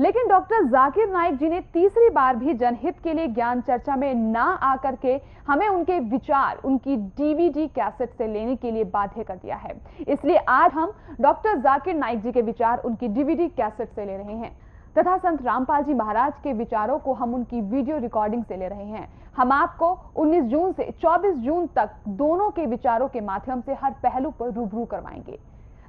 लेकिन डॉक्टर जाकिर नाइक जी ने तीसरी बार भी जनहित के लिए ज्ञान चर्चा में ना आकर के हमें उनके विचार उनकी डीवीडी कैसेट से लेने के लिए बाध्य कर दिया है। इसलिए आज हम डॉक्टर जाकिर नाइक जी के विचार उनकी डीवीडी कैसेट से ले रहे हैं तथा संत रामपाल जी महाराज के विचारों को हम उनकी वीडियो रिकॉर्डिंग से ले रहे हैं। हम आपको 19 जून से 24 जून तक दोनों के विचारों के माध्यम से हर पहलू पर रूबरू करवाएंगे।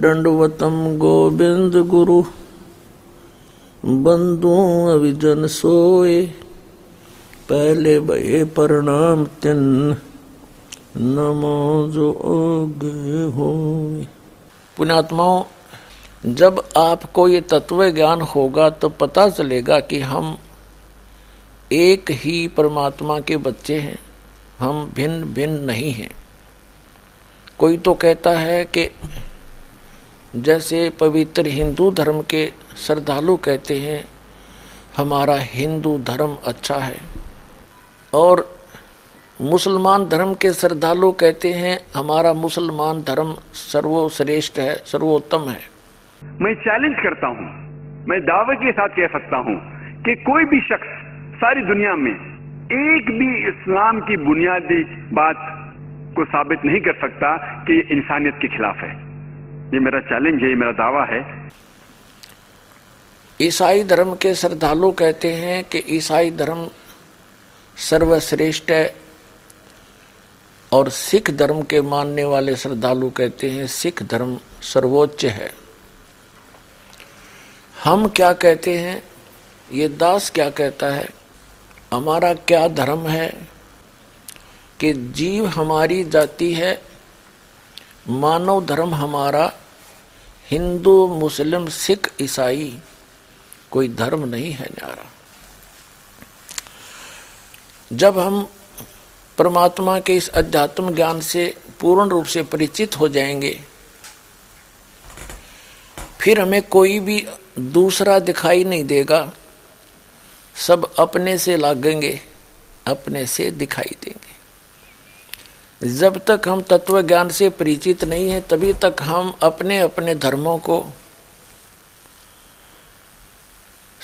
दंडवतम गोविंद गुरु बंधु अविजन सोए, पहले भये प्रणाम तिन नमो जोग होए। पुण्यात्माओं, जब आपको ये तत्व ज्ञान होगा तो पता चलेगा कि हम एक ही परमात्मा के बच्चे हैं, हम भिन्न भिन्न नहीं हैं। कोई तो कहता है कि जैसे पवित्र हिंदू धर्म के श्रद्धालु कहते हैं हमारा हिंदू धर्म अच्छा है, और मुसलमान धर्म के श्रद्धालु कहते हैं हमारा मुसलमान धर्म सर्वश्रेष्ठ है, सर्वोत्तम है। मैं चैलेंज करता हूं, मैं दावे के साथ कह सकता हूं कि कोई भी शख्स सारी दुनिया में एक भी इस्लाम की बुनियादी बात को साबित नहीं कर सकता कि ये इंसानियत के खिलाफ है। ये मेरा चैलेंज है, ये मेरा दावा है। ईसाई धर्म के श्रद्धालु कहते हैं कि ईसाई धर्म सर्वश्रेष्ठ है, और सिख धर्म के मानने वाले श्रद्धालु कहते हैं सिख धर्म सर्वोच्च है। हम क्या कहते हैं, ये दास क्या कहता है, हमारा क्या धर्म है कि जीव हमारी जाति है, मानव धर्म हमारा हिंदू मुस्लिम सिख ईसाई कोई धर्म नहीं है न्यारा। जब हम परमात्मा के इस अध्यात्म ज्ञान से पूर्ण रूप से परिचित हो जाएंगे फिर हमें कोई भी दूसरा दिखाई नहीं देगा, सब अपने से लागेंगे, अपने से दिखाई देंगे। जब तक हम तत्व ज्ञान से परिचित नहीं हैं तभी तक हम अपने अपने धर्मों को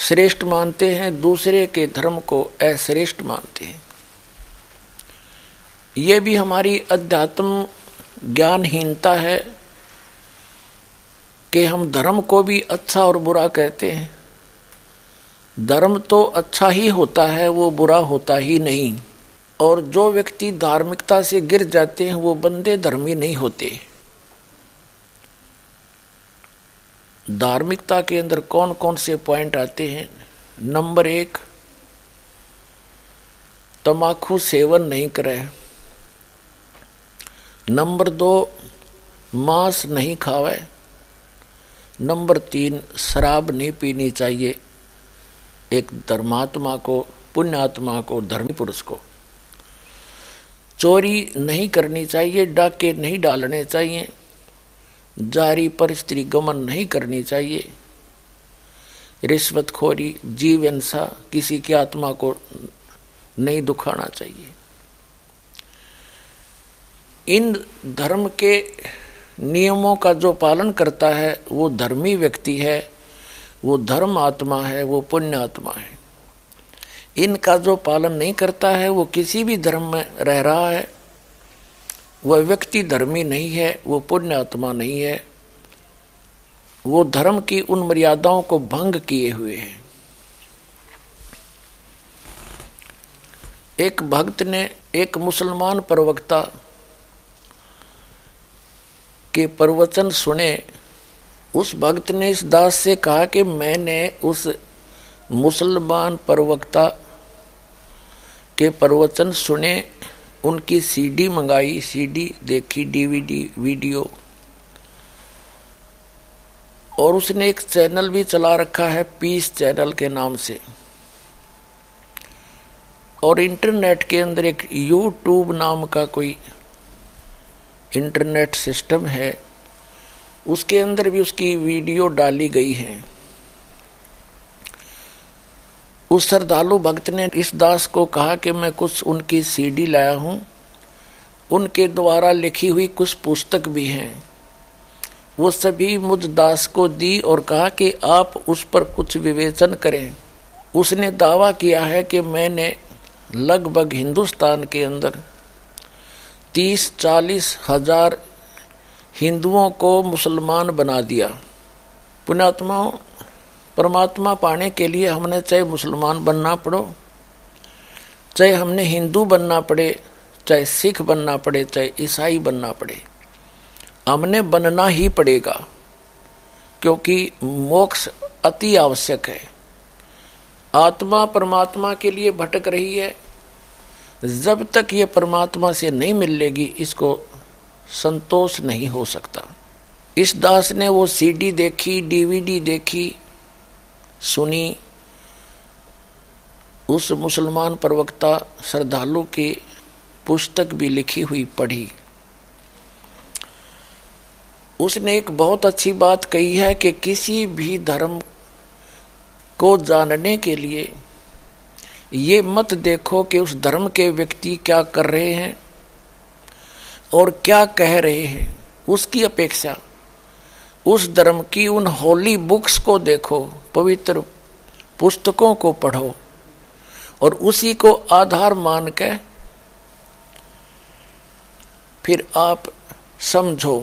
श्रेष्ठ मानते हैं, दूसरे के धर्म को अश्रेष्ठ मानते हैं। ये भी हमारी अध्यात्म ज्ञानहीनता है कि हम धर्म को भी अच्छा और बुरा कहते हैं। धर्म तो अच्छा ही होता है, वो बुरा होता ही नहीं, और जो व्यक्ति धार्मिकता से गिर जाते हैं वो बंदे धर्मी नहीं होते। धार्मिकता के अंदर कौन कौन से पॉइंट आते हैं? नंबर 1, तम्बाकू सेवन नहीं करें। नंबर 2, मांस नहीं खावे। नंबर 3, शराब नहीं पीनी चाहिए। एक धर्मात्मा को, पुण्यात्मा को, धर्मी पुरुष को चोरी नहीं करनी चाहिए, डाके नहीं डालने चाहिए, जारी पर स्त्री गमन नहीं करनी चाहिए, रिश्वतखोरी, जीव हिंसा, किसी की आत्मा को नहीं दुखाना चाहिए। इन धर्म के नियमों का जो पालन करता है वो धर्मी व्यक्ति है, वो धर्म आत्मा है, वो पुण्य आत्मा है। इनका जो पालन नहीं करता है वो किसी भी धर्म में रह रहा है, वह व्यक्ति धर्मी नहीं है, वो पुण्य आत्मा नहीं है, वो धर्म की उन मर्यादाओं को भंग किए हुए है। एक भक्त ने एक मुसलमान प्रवक्ता के प्रवचन सुने। उस भक्त ने इस दास से कहा कि मैंने उस मुसलमान प्रवक्ता के प्रवचन सुने, उनकी सीडी मंगाई, सीडी देखी, डीवीडी वीडियो, और उसने एक चैनल भी चला रखा है पीस चैनल के नाम से, और इंटरनेट के अंदर एक यूट्यूब नाम का कोई इंटरनेट सिस्टम है, उसके अंदर भी उसकी वीडियो डाली गई है। उस श्रद्धालु भक्त ने इस दास को कहा कि मैं कुछ उनकी सीडी लाया हूँ, उनके द्वारा लिखी हुई कुछ पुस्तक भी हैं, वो सभी मुझ दास को दी और कहा कि आप उस पर कुछ विवेचन करें। उसने दावा किया है कि मैंने लगभग हिंदुस्तान के अंदर 30-40 हज़ार हिंदुओं को मुसलमान बना दिया। पुण्यात्माओं, परमात्मा पाने के लिए हमने चाहे मुसलमान बनना पड़ो, चाहे हमने हिंदू बनना पड़े, चाहे सिख बनना पड़े, चाहे ईसाई बनना पड़े, हमने बनना ही पड़ेगा, क्योंकि मोक्ष अति आवश्यक है। आत्मा परमात्मा के लिए भटक रही है, जब तक ये परमात्मा से नहीं मिलेगी इसको संतोष नहीं हो सकता। इस दास ने वो सीडी देखी, डीवीडी देखी, सुनी, उस मुसलमान प्रवक्ता श्रद्धालु की पुस्तक भी लिखी हुई पढ़ी। उसने एक बहुत अच्छी बात कही है कि किसी भी धर्म को जानने के लिए ये मत देखो कि उस धर्म के व्यक्ति क्या कर रहे हैं और क्या कह रहे हैं, उसकी अपेक्षा उस धर्म की उन होली बुक्स को देखो, पवित्र पुस्तकों को पढ़ो और उसी को आधार मान के फिर आप समझो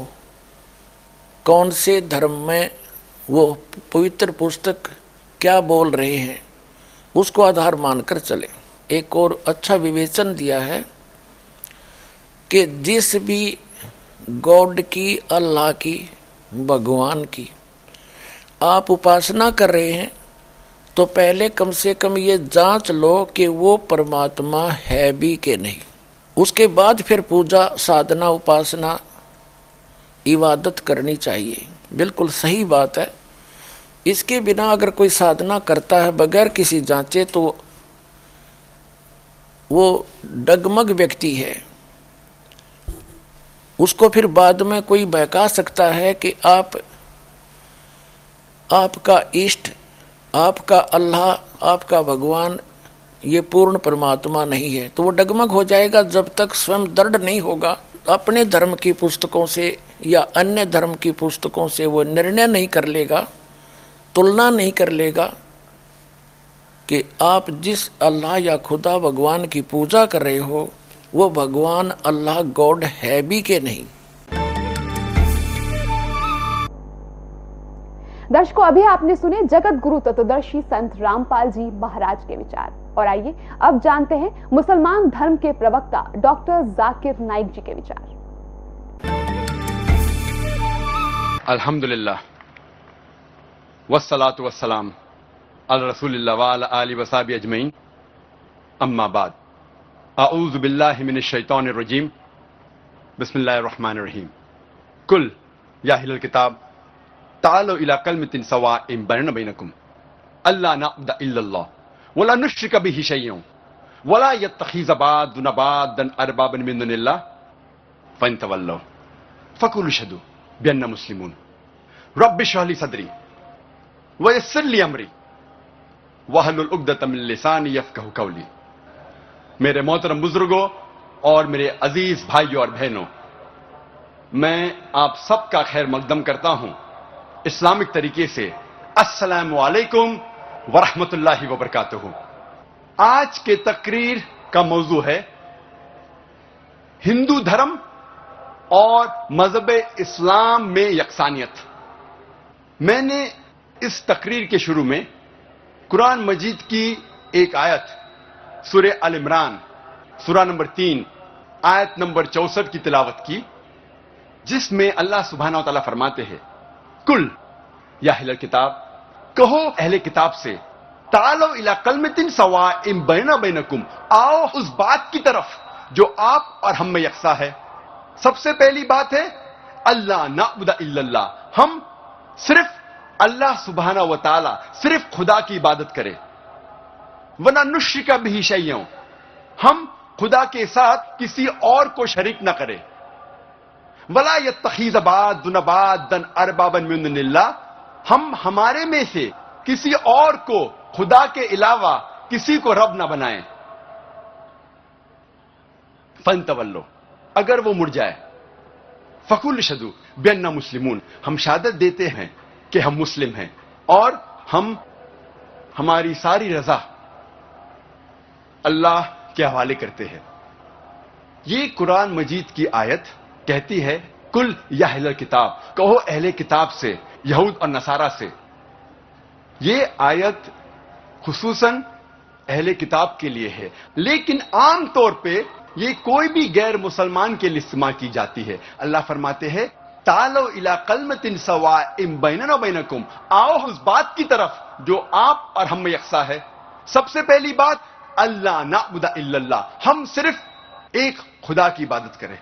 कौन से धर्म में वो पवित्र पुस्तक क्या बोल रहे हैं, उसको आधार मानकर चले। एक और अच्छा विवेचन दिया है कि जिस भी गॉड की, अल्लाह की, भगवान की आप उपासना कर रहे हैं तो पहले कम से कम ये जांच लो कि वो परमात्मा है भी कि नहीं, उसके बाद फिर पूजा साधना उपासना इबादत करनी चाहिए। बिल्कुल सही बात है। इसके बिना अगर कोई साधना करता है बगैर किसी जांचे तो वो डगमग व्यक्ति है, उसको फिर बाद में कोई बहका सकता है कि आप, आपका इष्ट, आपका अल्लाह, आपका भगवान ये पूर्ण परमात्मा नहीं है, तो वो डगमग हो जाएगा। जब तक स्वयं दृढ़ नहीं होगा अपने धर्म की पुस्तकों से या अन्य धर्म की पुस्तकों से वो निर्णय नहीं कर लेगा, तुलना नहीं कर लेगा कि आप जिस अल्लाह या खुदा भगवान की पूजा कर रहे हो वो भगवान अल्लाह गॉड है भी के नहीं। दर्शकों, अभी आपने सुने जगत गुरु तत्वदर्शी संत रामपाल जी महाराज के विचार, और आइए अब जानते हैं मुसलमान धर्म के प्रवक्ता डॉक्टर जाकिर नाइक जी के विचार। अल्हम्दुलिल्लाह वस्सलातु वस्सलाम अल रसूलिल्लाह व अला आलिहि व सहाबी अजमईन, अम्मा बाद। आऊज़ु बिल्लाहि मिनश शैतानिर रजीम, बिस्मिल्लाहिर रहमानिर रहीम। कुल या अहलल किताब तालू इला कलिमतिन सवाइन बैनना बैनकुम अल्ला नअब्दा इल्लल्लाह व ला नुश्रिक बिही शैअन व ला यत्तखिज़ बादुना बादन अरबाबन मिन दुनिल्लाह फ़इन तवल्लौ फ़कुलु शहदू बिअन्ना मुस्लिमून। रब्बि शरह ली सदरी वयस्सिर ली अमरी वहलुल उक़्दतम मिन लिसानी यफ़क़हु क़ौली। मेरे मोहतरम बुजुर्गों और मेरे अजीज भाइयों और बहनों, मैं आप सबका खैर मकदम करता हूं इस्लामिक तरीके से। अस्सलाम वालेकुम वरहमतुल्लाहि वबरकातुहू। आज के तकरीर का मौजू है हिंदू धर्म और मजहब इस्लाम में यकसानियत। मैंने इस तकरीर के शुरू में कुरान मजीद की एक आयत सूरह अल इमरान सूरा नंबर 3 आयत नंबर 64 की तिलावत की, जिसमें अल्लाह सुब्हानहू तआला फरमाते हैं, कुल या अहले किताब, कहो अहले किताब से, तालो इला कलमतिन सवाइम बैना बैनकुम, आओ उस बात की तरफ जो आप और हम में यकसा है। सबसे पहली बात है अल्लाह नाबुदा इल्लल्लाह, हम सिर्फ अल्लाह सुब्हानहू व तआला, सिर्फ खुदा की इबादत करें। वना नुश्रिका बिही शैय्यन, हम खुदा के साथ किसी और को शरीक न करें। वला यत्तखीज़ बादुना बादन अरबाबन मिन दुनिल्लाह, हम हमारे में से किसी और को खुदा के अलावा किसी को रब ना बनाएं। फंतवल्लो, अगर वो मुड़ जाए। फकुल शदू बेन्ना मुस्लिमून, हम शहादत देते हैं कि हम मुस्लिम हैं और हम हमारी सारी रजा अल्लाह के हवाले करते हैं। ये कुरान मजीद की आयत कहती है, कुल या अहले किताब, कहो अहले किताब से, यहूद और नसारा से। ये आयत खुसूसन अहले किताब के लिए है, लेकिन आम तौर पे ये कोई भी गैर मुसलमान के लिए इस्तेमाल की जाती है। अल्लाह फरमाते हैं, तालो इला कलमतिन सवाइम बैनना बैनकुम, आओ उस बात की तरफ जो आप और हम में यकसा है। सबसे पहली बात अल्लाह नाबुदा इल्लल्लाह, हम सिर्फ एक खुदा की इबादत करें।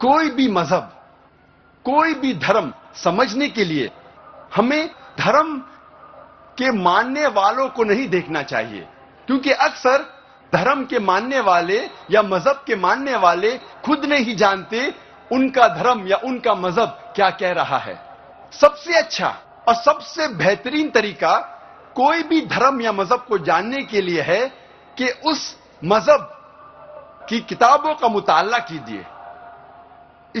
कोई भी मजहब, कोई भी धर्म समझने के लिए हमें धर्म के मानने वालों को नहीं देखना चाहिए, क्योंकि अक्सर धर्म के मानने वाले या मजहब के मानने वाले खुद नहीं जानते उनका धर्म या उनका मजहब क्या कह रहा है। सबसे अच्छा और सबसे बेहतरीन तरीका कोई भी धर्म या मजहब को जानने के लिए है कि उस मजहब की किताबों का मुताला कीजिए।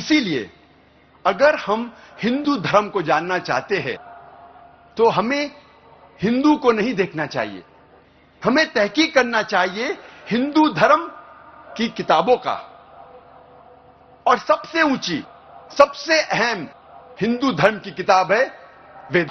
इसीलिए अगर हम हिंदू धर्म को जानना चाहते हैं तो हमें हिंदू को नहीं देखना चाहिए, हमें तहकीक करना चाहिए हिंदू धर्म की किताबों का। और सबसे ऊंची, सबसे अहम हिंदू धर्म की किताब है वेद।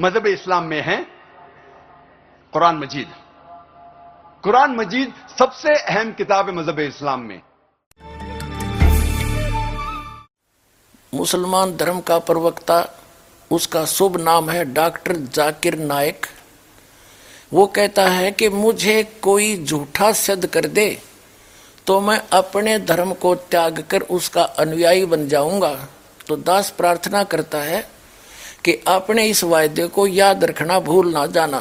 मजहब इस्लाम में है कुरान मजीद। कुरान मजीद सबसे अहम किताब है मजहब इस्लाम में। मुसलमान धर्म का प्रवक्ता, उसका शुभ नाम है डॉक्टर जाकिर नाइक, वो कहता है कि मुझे कोई झूठा सिद्ध कर दे तो मैं अपने धर्म को त्याग कर उसका अनुयायी बन जाऊंगा। तो दास प्रार्थना करता है कि आपने इस वायदे को याद रखना, भूल ना जाना।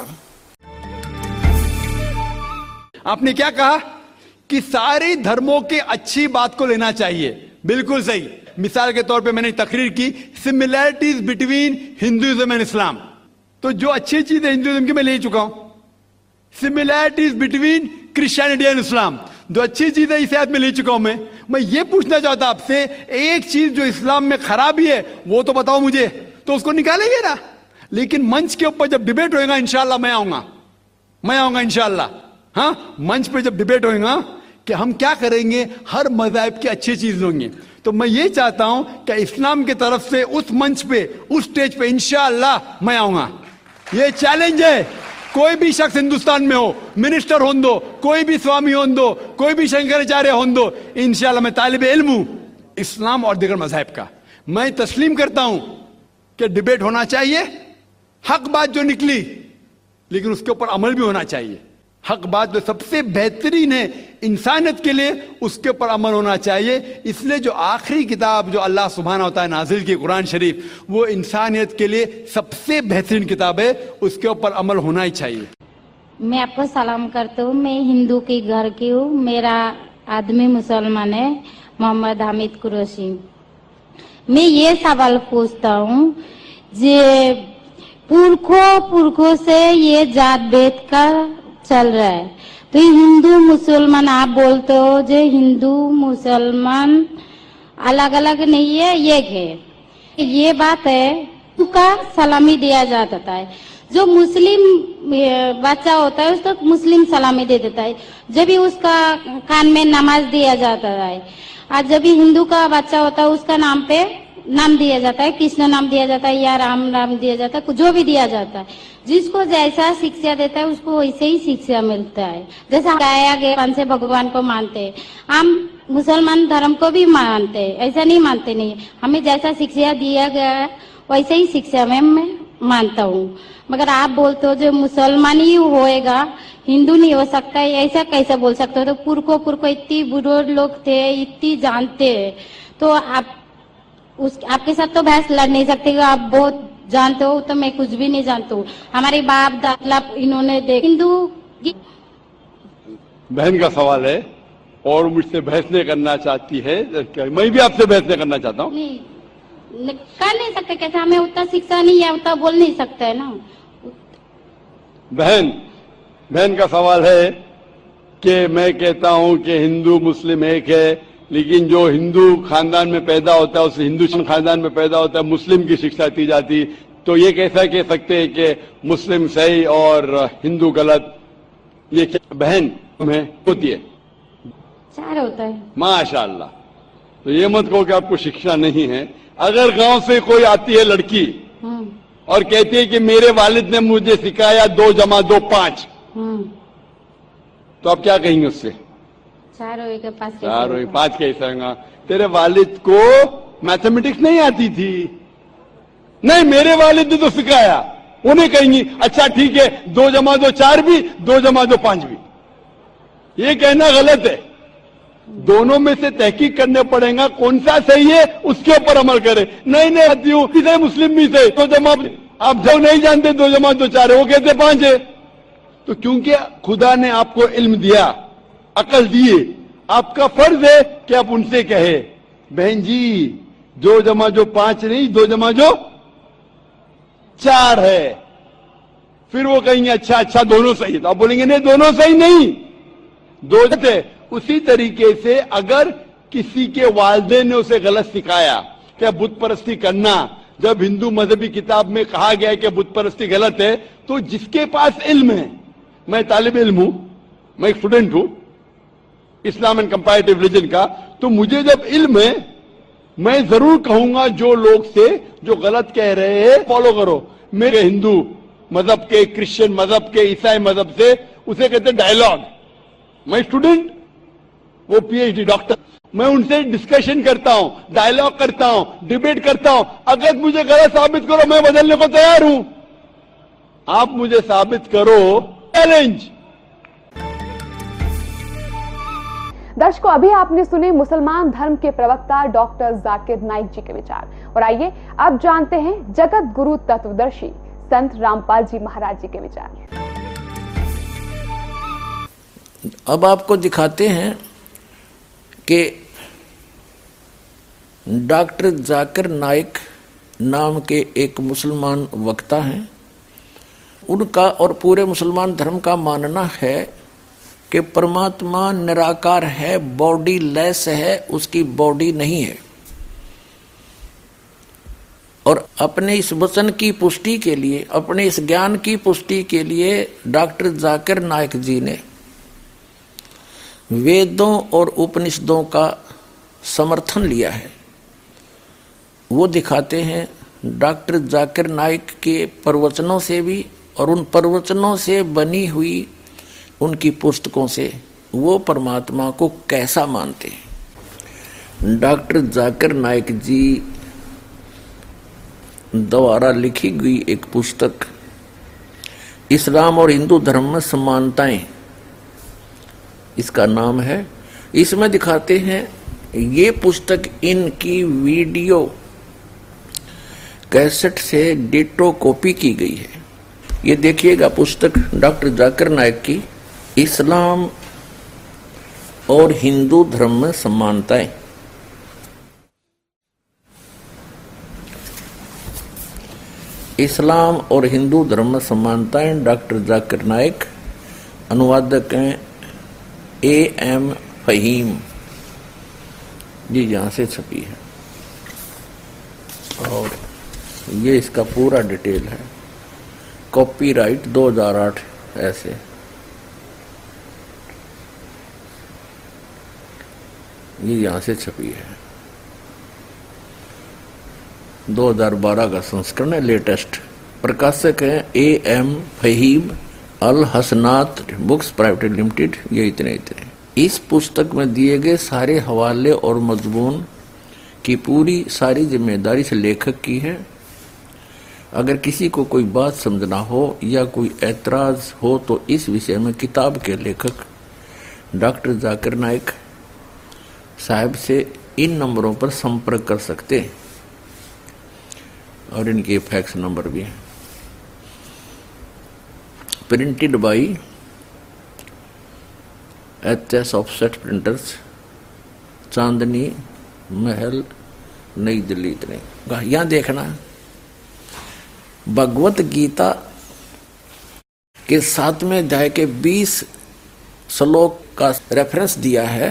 आपने क्या कहा कि सारे धर्मों के अच्छी बात को लेना चाहिए, बिल्कुल सही। मिसाल के तौर पे मैंने तकरीर की similarities between Hinduism and Islam, तो जो अच्छी चीज है हिंदुइज्म की मैं ले चुका हूं। Similarities between Christianity and Islam, जो अच्छी चीज है इस आयत में ले चुका हूं। मैं ये पूछना चाहता आपसे, एक चीज जो इस्लाम में खराबी है वो तो बताओ मुझे, तो उसको निकालेंगे ना। लेकिन मंच के ऊपर जब डिबेट होएगा इंशाल्लाह मैं आऊंगा इंशाल्लाह, हां, मंच पे जब डिबेट होएगा कि हम क्या करेंगे, हर मजहब की अच्छी चीज लेंगे। तो मैं ये चाहता हूं कि इस्लाम की तरफ से उस मंच पे, उस स्टेज पे इंशाल्लाह मैं आऊंगा। ये चैलेंज है। कोई भी शख्स हिंदुस्तान में हो, मिनिस्टर हों दो, कोई भी स्वामी हों दो, कोई भी शंकराचार्य हों दो, इंशाल्लाह मैं तालिब इल्म हूं इस्लाम और दीगर मजाहब का। मैं तस्लीम करता हूं कि डिबेट होना चाहिए, हक बात जो निकली, लेकिन उसके ऊपर अमल भी होना चाहिए। हक बात जो सबसे बेहतरीन है इंसानियत के लिए, उसके ऊपर अमल होना चाहिए। इसलिए जो आखिरी किताब जो अल्लाह सुभान व तआला नाजिल की कुरान शरीफ, वो इंसानियत के लिए सबसे बेहतरीन किताब है, उसके ऊपर अमल होना ही चाहिए। मैं आपको सलाम करता हूँ, मैं हिंदू के घर की हूँ, मेरा आदमी मुसलमान है, मोहम्मद हामिद कुरैशी। मैं ये सवाल पूछता हूँ, जे पुरखों से ये जात भेद कर चल रहा है, तो हिंदू मुसलमान आप बोलते हो जो हिंदू मुसलमान अलग अलग नहीं है, एक है। ये बात है उसका सलामी दिया जाता है, जो मुस्लिम बच्चा होता है उसको मुस्लिम सलामी दे देता है, जब भी उसका कान में नमाज दिया जाता है। और जब भी हिंदू का बच्चा होता है उसका नाम पे नाम दिया जाता है, कृष्ण नाम दिया जाता है या राम नाम दिया जाता है, जो भी दिया जाता है। जिसको जैसा शिक्षा देता है उसको वैसे ही शिक्षा मिलता है। जैसा गाया गया से भगवान को मानते हैं, हम मुसलमान धर्म को भी मानते हैं, ऐसा नहीं मानते नहीं। हमें जैसा शिक्षा दिया गया है वैसे ही शिक्षा में मानता हूँ। मगर आप बोलते हो जो मुसलमान ही होएगा, हिंदू नहीं हो सकता है, ऐसा कैसा बोल सकते हो? तो पुरखों इतनी बुरे लोग थे, इतनी जानते हैं, तो आप आपके साथ तो बहस लड़ नहीं सकते। आप बहुत जानते हो तो मैं कुछ भी नहीं जानता हूँ। हमारे बाप दादा इन्होंने देख हिंदू। बहन का सवाल है और मुझसे बहस नहीं करना चाहती है, मैं भी आपसे बहस नहीं करना चाहता हूँ। कर नहीं सकते, कैसे? हमें उतना शिक्षा नहीं है, उतना बोल नहीं सकते है ना। बहन का सवाल है कि मैं कहता हूँ कि हिंदू मुस्लिम एक है, लेकिन जो हिंदू खानदान में पैदा होता है उसे हिंदू खानदान में पैदा होता है, मुस्लिम की शिक्षा दी जाती। तो ये कैसा कह सकते हैं कि मुस्लिम सही और हिंदू गलत? ये क्या बहन तुम्हें होती है? चार होता है माशाल्लाह। तो ये मत कहो कि आपको शिक्षा नहीं है। अगर गांव से कोई आती है लड़की और कहती है कि मेरे वालिद ने मुझे सिखाया 2 + 2 = 5, तो आप क्या कहेंगे उससे? 4 + 5 कैसा? तेरे वालिद को मैथमेटिक्स नहीं आती थी। नहीं, मेरे वालिद ने तो सिखाया। उन्हें कहेंगी अच्छा ठीक है, 2 + 2 = 4 भी, 2 + 2 = 5 भी। ये कहना गलत है। दोनों में से तहकीक करने पड़ेगा कौन सा सही है, उसके ऊपर अमल करें। नहीं आती हूँ किसे मुस्लिम भी से 2 + आप जब नहीं जानते 2 + 2 = 4 है, वो कहते 5 है। तो क्योंकि खुदा ने आपको इल्म दिया, अकल दिए, आपका फर्ज है कि आप उनसे कहे बहन जी 2 + 2 = 5 नहीं, 2 + 2 = 4 है। फिर वो कहेंगे अच्छा दोनों सही है। तो आप बोलेंगे नहीं, दोनों सही नहीं, 2 है। उसी तरीके से अगर किसी के वालिदैन ने उसे गलत सिखाया क्या बुत परस्ती करना, जब हिंदू मजहबी किताब में कहा गया कि बुत परस्ती गलत है, तो जिसके पास इल्म है, मैं तालिब इल्म हूं, मैं एक स्टूडेंट हूं इस्लाम एंड कंपैरेटिव रिलीजन का, तो मुझे जब इल्म है मैं जरूर कहूंगा जो लोग से जो गलत कह रहे हैं फॉलो करो। मेरे हिंदू मजहब के, क्रिश्चियन मजहब के, ईसाई मजहब से उसे कहते हैं डायलॉग। मैं स्टूडेंट, वो पीएचडी डॉक्टर, मैं उनसे डिस्कशन करता हूं, डायलॉग करता हूं, डिबेट करता हूं। अगर मुझे गलत साबित करो मैं बदलने को तैयार हूं। आप मुझे साबित करो, चैलेंज। दर्शकों, अभी आपने सुने मुसलमान धर्म के प्रवक्ता डॉक्टर जाकिर नाइक जी के विचार, और आइए अब जानते हैं जगत गुरु तत्वदर्शी संत रामपाल जी महाराज जी के विचार। अब आपको दिखाते हैं कि डॉक्टर जाकिर नाइक नाम के एक मुसलमान वक्ता हैं। उनका और पूरे मुसलमान धर्म का मानना है कि परमात्मा निराकार है, बॉडी लेस है, उसकी बॉडी नहीं है। और अपने इस वचन की पुष्टि के लिए, अपने इस ज्ञान की पुष्टि के लिए डॉक्टर जाकिर नाइक जी ने वेदों और उपनिषदों का समर्थन लिया है। वो दिखाते हैं डॉक्टर जाकिर नाइक के प्रवचनों से भी और उन प्रवचनों से बनी हुई उनकी पुस्तकों से वो परमात्मा को कैसा मानते हैं। डॉक्टर जाकिर नाइक जी द्वारा लिखी गई एक पुस्तक इस्लाम और हिंदू धर्म में समानताएं इसका नाम है। इसमें दिखाते हैं ये पुस्तक इनकी वीडियो कैसेट से डेटो कॉपी की गई है। ये देखिएगा पुस्तक डॉक्टर जाकिर नाइक की इस्लाम और हिंदू धर्म में समानताएं। इस्लाम और हिंदू धर्म में समानताएं, डॉक्टर जाकिर नाइक, अनुवादक हैं A.M. फहीम जी, यहाँ से छपी है और ये इसका पूरा डिटेल है। कॉपीराइट 2008 ऐसे। ये यहाँ से छपी है, 2012 का संस्करण है लेटेस्ट। प्रकाशक है A.M. Faheem, Al Hasanat books private limited. ये इतने इतने इस पुस्तक में दिए गए सारे हवाले और मजमून की पूरी सारी जिम्मेदारी से लेखक की है। अगर किसी को कोई बात समझना हो या कोई ऐतराज हो तो इस विषय में किताब के लेखक डॉक्टर जाकिर नाइक साहब से इन नंबरों पर संपर्क कर सकते हैं और इनके फैक्स नंबर भी हैं। Printed by HS offset printers, Chandni Mahal, Nai Delhi. इतने यहाँ देखना, भगवद गीता के 7वें अध्याय के 20 श्लोक का रेफरेंस दिया है।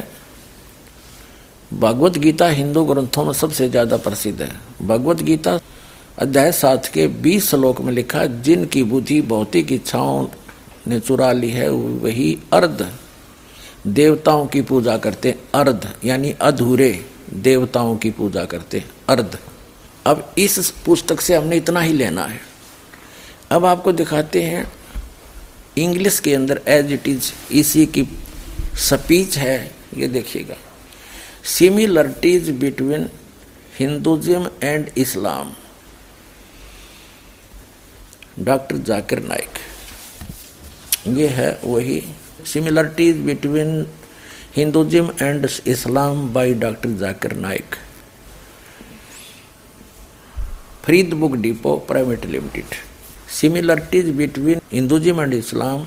भगवद गीता हिंदू ग्रंथों में सबसे ज्यादा प्रसिद्ध है। भगवद गीता अध्याय 7 के 20 श्लोक में लिखा, जिनकी बुद्धि भौतिक इच्छाओं ने चुरा ली है वही अर्ध देवताओं की पूजा करते। अर्ध यानी अधूरे देवताओं की पूजा करते अर्ध। अब इस पुस्तक से हमने इतना ही लेना है। अब आपको दिखाते हैं इंग्लिश के अंदर एज इट इज इसी की स्पीच है। ये देखिएगा, similarities between Hinduism and Islam, doctor Zakir Naik. ये है वही similarities between Hinduism and Islam by doctor Zakir Naik, Farid book depot private limited. Similarities between Hinduism and Islam,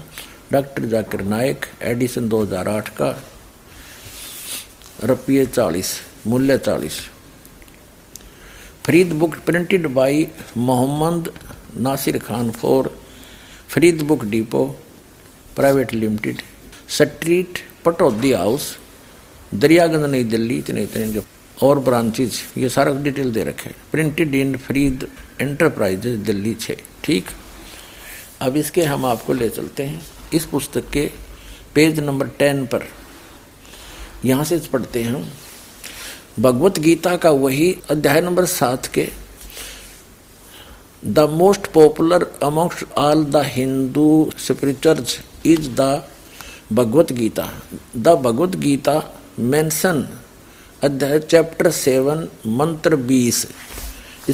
doctor Zakir Naik, edition 2008 का, ₹40, मूल्य 40। Farid book, printed by Mohammad Nasir Khan 4, Farid book depot private limited, street Pataudi house, Daryaganj, नई दिल्ली। इतने इतने जो और ब्रांचेज ये सारा डिटेल दे रखे। Printed in Farid enterprises Delhi 6। ठीक, अब इसके हम आपको ले चलते हैं इस पुस्तक के पेज नंबर 10 पर। यहाँ से पढ़ते हैं हम भगवत गीता का वही अध्याय नंबर 7 के, The most popular amongst all the Hindu scriptures is the Bhagavad Gita. The Bhagavad Gita mention chapter 7 मंत्र 20।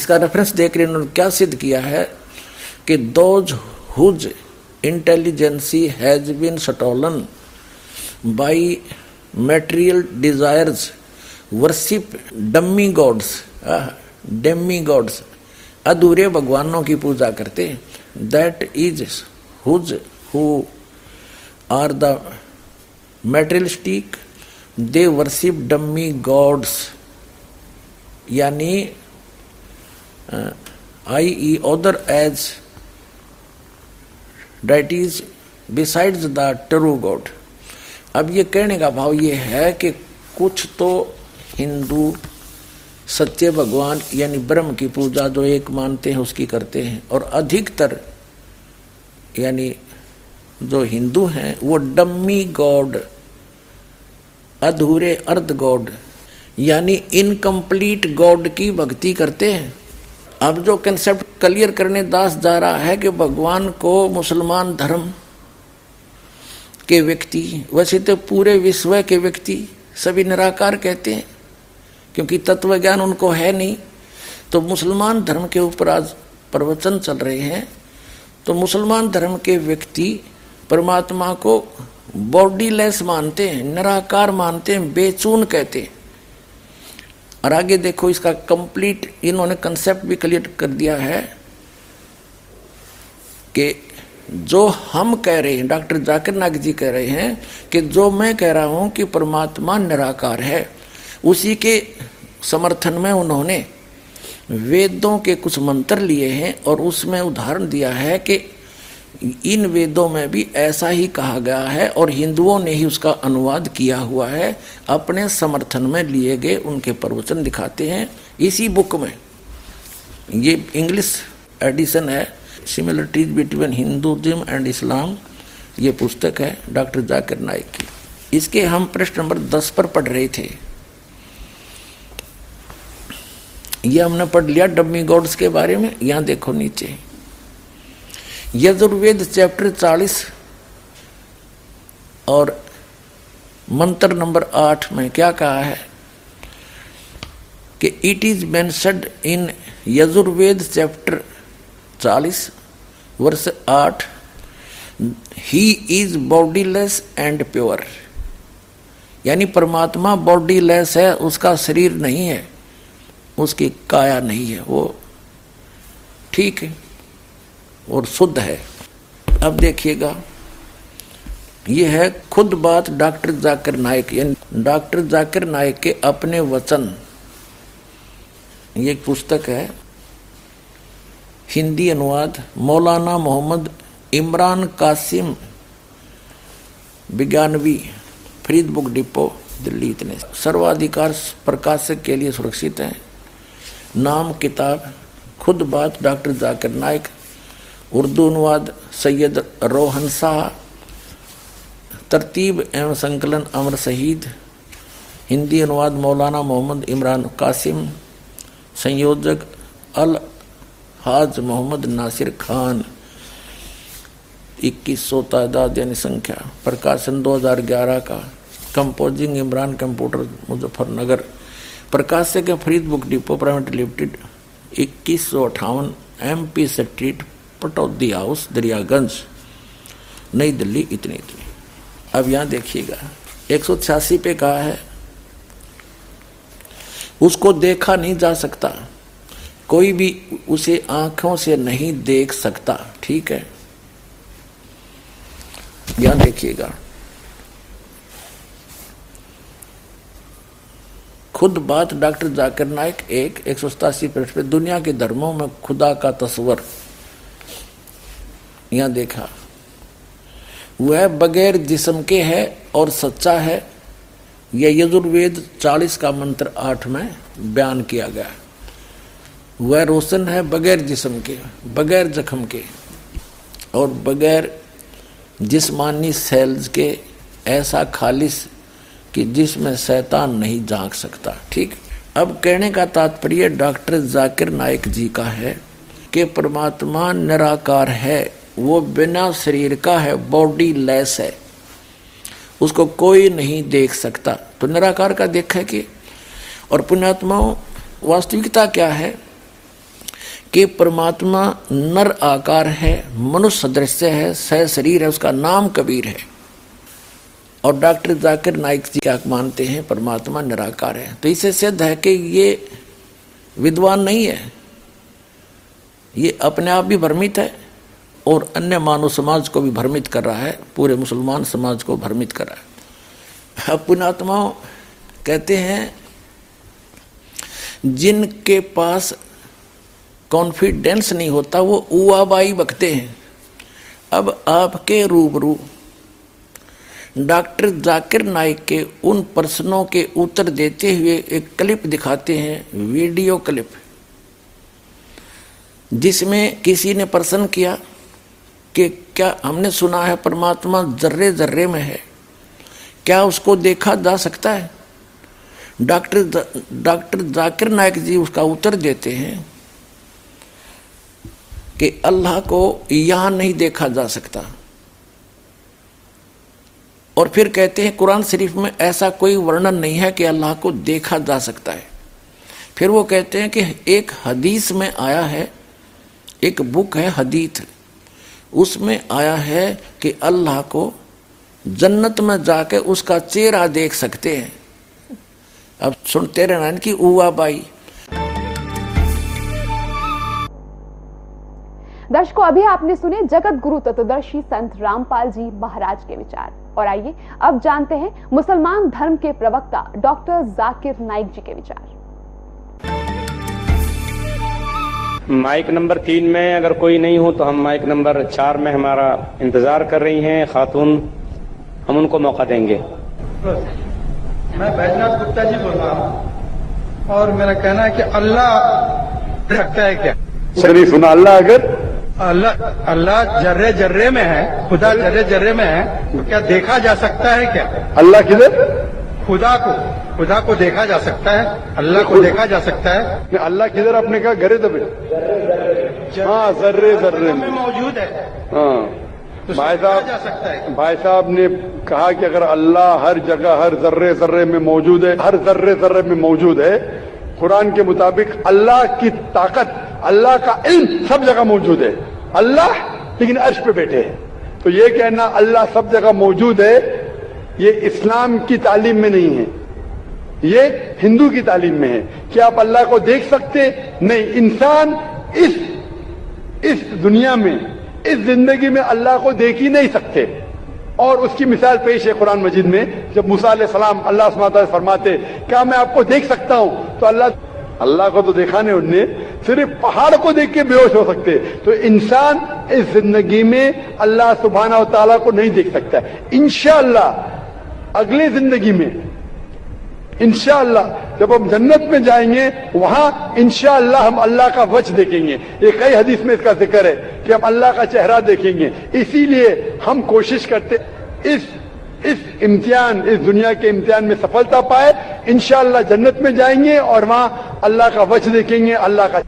इसका रेफरेंस देख रहे इन्होंने क्या सिद्ध किया है कि those whose intelligence has been stolen by material desires worship demigods, अधूरे भगवानों की पूजा करते। That is whose who are the materialistic, they worship dummy gods, यानी i.e. other as deities besides the true God। अब ये कहने का भाव ये है कि कुछ तो हिंदू सच्चे भगवान यानी ब्रह्म की पूजा जो एक मानते हैं उसकी करते हैं, और अधिकतर यानी जो हिंदू हैं वो डम्मी गॉड, अधूरे अर्ध गॉड यानी इनकम्प्लीट गॉड की भक्ति करते हैं। अब जो कंसेप्ट क्लियर करने दास जा रहा है कि भगवान को मुसलमान धर्म के व्यक्ति, वैसे तो पूरे विश्व के व्यक्ति सभी निराकार कहते हैं क्योंकि तत्व ज्ञान उनको है नहीं। तो मुसलमान धर्म के ऊपर आज प्रवचन चल रहे हैं, तो मुसलमान धर्म के व्यक्ति परमात्मा को बॉडीलेस मानते हैं, निराकार मानते हैं, बेचून कहते हैं। और आगे देखो इसका कंप्लीट इन्होंने कंसेप्ट भी क्लियर कर दिया है कि जो हम कह रहे हैं, डॉक्टर जाकिर नाइक जी कह रहे हैं कि जो मैं कह रहा हूं कि परमात्मा निराकार है, उसी के समर्थन में उन्होंने वेदों के कुछ मंत्र लिए हैं और उसमें उदाहरण दिया है कि इन वेदों में भी ऐसा ही कहा गया है और हिंदुओं ने ही उसका अनुवाद किया हुआ है, अपने समर्थन में लिए गए उनके प्रवचन दिखाते हैं। इसी बुक में, ये इंग्लिश एडिशन है, similarities between Hinduism and Islam, ये पुस्तक है डॉक्टर जाकिर नाइक की। इसके हम प्रश्न नंबर 10 पर पढ़ रहे थे, ये हमने पढ़ लिया डमी गॉड्स के बारे में। यहाँ देखो नीचे यजुर्वेद चैप्टर 40 और मंत्र नंबर 8 में क्या कहा है कि it is mentioned in Yajurveda chapter 40 verse 8, he is bodiless and pure, यानी परमात्मा बॉडीलेस है, उसका शरीर नहीं है, उसकी काया नहीं है, वो ठीक है और शुद्ध है। अब देखिएगा, ये है खुद बात डॉक्टर जाकिर नाइक, यानी डॉक्टर जाकिर नाइक के अपने वचन। ये एक पुस्तक है, हिंदी अनुवाद, मौलाना मोहम्मद इमरान कासिम विज्ञानवी, फरीद बुक डिपो दिल्ली। इतने सर्वाधिकार प्रकाशक के लिए सुरक्षित हैं। नाम किताब खुद बात डॉक्टर जाकिर नाइक, उर्दू अनुवाद सैयद रोहन शाह, तरतीब एवं संकलन अमर शहीद, हिंदी अनुवाद मौलाना मोहम्मद इमरान कासिम, संयोजक अल हाज मोहम्मद नासिर खान, 2100 तादाद यानी संख्या, प्रकाशन 2011 का, कंपोजिंग इमरान कंप्यूटर मुजफ्फरनगर, प्रकाशक Farid book depot private limited, 2158 MP street Pataudi house Daryaganj नई दिल्ली, इतनी इतनी। अब यहाँ देखिएगा 186 पे कहा है उसको देखा नहीं जा सकता, कोई भी उसे आंखों से नहीं देख सकता, ठीक है। यहाँ देखिएगा खुद बात डॉक्टर जाकिर नाइक 187 पेज पे, दुनिया के धर्मों में खुदा का तस्वर, यहां देखा वह बगैर जिस्म के है और सच्चा है, यह यजुर्वेद 40 का मंत्र 8 में बयान किया गया। वह रोशन है बगैर जिस्म के, बगैर जख्म के और बगैर जिस्मानी सेल्स के, ऐसा खालिस कि जिसमें शैतान नहीं झांक सकता, ठीक। अब कहने का तात्पर्य डॉक्टर जाकिर नाइक जी का है कि परमात्मा निराकार है, वो बिना शरीर का है, बॉडी लेस है, उसको कोई नहीं देख सकता। तो निराकार का देखा कि और पुण्यात्माओं वास्तविकता क्या है कि परमात्मा नर आकार है, मनुष्य दृश्य है, सह शरीर है, उसका नाम कबीर है। और डॉक्टर जाकिर नाइक जी क्या मानते हैं, परमात्मा निराकार है। तो इससे सिद्ध है कि ये विद्वान नहीं है, ये अपने आप भी भ्रमित है और अन्य मानव समाज को भी भ्रमित कर रहा है, पूरे मुसलमान समाज को भ्रमित कर रहा है। अब पुण्यात्माओं कहते हैं जिनके पास कॉन्फिडेंस नहीं होता वो उवाबाई बकते हैं। अब आपके रूबरू डॉक्टर जाकिर नाइक के उन प्रश्नों के उत्तर देते हुए एक क्लिप दिखाते हैं, वीडियो क्लिप, जिसमें किसी ने प्रश्न किया कि क्या हमने सुना है परमात्मा जर्रे जर्रे में है, क्या उसको देखा जा सकता है। डॉक्टर जाकिर नाइक जी उसका उत्तर देते हैं कि अल्लाह को यहाँ नहीं देखा जा सकता। और फिर कहते हैं कुरान शरीफ में ऐसा कोई वर्णन नहीं है कि अल्लाह को देखा जा सकता है। फिर वो कहते हैं कि एक हदीस में आया है, एक बुक है हदीस, उसमें आया है कि अल्लाह को जन्नत में जाके उसका चेहरा देख सकते हैं। अब सुनते रहना इनकी उवा बाई। दर्शकों, अभी आपने सुने जगत गुरु तत्वदर्शी संत रामपाल जी महाराज के विचार। और आइए अब जानते हैं मुसलमान धर्म के प्रवक्ता डॉक्टर जाकिर नाइक जी के विचार। माइक नंबर 3 में अगर कोई नहीं हो तो हम माइक नंबर 4 में हमारा इंतजार कर रही हैं खातून, हम उनको मौका देंगे। मैं बैजनाथ गुप्ता जी बोल रहा हूँ और मेरा कहना है कि अल्लाह रखता है क्या? सही सुना, अल्लाह अगर अल्लाह जर्रे जर्रे में है, खुदा जर्रे जर्रे में है, तो क्या देखा जा सकता है क्या? अल्लाह किधर? खुदा को देखा जा सकता है, अल्लाह को देखा जा सकता है। अल्लाह किधर आपने कहा? गरे दबे, हाँ, जर्रे जर्रे में मौजूद है। हाँ, भाई साहब ने कहा कि अगर अल्लाह हर जगह हर जर्रे जर्रे में मौजूद है, हर जर्रे जर्रे में मौजूद है, कुरान के मुताबिक अल्लाह की ताकत, अल्लाह का इल्म सब जगह मौजूद है। अल्लाह लेकिन अर्श पे बैठे हैं, तो ये कहना अल्लाह सब जगह मौजूद है, ये इस्लाम की तालीम में नहीं है, ये हिंदू की तालीम में है। क्या आप अल्लाह को देख सकते? नहीं। इंसान इस दुनिया में, इस जिंदगी में अल्लाह को देख ही नहीं सकते। और उसकी मिसाल पेश है कुरान मजीद में, जब मूसा अलैहिस्सलाम, अल्लाह सुब्हानहू तआला फरमाते, क्या मैं आपको देख सकता हूं? तो अल्लाह को तो देखा नहीं उनने, सिर्फ पहाड़ को देख के बेहोश हो सकते। तो इंसान इस जिंदगी में अल्लाह सुब्हानहू तआला को नहीं देख सकता। इंशाअल्लाह अगली जिंदगी में, इंशाअल्लाह जब हम जन्नत में जाएंगे, वहां इंशाअल्लाह हम अल्लाह का वजह देखेंगे। ये कई हदीस में इसका जिक्र है कि हम अल्लाह का चेहरा देखेंगे। इसीलिए हम कोशिश करते इस इम्तिहान, इस दुनिया के इम्तिहान में सफलता पाए। इंशाअल्लाह जन्नत में जाएंगे और वहां अल्लाह का वजह देखेंगे, अल्लाह का।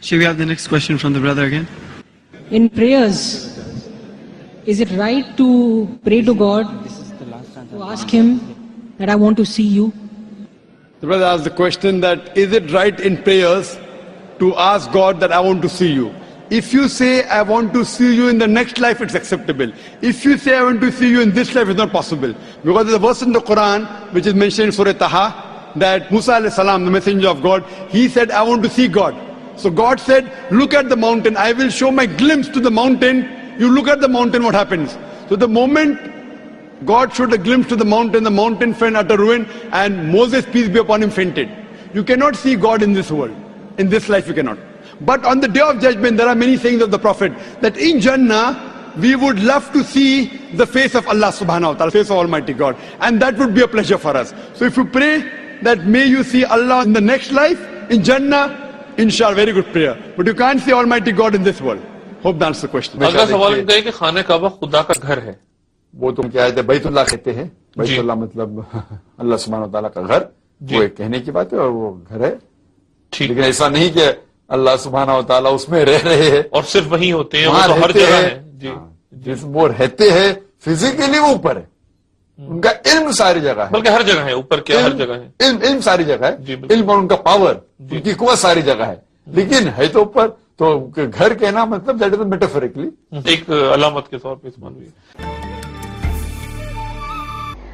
Shall we have the next question from the brother again? In prayers, is it right to pray to God, to ask Him that I want to see you? The brother asked the question that is it right in prayers to ask God that I want to see you? If you say I want to see you in the next life, it's acceptable. If you say I want to see you in this life, it's not possible, because there's a verse in the Quran which is mentioned in Surah Taha that Musa alayhi salam, the messenger of God, he said I want to see God. So God said, look at the mountain, I will show my glimpse to the mountain. You look at the mountain, what happens? So the moment God showed a glimpse to the mountain fell utter ruin, and Moses, peace be upon him, fainted. You cannot see God in this world, in this life you cannot. But on the day of judgment, there are many sayings of the Prophet that in Jannah we would love to see the face of Allah subhanahu wa ta'ala, face of Almighty God, and that would be a pleasure for us. So if you pray that may you see Allah in the next life, in Jannah, inshallah, very good prayer. But you can't see Almighty God in this world. Hope that answers the question. Agla sawal ye hai ki khane Kaaba Khuda ka ghar hai. वो तुम क्या कहते हैं? बैतुल्लाह कहते हैं। बैतुल्लाह मतलब अल्लाह सुब्हानहू तआला का घर, वो एक कहने की बात है और वो घर है, लेकिन ऐसा नहीं कि अल्लाह सुब्हानहू तआला उसमें रह रहे हैं और सिर्फ वहीं होते हैं, तो हर जगह है। जी। जिस वो रहते हैं फिजिकली वो ऊपर है, उनका इल्म सारी जगह है, बल्कि हर जगह है, ऊपर क्या हर जगह है, इल्म सारी जगह है, इल्म और उनका पावर, उनकी कुव्वत सारी जगह है, लेकिन है तो ऊपर। तो घर कहना मतलब दैट इज मेटाफोरिकली एक अलामत के तौर पर इस्तेमाल हुई।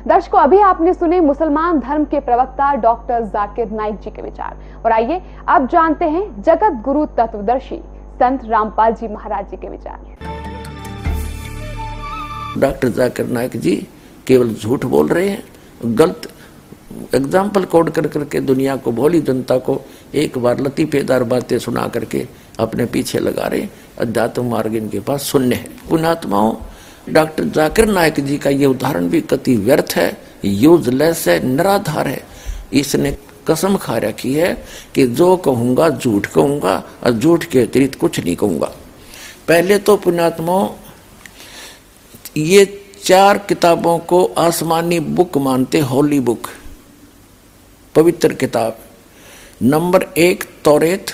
दर्शकों, अभी आपने सुने मुसलमान धर्म के प्रवक्ता डॉक्टर जाकिर नाइक जी के विचार। और आइए अब जानते हैं जगत गुरु तत्वदर्शी संत रामपाल जी महाराज जी के विचार। डॉक्टर जाकिर नाइक जी केवल झूठ बोल रहे हैं, गलत एग्जाम्पल कोड कर करके दुनिया को, भोली जनता को एक बार लतीफेदार बातें सुना करके अपने पीछे लगा रहे। अध्यात्म मार्ग इनके पास शून्य है। पुण्यात्माओं, डॉक्टर जाकिर नाइक जी का ये उदाहरण भी कति व्यर्थ है, यूजलेस है, निराधार है। इसने कसम खा रखी है कि जो कहूंगा झूठ कहूंगा और झूठ के अतिरिक्त कुछ नहीं कहूंगा। पहले तो पुण्यात्माओं, ये 4 किताबों को आसमानी बुक मानते, होली बुक, पवित्र किताब। नंबर 1 तौरेत,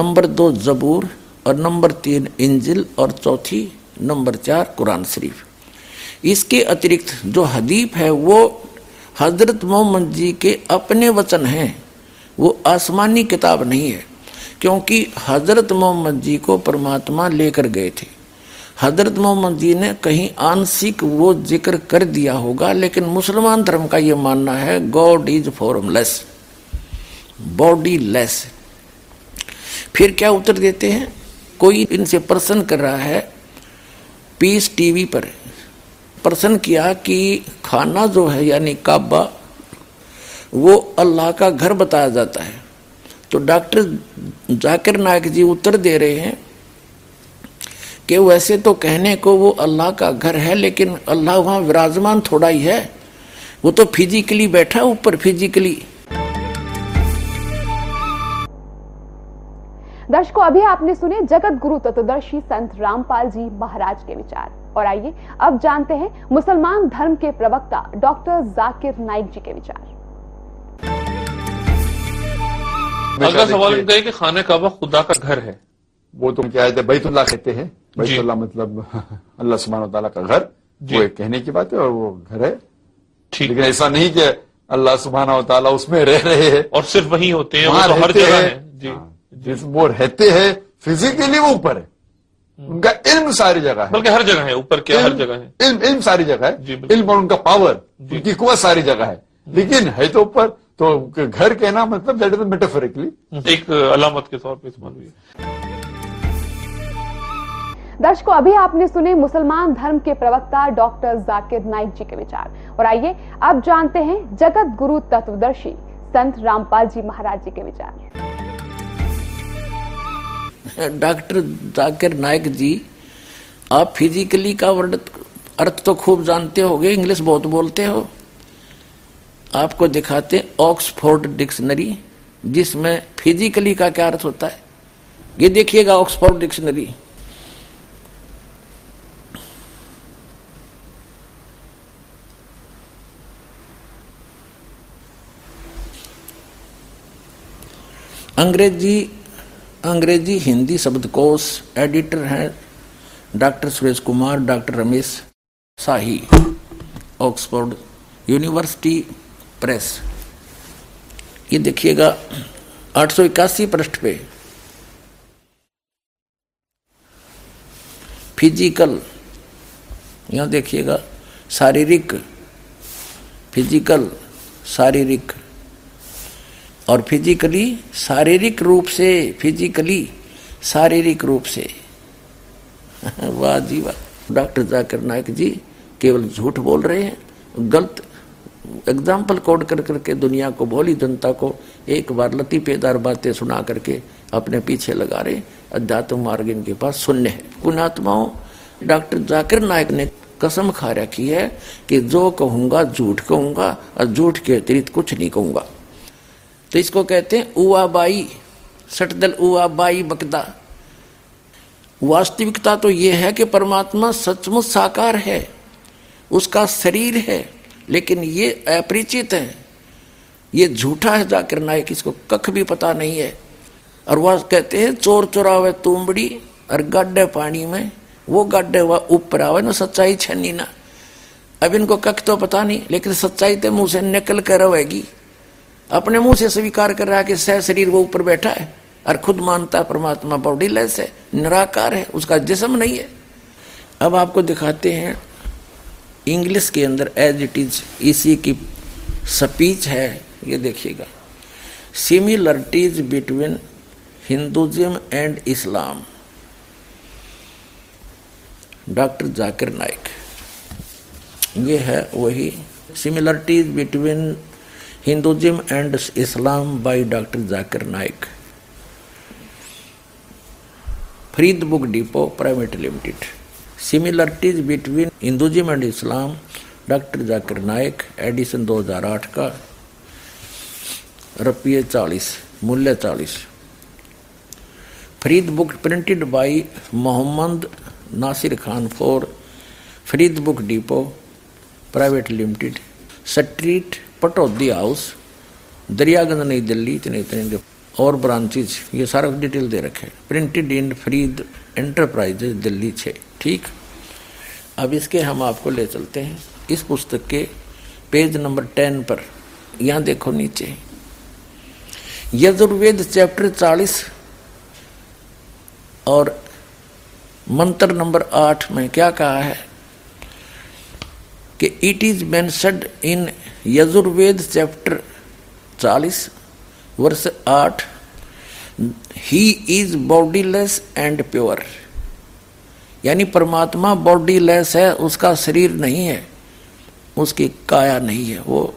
नंबर 2 जबूर, और नंबर 3 इंजिल, और चौथी नंबर 4 कुरान शरीफ। इसके अतिरिक्त जो हदीस है वो हजरत मोहम्मद जी के अपने वचन हैं, वो आसमानी किताब नहीं है, क्योंकि हजरत मोहम्मद जी को परमात्मा लेकर गए थे हजरत मोहम्मद जी ने कहीं आंशिक वो जिक्र कर दिया होगा, लेकिन मुसलमान धर्म का ये मानना है God is formless, body less. फिर क्या उत्तर देते हैं, कोई इनसे प्रश्न कर रहा है पीस टीवी पर, प्रश्न किया कि खाना जो है यानी काबा वो अल्लाह का घर बताया जाता है, तो डॉक्टर जाकिर नाइक जी उत्तर दे रहे हैं कि वैसे तो कहने को वो अल्लाह का घर है, लेकिन अल्लाह वहाँ विराजमान थोड़ा ही है, वो तो फिजिकली बैठा ऊपर फिजिकली। दर्शकों, अभी आपने सुने जगत गुरु तत्वदर्शी संत रामपाल जी महाराज के विचार, और आइए अब जानते हैं मुसलमान धर्म के प्रवक्ता डॉक्टर जाकिर नाइक जी के विचार। अगला सवाल उठता है कि खाने काबा खुदा का घर है, वो तुम क्या कहते बैतुल्लाह कहते हैं, बैतुल्लाह मतलब अल्लाह सुब्हानहू व तआला का घर, वो एक कहने की बात है और वो घर है ठीक, लेकिन ऐसा नहीं कि अल्लाह सुब्हानहू व तआला उसमें रह रहे हैं और सिर्फ वही होते हैं, वो हर जगह हैं जी, जिस वो रहते हैं फिजिकली वो ऊपर है, उनका इल्म सारी जगह है, बल्कि हर जगह है ऊपर, क्या हर जगह है, इल्म सारी जगह है, इल्म और उनका पावर उनकी कुव्वत सारी जगह है, लेकिन है तो ऊपर। तो घर कहना मतलब दैट इज मेटाफोरिकली एक अलामत के तौर पे इस्तेमाल हुई। दर्शकों, अभी आपने सुने मुसलमान धर्म के प्रवक्ता डॉक्टर जाकिर नाइक जी के विचार, और आइए अब जानते हैं जगत गुरु तत्वदर्शी संत रामपाल जी महाराज जी के विचार। डॉक्टर जाकिर नाइक जी, आप फिजिकली का वर्ड अर्थ तो खूब जानते होंगे, इंग्लिश बहुत बोलते हो, आपको दिखाते ऑक्सफोर्ड डिक्शनरी जिसमें फिजिकली का क्या अर्थ होता है, ये देखिएगा ऑक्सफोर्ड डिक्शनरी। अंग्रेजी हिंदी शब्दकोश एडिटर हैं doctor Suresh Kumar, doctor Ramesh Shahi, Oxford university press. ये देखिएगा 881 पृष्ठ पे फिजिकल, यहाँ देखिएगा शारीरिक, फिजिकल शारीरिक, और फिजिकली शारीरिक रूप से, फिजिकली शारीरिक रूप से। वाह जी वाह, डॉक्टर जाकिर नाइक जी केवल झूठ बोल रहे हैं, गलत एग्जाम्पल कोड कर करके दुनिया को, भोली जनता को एक बार लतीफेदार बातें सुना करके अपने पीछे लगा रहे। अध्यात्म मार्ग इनके पास शून्य है। पुण्यात्माओं, डॉक्टर जाकिर नाइक ने कसम खा रखी है कि जो कहूँगा झूठ कहूँगा और झूठ के अतिरिक्त कुछ नहीं कहूँगा। तो इसको कहते हैं उवाबाई, सटदल उवाबाई बकदा। वास्तविकता तो ये है कि परमात्मा सचमुच साकार है, उसका शरीर है, लेकिन ये अपरिचित है, ये झूठा है जाकिर नाइक, इसको कख भी पता नहीं है। और वह कहते हैं चोर चोरावे तुमड़ी और गड्ढे पानी में, वो गड्ढे वह ऊपर आवे न सच्चाई छनी ना। अब इनको कख तो पता नहीं, लेकिन सच्चाई तो मुँह से निकल कर रहेगी, अपने मुंह से स्वीकार कर रहा है कि सह शरीर वो ऊपर बैठा है, और खुद मानता है परमात्मा बॉडीलेस है, निराकार है, उसका जिस्म नहीं है। अब आपको दिखाते हैं इंग्लिश के अंदर एज इट इज, इसी की स्पीच है। ये देखिएगा similarities between Hinduism and Islam, doctor Zakir Naik. ये है वही similarities between Hinduism and Islam by doctor Zakir Naik, Farid book depot private limited. Similarities between Hinduism and Islam, doctor Zakir Naik, edition 2008 का, ₹40, मूल्य 40। Farid book printed by Mohammad Nasir Khan for Farid book depot private limited, street Pataudi house, Daryaganj, नई दिल्ली, इतने इतने और branches, ये सारा डिटेल दे रखे। Printed in Farid enterprises Delhi 6। ठीक, अब इसके हम आपको ले चलते हैं इस पुस्तक के पेज नंबर 10 पर। यहाँ देखो नीचे यजुर्वेद चैप्टर 40 और मंत्र नंबर 8 में क्या कहा है कि it is mentioned in Yajurveda chapter 40 verse 8 he is bodiless and pure, यानी परमात्मा बॉडीलेस है, उसका शरीर नहीं है, उसकी काया नहीं है, वो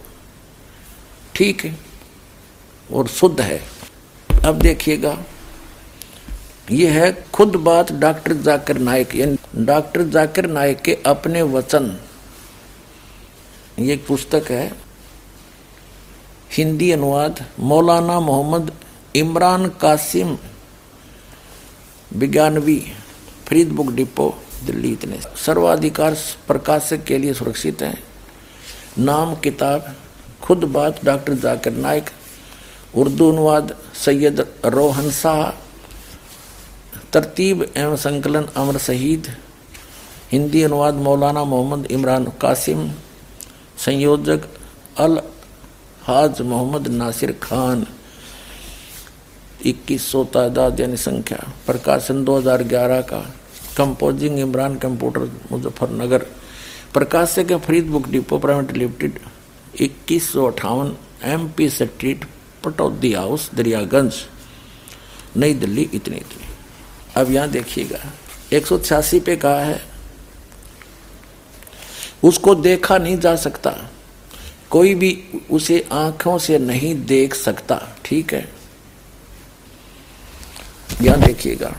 ठीक है और शुद्ध है। अब देखिएगा, ये है खुद बात डॉक्टर जाकिर नाइक, यानी डॉक्टर जाकिर नाइक के अपने वचन, ये एक पुस्तक है, हिंदी अनुवाद मौलाना मोहम्मद इमरान कासिम विज्ञानवी, फरीद बुक डिपो दिल्ली। इतने सर्वाधिकार प्रकाशक के लिए सुरक्षित हैं। नाम किताब खुद बात डॉक्टर जाकिर नाइक, उर्दू अनुवाद सैयद रोहन शाह, तरतीब एवं संकलन अमर शहीद, हिंदी अनुवाद मौलाना मोहम्मद इमरान कासिम, संयोजक अल हाज मोहम्मद नासिर खान, 2100 तादाद यानी संख्या, प्रकाशन 2011 का, कंपोजिंग इमरान कंप्यूटर मुजफ्फरनगर, प्रकाशक है Farid book depot private limited, 2158 MP street Pataudi house Daryaganj नई दिल्ली। इतनी अब यहाँ देखिएगा 186 पे कहा है उसको देखा नहीं जा सकता, कोई भी उसे आंखों से नहीं देख सकता। ठीक है, यहाँ देखिएगा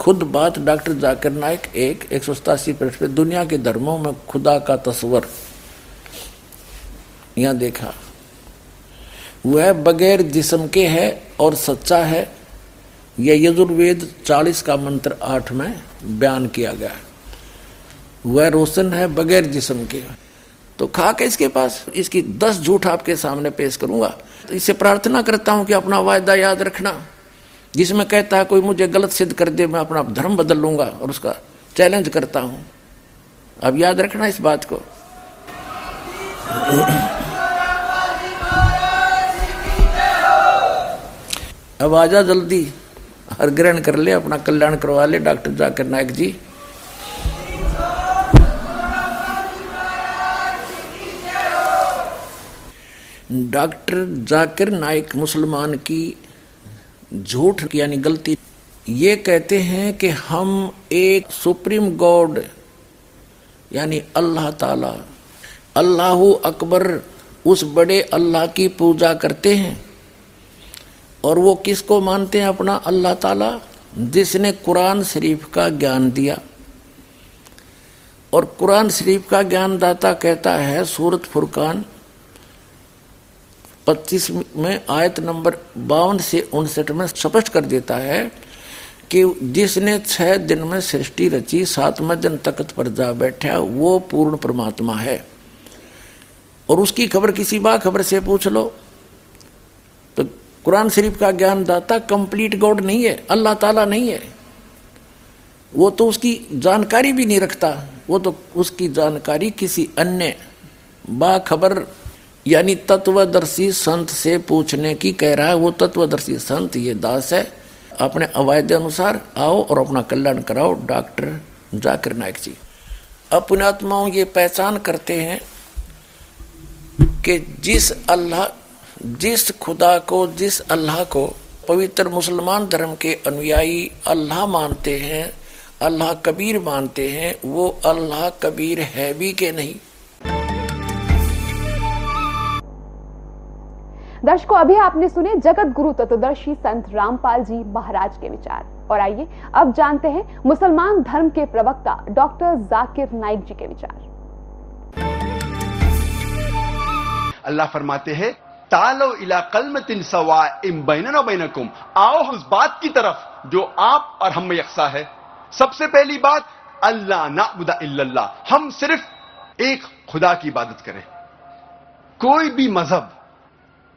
खुद बात डॉक्टर जाकिर नाइक 187 पेज पे, दुनिया के धर्मों में खुदा का तस्वर। यहाँ देखा वह बगैर जिस्म के है और सच्चा है, यह यजुर्वेद 40 का मंत्र 8 में बयान किया गया है। वह रोशन है बगैर जिस्म के, तो खा के इसके पास इसकी 10 झूठ आपके सामने पेश करूंगा। तो इससे प्रार्थना करता हूं कि अपना वायदा याद रखना, जिसमें कहता है कोई मुझे गलत सिद्ध कर दे मैं अपना धर्म बदल लूंगा, और उसका चैलेंज करता हूं। अब याद रखना इस बात को। अब आजा जल्दी, हर ग्रहण कर ले, अपना कल्याण करवा ले डॉक्टर जाकिर नाइक जी। डॉक्टर जाकिर नाइक मुसलमान की झूठ यानी गलती, ये कहते हैं कि हम एक सुप्रीम गॉड यानी अल्लाह ताला, अल्लाहु अकबर, उस बड़े अल्लाह की पूजा करते हैं। और वो किसको मानते हैं? अपना अल्लाह ताला, जिसने कुरान शरीफ का ज्ञान दिया। और कुरान शरीफ का ज्ञानदाता कहता है सूरत फुरकान 25 में आयत नंबर 52 से 59 में स्पष्ट कर देता है कि जिसने 6 दिन में सृष्टि रची, 7वें दिन तख्त पर जा बैठा, वो पूर्ण परमात्मा है। और उसकी खबर किसी बाखबर से पूछ लो। तो कुरान शरीफ का ज्ञानदाता कंप्लीट गॉड नहीं है, अल्लाह ताला नहीं है, वो तो उसकी जानकारी भी नहीं रखता, वो तो उसकी जानकारी किसी अन्य बाखबर यानी तत्वदर्शी संत से पूछने की कह रहा है। वो तत्वदर्शी संत ये दास है, अपने अवायदे अनुसार आओ और अपना कल्याण कराओ डॉक्टर जाकिर नाइक जी। अब पुण्यात्माओं ये पहचान करते हैं कि जिस अल्लाह, जिस खुदा को, जिस अल्लाह को पवित्र मुसलमान धर्म के अनुयायी अल्लाह मानते हैं, अल्लाह कबीर मानते हैं, वो अल्लाह कबीर है भी के नहीं। दर्शकों, अभी आपने सुने जगत गुरु तत्वदर्शी संत रामपाल जी महाराज के विचार। और आइए अब जानते हैं मुसलमान धर्म के प्रवक्ता डॉक्टर जाकिर नाइक जी के विचार। अल्लाह फरमाते हैं तालो इला कलमतिन सवाइम बैनना बैनकुम, आओ उस बात की तरफ जो आप और हम में यकसा है। सबसे पहली बात अल्लाह नाबुदा इल्लल्लाह, हम सिर्फ एक खुदा की इबादत करें। कोई भी मजहब,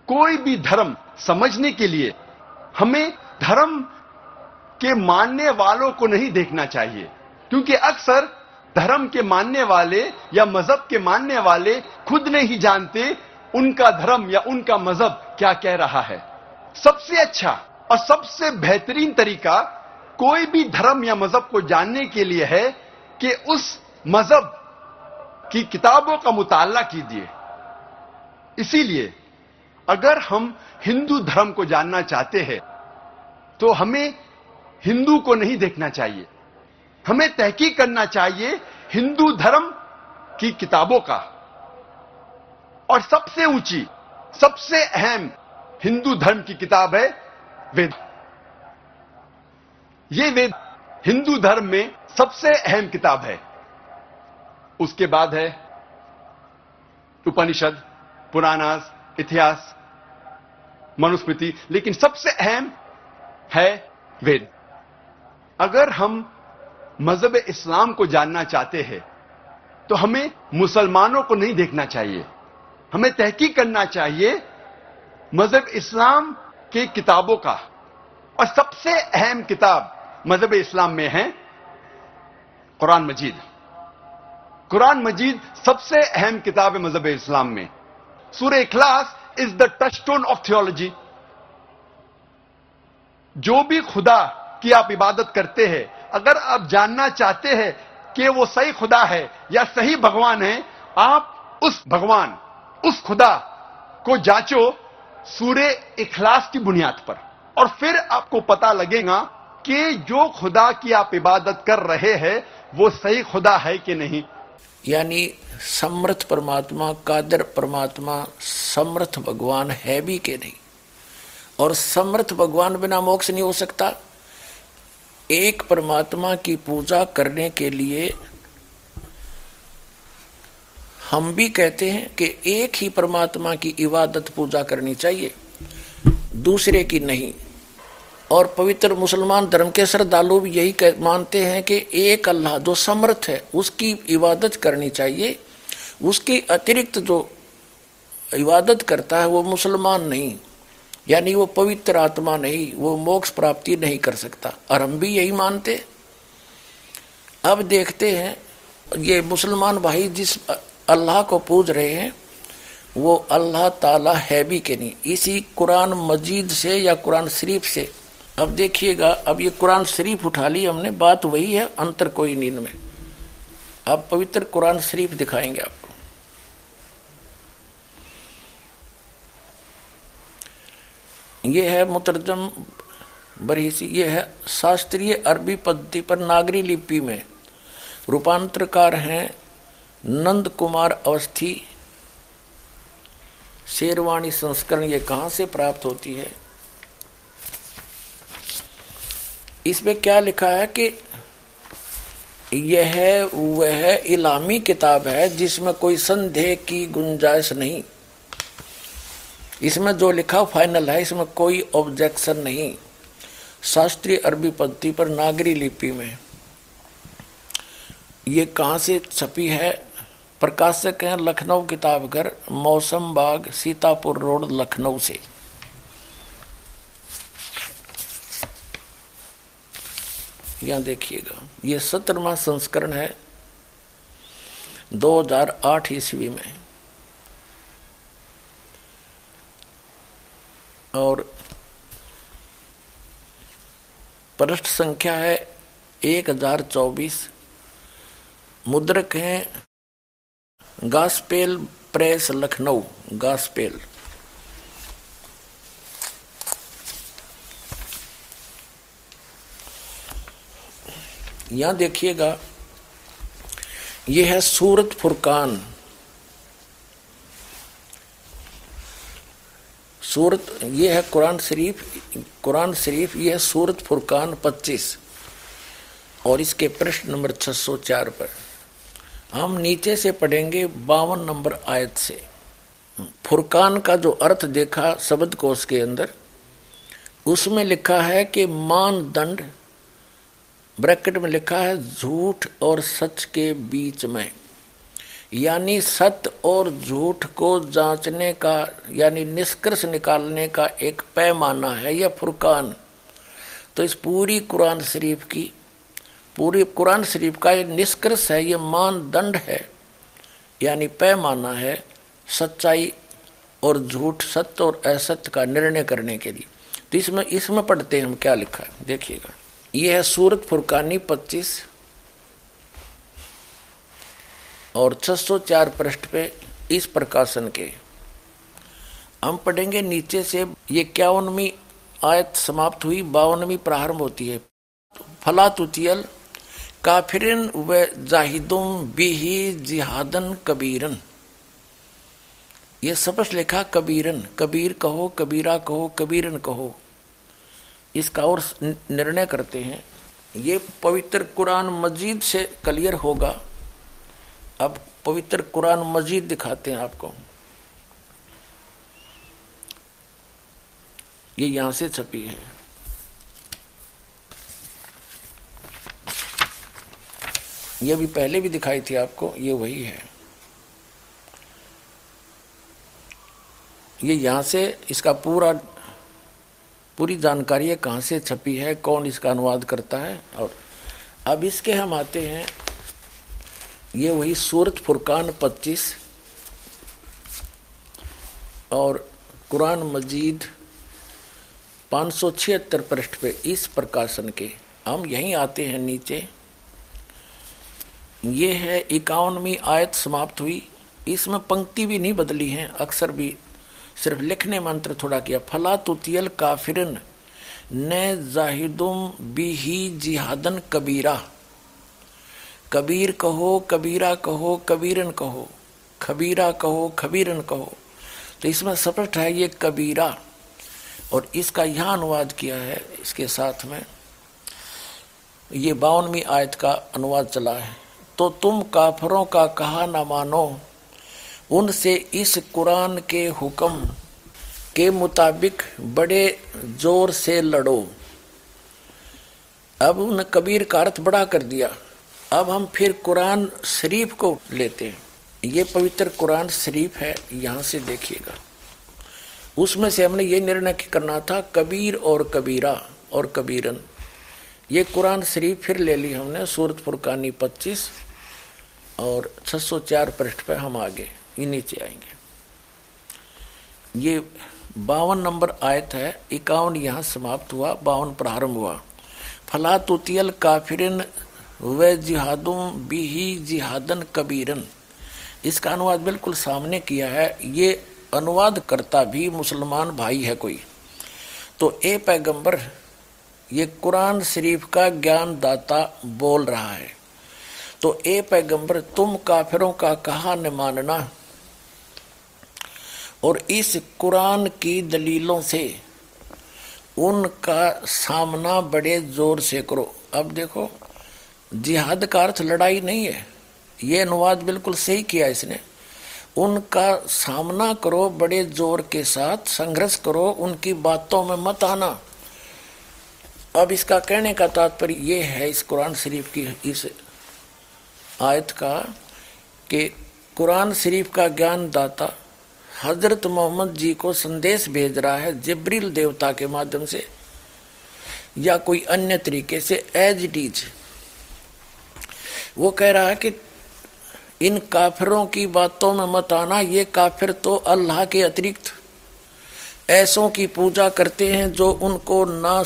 कोई भी धर्म समझने के लिए हमें धर्म के मानने वालों को नहीं देखना चाहिए, क्योंकि अक्सर धर्म के मानने वाले या मजहब के मानने वाले खुद नहीं जानते उनका धर्म या उनका मजहब क्या कह रहा है। सबसे अच्छा और सबसे बेहतरीन तरीका कोई भी धर्म या मजहब को जानने के लिए है कि उस मजहब की किताबों का मुताला कीजिए। इसीलिए अगर हम हिंदू धर्म को जानना चाहते हैं तो हमें हिंदू को नहीं देखना चाहिए, हमें तहकीक करना चाहिए हिंदू धर्म की किताबों का। और सबसे ऊंची, सबसे अहम हिंदू धर्म की किताब है वेद। ये वेद हिंदू धर्म में सबसे अहम किताब है। उसके बाद है उपनिषद, पुराणास, इतिहास, मनुस्मृति, लेकिन सबसे अहम है वेद। अगर हम मजहब इस्लाम को जानना चाहते हैं तो हमें मुसलमानों को नहीं देखना चाहिए, हमें तहकीक करना चाहिए मजहब इस्लाम की किताबों का। और सबसे अहम किताब मजहब इस्लाम में है कुरान मजीद। कुरान मजीद सबसे अहम किताब है मजहब इस्लाम में। सूरह इखलास is the touchstone of theology. जो भी खुदा की आप इबादत करते हैं, अगर आप जानना चाहते हैं कि वो सही खुदा है या सही भगवान है, आप उस भगवान, उस खुदा को जांचो सूरह इखलास की बुनियाद पर, और फिर आपको पता लगेगा कि जो खुदा की आप इबादत कर रहे हैं वो सही खुदा है कि नहीं। यानी समर्थ परमात्मा, कादर परमात्मा, समर्थ भगवान है भी कि नहीं। और समर्थ भगवान बिना मोक्ष नहीं हो सकता। एक परमात्मा की पूजा करने के लिए हम भी कहते हैं कि एक ही परमात्मा की इबादत पूजा करनी चाहिए, दूसरे की नहीं। और पवित्र मुसलमान धर्म के श्रद्धालु भी यही मानते हैं कि एक अल्लाह जो समर्थ है उसकी इबादत करनी चाहिए, उसके अतिरिक्त जो इबादत करता है वो मुसलमान नहीं, यानी वो पवित्र आत्मा नहीं, वो मोक्ष प्राप्ति नहीं कर सकता। और हम भी यही मानते। अब देखते हैं ये मुसलमान भाई जिस अल्लाह को पूज रहे हैं वो अल्लाह ताला है भी कि नहीं, इसी कुरान मजीद से या कुरान शरीफ से। अब देखिएगा, अब ये कुरान शरीफ उठा ली हमने, बात वही है, अंतर कोई नहीं इनमें। अब पवित्र कुरान शरीफ दिखाएंगे आपको। ये है मुतरजम बरहिसी, ये है शास्त्रीय अरबी पद्धति पर नागरी लिपि में। रूपांतरकार हैं नंद कुमार अवस्थी। शेरवानी संस्करण ये कहाँ से प्राप्त होती है? इसमें क्या लिखा है कि यह वह इलामी किताब है जिसमें कोई संदेह की गुंजाइश नहीं। इसमें जो लिखा फाइनल है, इसमें कोई ऑब्जेक्शन नहीं। शास्त्रीय अरबी पद्धति पर नागरी लिपि में ये कहाँ से छपी है? प्रकाशक हैं लखनऊ किताबघर, मौसम बाग, सीतापुर रोड, लखनऊ से। यहाँ देखिएगा, ये 17वां संस्करण है 2008 ईस्वी में। और पृष्ठ संख्या है 1024। मुद्रक हैं गास्पेल प्रेस लखनऊ, गास्पेल। यहां देखिएगा, यह है सूरत फुरकान। सूरत, यह है कुरान शरीफ, कुरान शरीफ यह है सूरत फुरकान 25 और इसके पृष्ठ नंबर 604 पर। हम नीचे से पढ़ेंगे 52 नंबर आयत से। फुरकान का जो अर्थ देखा शब्दकोश के अंदर, उसमें लिखा है कि मानदंड, ब्रैकेट में लिखा है झूठ और सच के बीच में। यानी सत्य और झूठ को जांचने का, यानी निष्कर्ष निकालने का एक पैमाना है यह फुरकान। तो इस पूरी कुरान शरीफ की, पूरी कुरान शरीफ का ये निष्कर्ष है, ये मानदंड है, यानी पैमाना है सच्चाई और झूठ, सत्य और असत्य का निर्णय करने के लिए। तो इसमें पढ़ते हैं हम क्या लिखा है, देखिएगा। ये है सूरत फुरकानी 25 और 604 पृष्ठ पे इस प्रकाशन के हम पढ़ेंगे नीचे से। ये 51वीं आयत समाप्त हुई, 52वीं प्रारंभ होती है। फलातुतियल काफिरन व जाहिदों बिही जिहादन कबीरन। ये सबस लिखा कबीरन, कबीर कहो, कबीरा कहो, कबीरन कहो, इसका और निर्णय करते हैं। ये पवित्र कुरान मजीद से क्लियर होगा। अब पवित्र कुरान मजीद दिखाते हैं आपको। ये यहां से छपी है। ये भी पहले भी दिखाई थी आपको, ये वही है। ये यहाँ से इसका पूरी जानकारी है, कहाँ से छपी है, कौन इसका अनुवाद करता है। और अब इसके हम आते हैं, ये वही सूरत फुरकान 25 और कुरान मजीद 576 पृष्ठ पे इस प्रकाशन के। हम यहीं आते हैं नीचे। ये है 51वीं आयत समाप्त हुई। इसमें पंक्ति भी नहीं बदली है, अक्सर भी सिर्फ लिखने में अंतर थोड़ा किया। फला तुतियल काफिरन ने जाहिदुम बिही जिहादन कबीरा। कबीर कहो, कबीरा कहो, कबीरन कहो, खबीरा कहो, खबीरन कहो। तो इसमें स्पष्ट है ये कबीरा, और इसका यहाँ अनुवाद किया है। इसके साथ में ये 52वीं आयत का अनुवाद चला है। तो तुम काफरों का कहा न मानो, उनसे इस कुरान के हुक्म के मुताबिक बड़े जोर से लड़ो। अब उन कबीर का अर्थ बड़ा कर दिया। अब हम फिर कुरान शरीफ को लेते हैं। ये पवित्र कुरान शरीफ है, यहाँ से देखिएगा। उसमें से हमने ये निर्णय करना था कबीर और कबीरा और कबीरन। ये कुरान शरीफ फिर ले ली हमने सूरत फुरकानी 25 और 604 पृष्ठ पर हम आगे ये नीचे आएंगे। ये 52 नंबर आयत है। 51 यहाँ समाप्त हुआ, 52 प्रारंभ हुआ। फला तुतियल काफिरन व जिहादुम बिही जिहादन कबीरन। इसका अनुवाद बिल्कुल सामने किया है। ये अनुवाद करता भी मुसलमान भाई है कोई, तो ए पैगंबर, ये कुरान शरीफ का ज्ञान दाता बोल रहा है। तो ए पैगंबर, तुम काफिरों का कहा न मानना और इस कुरान की दलीलों से उनका सामना बड़े जोर से करो। अब देखो, जिहाद का अर्थ लड़ाई नहीं है। ये अनुवाद बिल्कुल सही किया इसने। उनका सामना करो बड़े जोर के साथ, संघर्ष करो, उनकी बातों में मत आना। अब इसका कहने का तात्पर्य ये है इस कुरान शरीफ की इस आयत का कि कुरान शरीफ का ज्ञान दाता हजरत मोहम्मद जी को संदेश भेज रहा है जिब्रिल देवता के माध्यम से या कोई अन्य तरीके से, एज इट इज। वो कह रहा है कि इन काफिरों की बातों में मत आना। ये काफिर तो अल्लाह के अतिरिक्त ऐसों की पूजा करते हैं जो उनको ना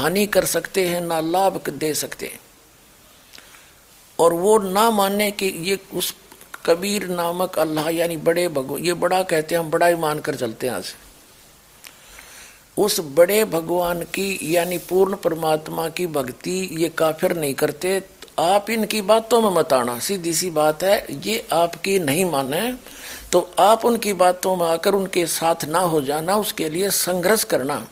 हानि कर सकते हैं ना लाभ दे सकते हैं। और वो ना माने कि ये उस कबीर नामक अल्लाह यानी बड़े भगवान, ये बड़ा कहते हैं हम, बड़ा ही मान कर चलते हैं आज। उस बड़े भगवान की यानी पूर्ण परमात्मा की भक्ति ये काफिर नहीं करते। आप इनकी बातों में मत आना, सीधी सी बात है। ये आपकी नहीं माने तो आप उनकी बातों में आकर उनके साथ ना हो जाना, उसके लिए संघर्ष करना,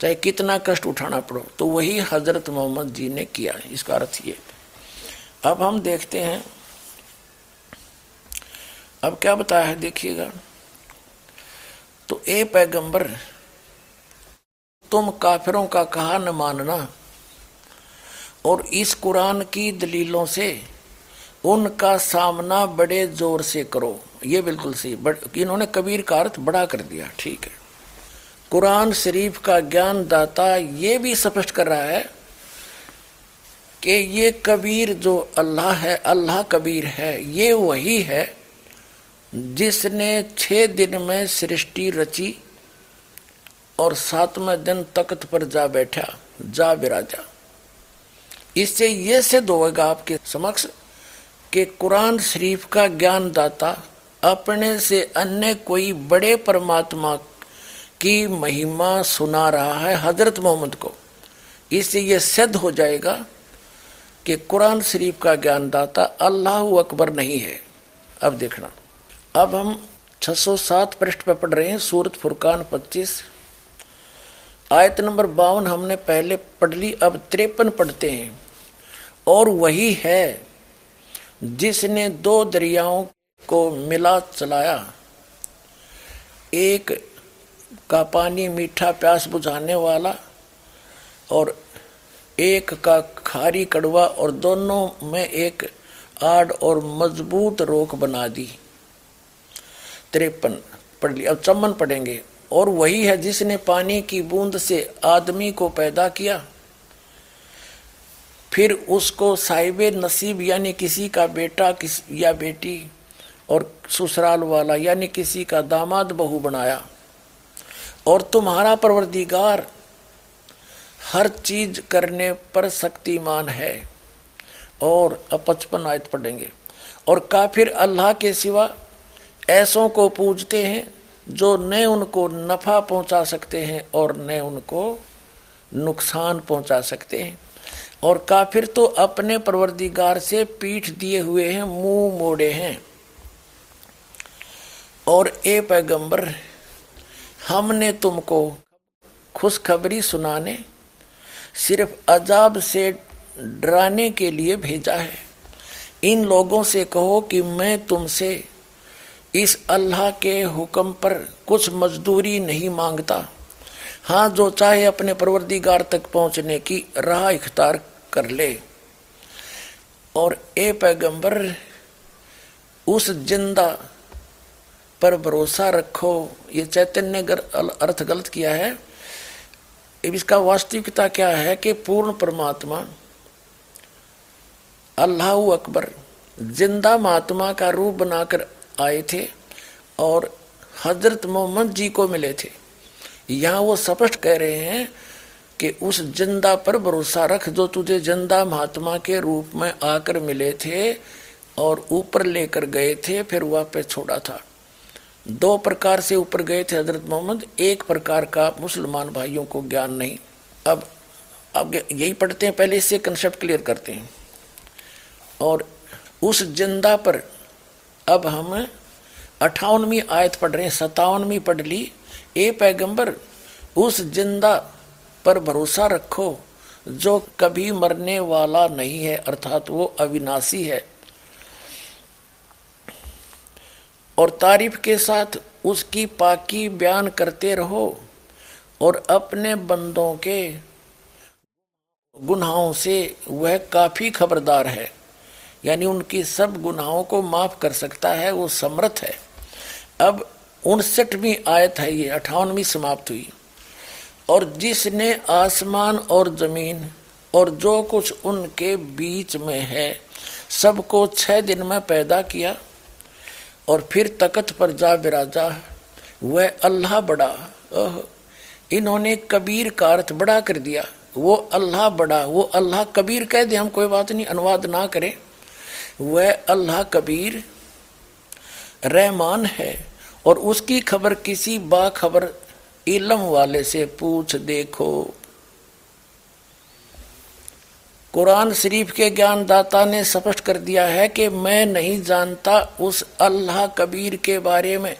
चाहे कितना कष्ट उठाना पड़ो। तो वही हजरत मोहम्मद जी ने किया, इसका अर्थ ये। अब हम देखते हैं अब क्या बताया है, देखिएगा। तो ए पैगंबर, तुम काफिरों का कहा न मानना और इस कुरान की दलीलों से उनका सामना बड़े जोर से करो। ये बिल्कुल सही। इन्होंने कबीर का अर्थ बड़ा कर दिया, ठीक है। कुरान शरीफ का ज्ञान दाता ये भी स्पष्ट कर रहा है कि ये कबीर जो अल्लाह है, अल्लाह कबीर है, ये वही है जिसने 6 दिन में सृष्टि रची और 7वें दिन तख्त पर जा बैठा, जा विराजा। इससे यह सिद्ध होगा आपके समक्ष कि कुरान शरीफ का ज्ञानदाता अपने से अन्य कोई बड़े परमात्मा की महिमा सुना रहा है हजरत मोहम्मद को। इससे यह सिद्ध हो जाएगा कि कुरान शरीफ का ज्ञानदाता अल्लाह अकबर नहीं है। अब देखना, अब हम 607 पृष्ठ पर पढ़ रहे हैं, सूरत फुरकान 25 आयत नंबर 52 हमने पहले पढ़ ली, अब 53 पढ़ते हैं। और वही है जिसने दो दरियाओं को मिला चलाया, एक का पानी मीठा प्यास बुझाने वाला और एक का खारी कड़वा, और दोनों में एक आड़ और मजबूत रोक बना दी। 53 पढ़ लिया, अब 54 पढ़ेंगे। और वही है जिसने पानी की बूंद से आदमी को पैदा किया, फिर उसको साहिबे नसीब यानी किसी का बेटा या बेटी और ससुराल वाला यानी किसी का दामाद बहू बनाया। और तुम्हारा परवरदिगार हर चीज करने पर शक्तिमान है। और अब 55 आयत पढ़ेंगे। और काफिर अल्लाह के सिवा ऐसों को पूजते हैं जो न उनको नफ़ा पहुंचा सकते हैं और न उनको नुकसान पहुंचा सकते हैं। और काफिर तो अपने परवरदिगार से पीठ दिए हुए हैं, मुंह मोड़े हैं। और ए पैगंबर, हमने तुमको खुशखबरी सुनाने, सिर्फ अजाब से डराने के लिए भेजा है। इन लोगों से कहो कि मैं तुमसे इस अल्लाह के हुक्म पर कुछ मजदूरी नहीं मांगता। हाँ, जो चाहे अपने परवरदिगार तक पहुँचने की राह इख्तियार कर ले। और ए पैगंबर, उस जिंदा पर भरोसा रखो। ये चैतन्य अर्थ गलत किया है। इसका वास्तविकता क्या है कि पूर्ण परमात्मा अल्लाहु अकबर जिंदा महात्मा का रूप बनाकर आए थे और हजरत मोहम्मद जी को मिले थे। यहाँ वो स्पष्ट कह रहे हैं कि उस जिंदा पर भरोसा रख जो तुझे जिंदा महात्मा के रूप में आकर मिले थे और ऊपर लेकर गए थे, फिर वापस छोड़ा था। दो प्रकार से ऊपर गए थे हजरत मोहम्मद, एक प्रकार का मुसलमान भाइयों को ज्ञान नहीं। अब यही पढ़ते हैं, पहले इससे कंसेप्ट क्लियर करते हैं। और उस जिंदा पर अब हम 58वीं आयत पढ़ रहे हैं, 57वीं पढ़ ली। ए पैगंबर, उस जिंदा पर भरोसा रखो जो कभी मरने वाला नहीं है, अर्थात वो अविनाशी है। और तारीफ के साथ उसकी पाकी बयान करते रहो और अपने बंदों के गुनाहों से वह काफ़ी खबरदार है, यानी उनकी सब गुनाहों को माफ़ कर सकता है, वो समर्थ है। अब 59वीं आयत है ये, 58वीं समाप्त हुई। और जिसने आसमान और ज़मीन और जो कुछ उनके बीच में है सबको 6 दिन में पैदा किया और फिर तख्त पर जा विराजा, वह अल्लाह बड़ा। इन्होंने कबीर का अर्थ बड़ा कर दिया, वो अल्लाह बड़ा, वो अल्लाह कबीर कह दे हम कोई बात नहीं, अनुवाद ना करें। वह अल्लाह कबीर रहमान है और उसकी खबर किसी बाखबर इल्म वाले से पूछ देखो। कुरान शरीफ के ज्ञानदाता ने स्पष्ट कर दिया है कि मैं नहीं जानता उस अल्लाह कबीर के बारे में।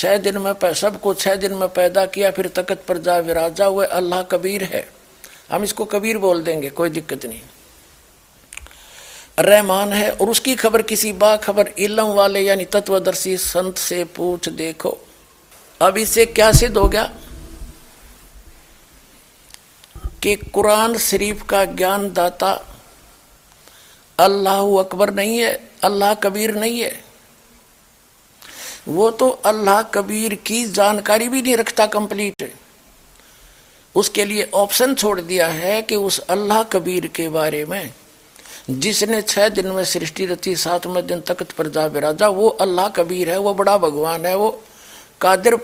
6 दिन में सबको 6 दिन में पैदा किया, फिर तख्त पर जा विराजा, वह अल्लाह कबीर है। हम इसको कबीर बोल देंगे, कोई दिक्कत नहीं। रहमान है और उसकी खबर किसी बाखबर इल्म वाले यानी तत्वदर्शी संत से पूछ देखो। अब इससे क्या सिद्ध हो गया कि कुरान शरीफ का ज्ञानदाता अल्लाह अकबर नहीं है, अल्लाह कबीर नहीं है। वो तो अल्लाह कबीर की जानकारी भी नहीं रखता कंप्लीट, उसके लिए ऑप्शन छोड़ दिया है कि उस अल्लाह कबीर के बारे में जिसने 6 दिन में सृष्टि रची, 7वें दिन तख्त पर जा विराजा, वो अल्लाह कबीर है, वो बड़ा भगवान है, वो कादिर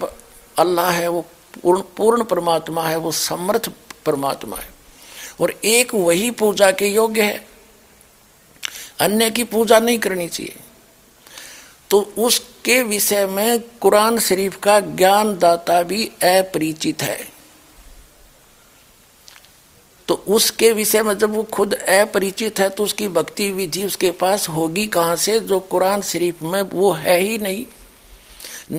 अल्लाह है, वो पूर्ण परमात्मा है, वो समर्थ परमात्मा है, और एक वही पूजा के योग्य है, अन्य की पूजा नहीं करनी चाहिए। तो उसके विषय में कुरान शरीफ का ज्ञानदाता भी अपरिचित है। तो उसके विषय में जब वो खुद अपरिचित है तो उसकी भक्ति विधि उसके पास होगी कहाँ से, जो कुरान शरीफ में वो है ही नहीं।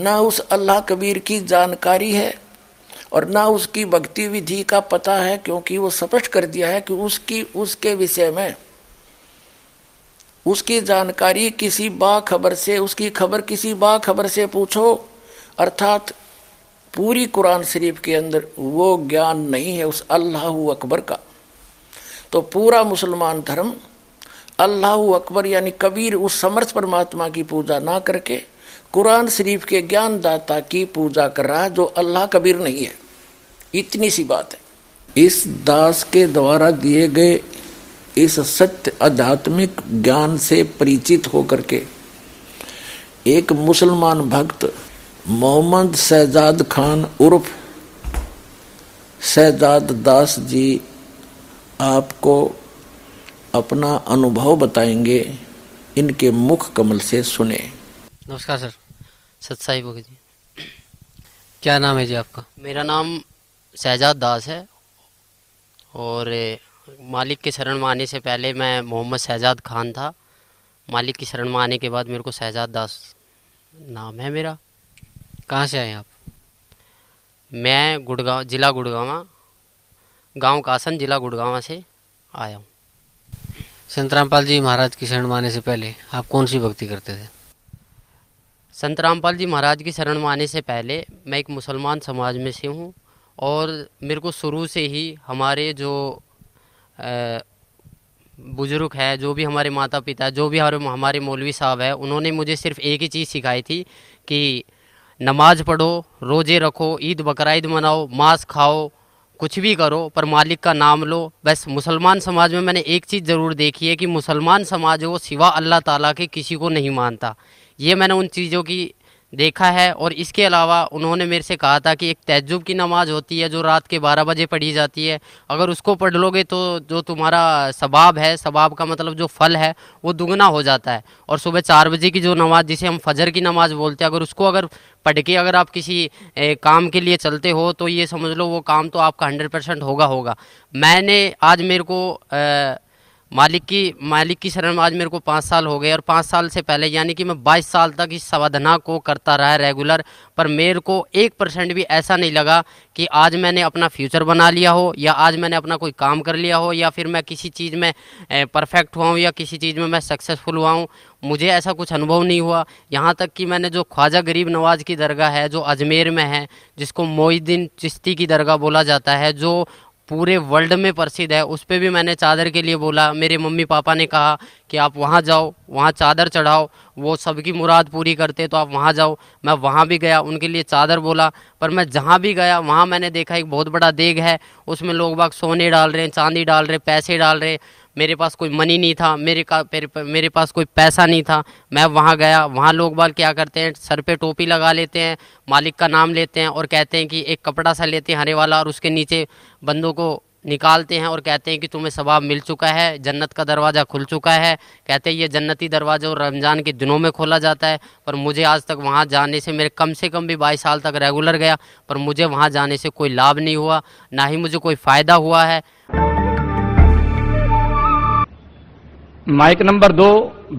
ना उस अल्लाह कबीर की जानकारी है और ना उसकी भक्ति विधि का पता है, क्योंकि वो स्पष्ट कर दिया है कि उसके विषय में उसकी जानकारी किसी बाखबर से, उसकी खबर किसी बाखबर से पूछो। अर्थात पूरी कुरान शरीफ के अंदर वो ज्ञान नहीं है उस अल्लाहू अकबर का। तो पूरा मुसलमान धर्म अल्लाहू अकबर यानी कबीर, उस समर्थ परमात्मा की पूजा ना करके कुरान शरीफ के ज्ञानदाता की पूजा कर रहा है, जो अल्लाह कबीर नहीं है। इतनी सी बात है। इस दास के द्वारा दिए गए इस सत्य आध्यात्मिक ज्ञान से परिचित होकर के एक मुसलमान भक्त मोहम्मद शहजाद खान उर्फ शहजाद दास जी आपको अपना अनुभव बताएंगे, इनके मुख कमल से सुने। नमस्कार सर, सत साई भोग जी। क्या नाम है जी आपका? मेरा नाम शहजाद दास है और मालिक के शरण में आने से पहले मैं मोहम्मद शहजाद खान था। मालिक की शरण में आने के बाद मेरे को शहजाद दास नाम है मेरा। कहाँ से आए आप? मैं गुड़गांव, ज़िला गुड़गांव, गांव कासन, ज़िला गुड़गांव से आया हूँ। संत रामपाल जी महाराज की शरण में आने से पहले आप कौन सी भक्ति करते थे? संत रामपाल जी महाराज की शरण में आने से पहले मैं एक मुसलमान समाज में से हूँ और मेरे को शुरू से ही हमारे जो बुज़ुर्ग है, जो भी हमारे माता पिता, जो भी हमारे मौलवी साहब है, उन्होंने मुझे सिर्फ एक ही चीज़ सिखाई थी कि नमाज पढ़ो, रोज़े रखो, ईद बकराईद मनाओ, मांस खाओ, कुछ भी करो पर मालिक का नाम लो। बस मुसलमान समाज में मैंने एक चीज़ ज़रूर देखी है कि मुसलमान समाज वो सिवा अल्लाह ताला के किसी को नहीं मानता। ये मैंने उन चीज़ों की देखा है। और इसके अलावा उन्होंने मेरे से कहा था कि एक तहज्जुद की नमाज होती है जो रात के 12 बजे पढ़ी जाती है, अगर उसको पढ़ लोगे तो जो तुम्हारा सवाब है, सवाब का मतलब जो फल है वो दुगना हो जाता है। और सुबह 4 बजे की जो नमाज, जिसे हम फजर की नमाज बोलते हैं, अगर उसको अगर पढ़ के अगर आप किसी काम के लिए चलते हो तो ये समझ लो वो काम तो आपका 100% होगा। मैंने आज मेरे को मालिक की शरण में आज मेरे को 5 साल हो गए और 5 साल से पहले यानी कि मैं 22 साल तक इस साधना को करता रहा रेगुलर, पर मेरे को 1% भी ऐसा नहीं लगा कि आज मैंने अपना फ्यूचर बना लिया हो या आज मैंने अपना कोई काम कर लिया हो या फिर मैं किसी चीज़ में परफेक्ट हुआ हूँ या किसी चीज़ में मैं सक्सेसफुल हुआ हूँ। मुझे ऐसा कुछ अनुभव नहीं हुआ। यहाँ तक कि मैंने जो ख्वाजा गरीब नवाज की दरगाह है जो अजमेर में है, जिसको मोईद्दीन चिश्ती की दरगाह बोला जाता है, जो पूरे वर्ल्ड में प्रसिद्ध है, उस पर भी मैंने चादर के लिए बोला। मेरे मम्मी पापा ने कहा कि आप वहाँ जाओ, वहाँ चादर चढ़ाओ, वो सबकी मुराद पूरी करते तो आप वहाँ जाओ। मैं वहाँ भी गया, उनके लिए चादर बोला, पर मैं जहाँ भी गया वहाँ मैंने देखा एक बहुत बड़ा देग है, उसमें लोग बाग सोने डाल रहे हैं, चांदी डाल रहे हैं, पैसे डाल रहे हैं। मेरे पास कोई मनी नहीं था, मेरे पास कोई पैसा नहीं था। मैं वहाँ गया, वहाँ लोग बाल क्या करते हैं, सर पे टोपी लगा लेते हैं, मालिक का नाम लेते हैं और कहते हैं कि एक कपड़ा सा लेते हैं हरे वाला और उसके नीचे बंदों को निकालते हैं और कहते हैं कि तुम्हें सवाब मिल चुका है, जन्नत का दरवाज़ा खुल चुका है। कहते हैं ये जन्नती दरवाज़ा और रमज़ान के दिनों में खोला जाता है, पर मुझे आज तक वहाँ जाने से, मेरे कम से कम भी 22 साल तक रेगुलर गया, पर मुझे वहाँ जाने से कोई लाभ नहीं हुआ, ना ही मुझे कोई फ़ायदा हुआ है। माइक नंबर 2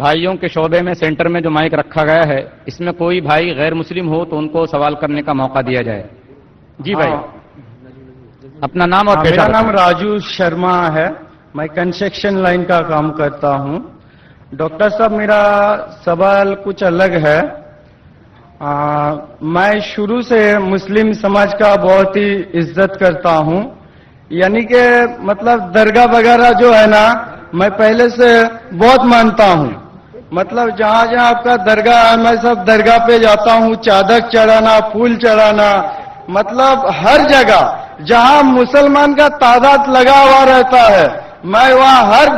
भाइयों के शोबे में सेंटर में जो माइक रखा गया है, इसमें कोई भाई गैर मुस्लिम हो तो उनको सवाल करने का मौका दिया जाए। जी भाई, अपना नाम और पेशा। मेरा नाम राजू शर्मा है, मैं कंस्ट्रक्शन लाइन का काम करता हूं। डॉक्टर साहब, मेरा सवाल कुछ अलग है। मैं शुरू से मुस्लिम समाज का बहुत ही इज्जत करता हूं, यानी कि मतलब दरगाह वगैरह जो है ना, मैं पहले से बहुत मानता हूं। मतलब जहां जहां आपका दरगाह है मैं सब दरगाह पे जाता हूं, चादर चढ़ाना, फूल चढ़ाना, मतलब हर जगह जहां मुसलमान का तादाद लगा हुआ रहता है मैं वहां हर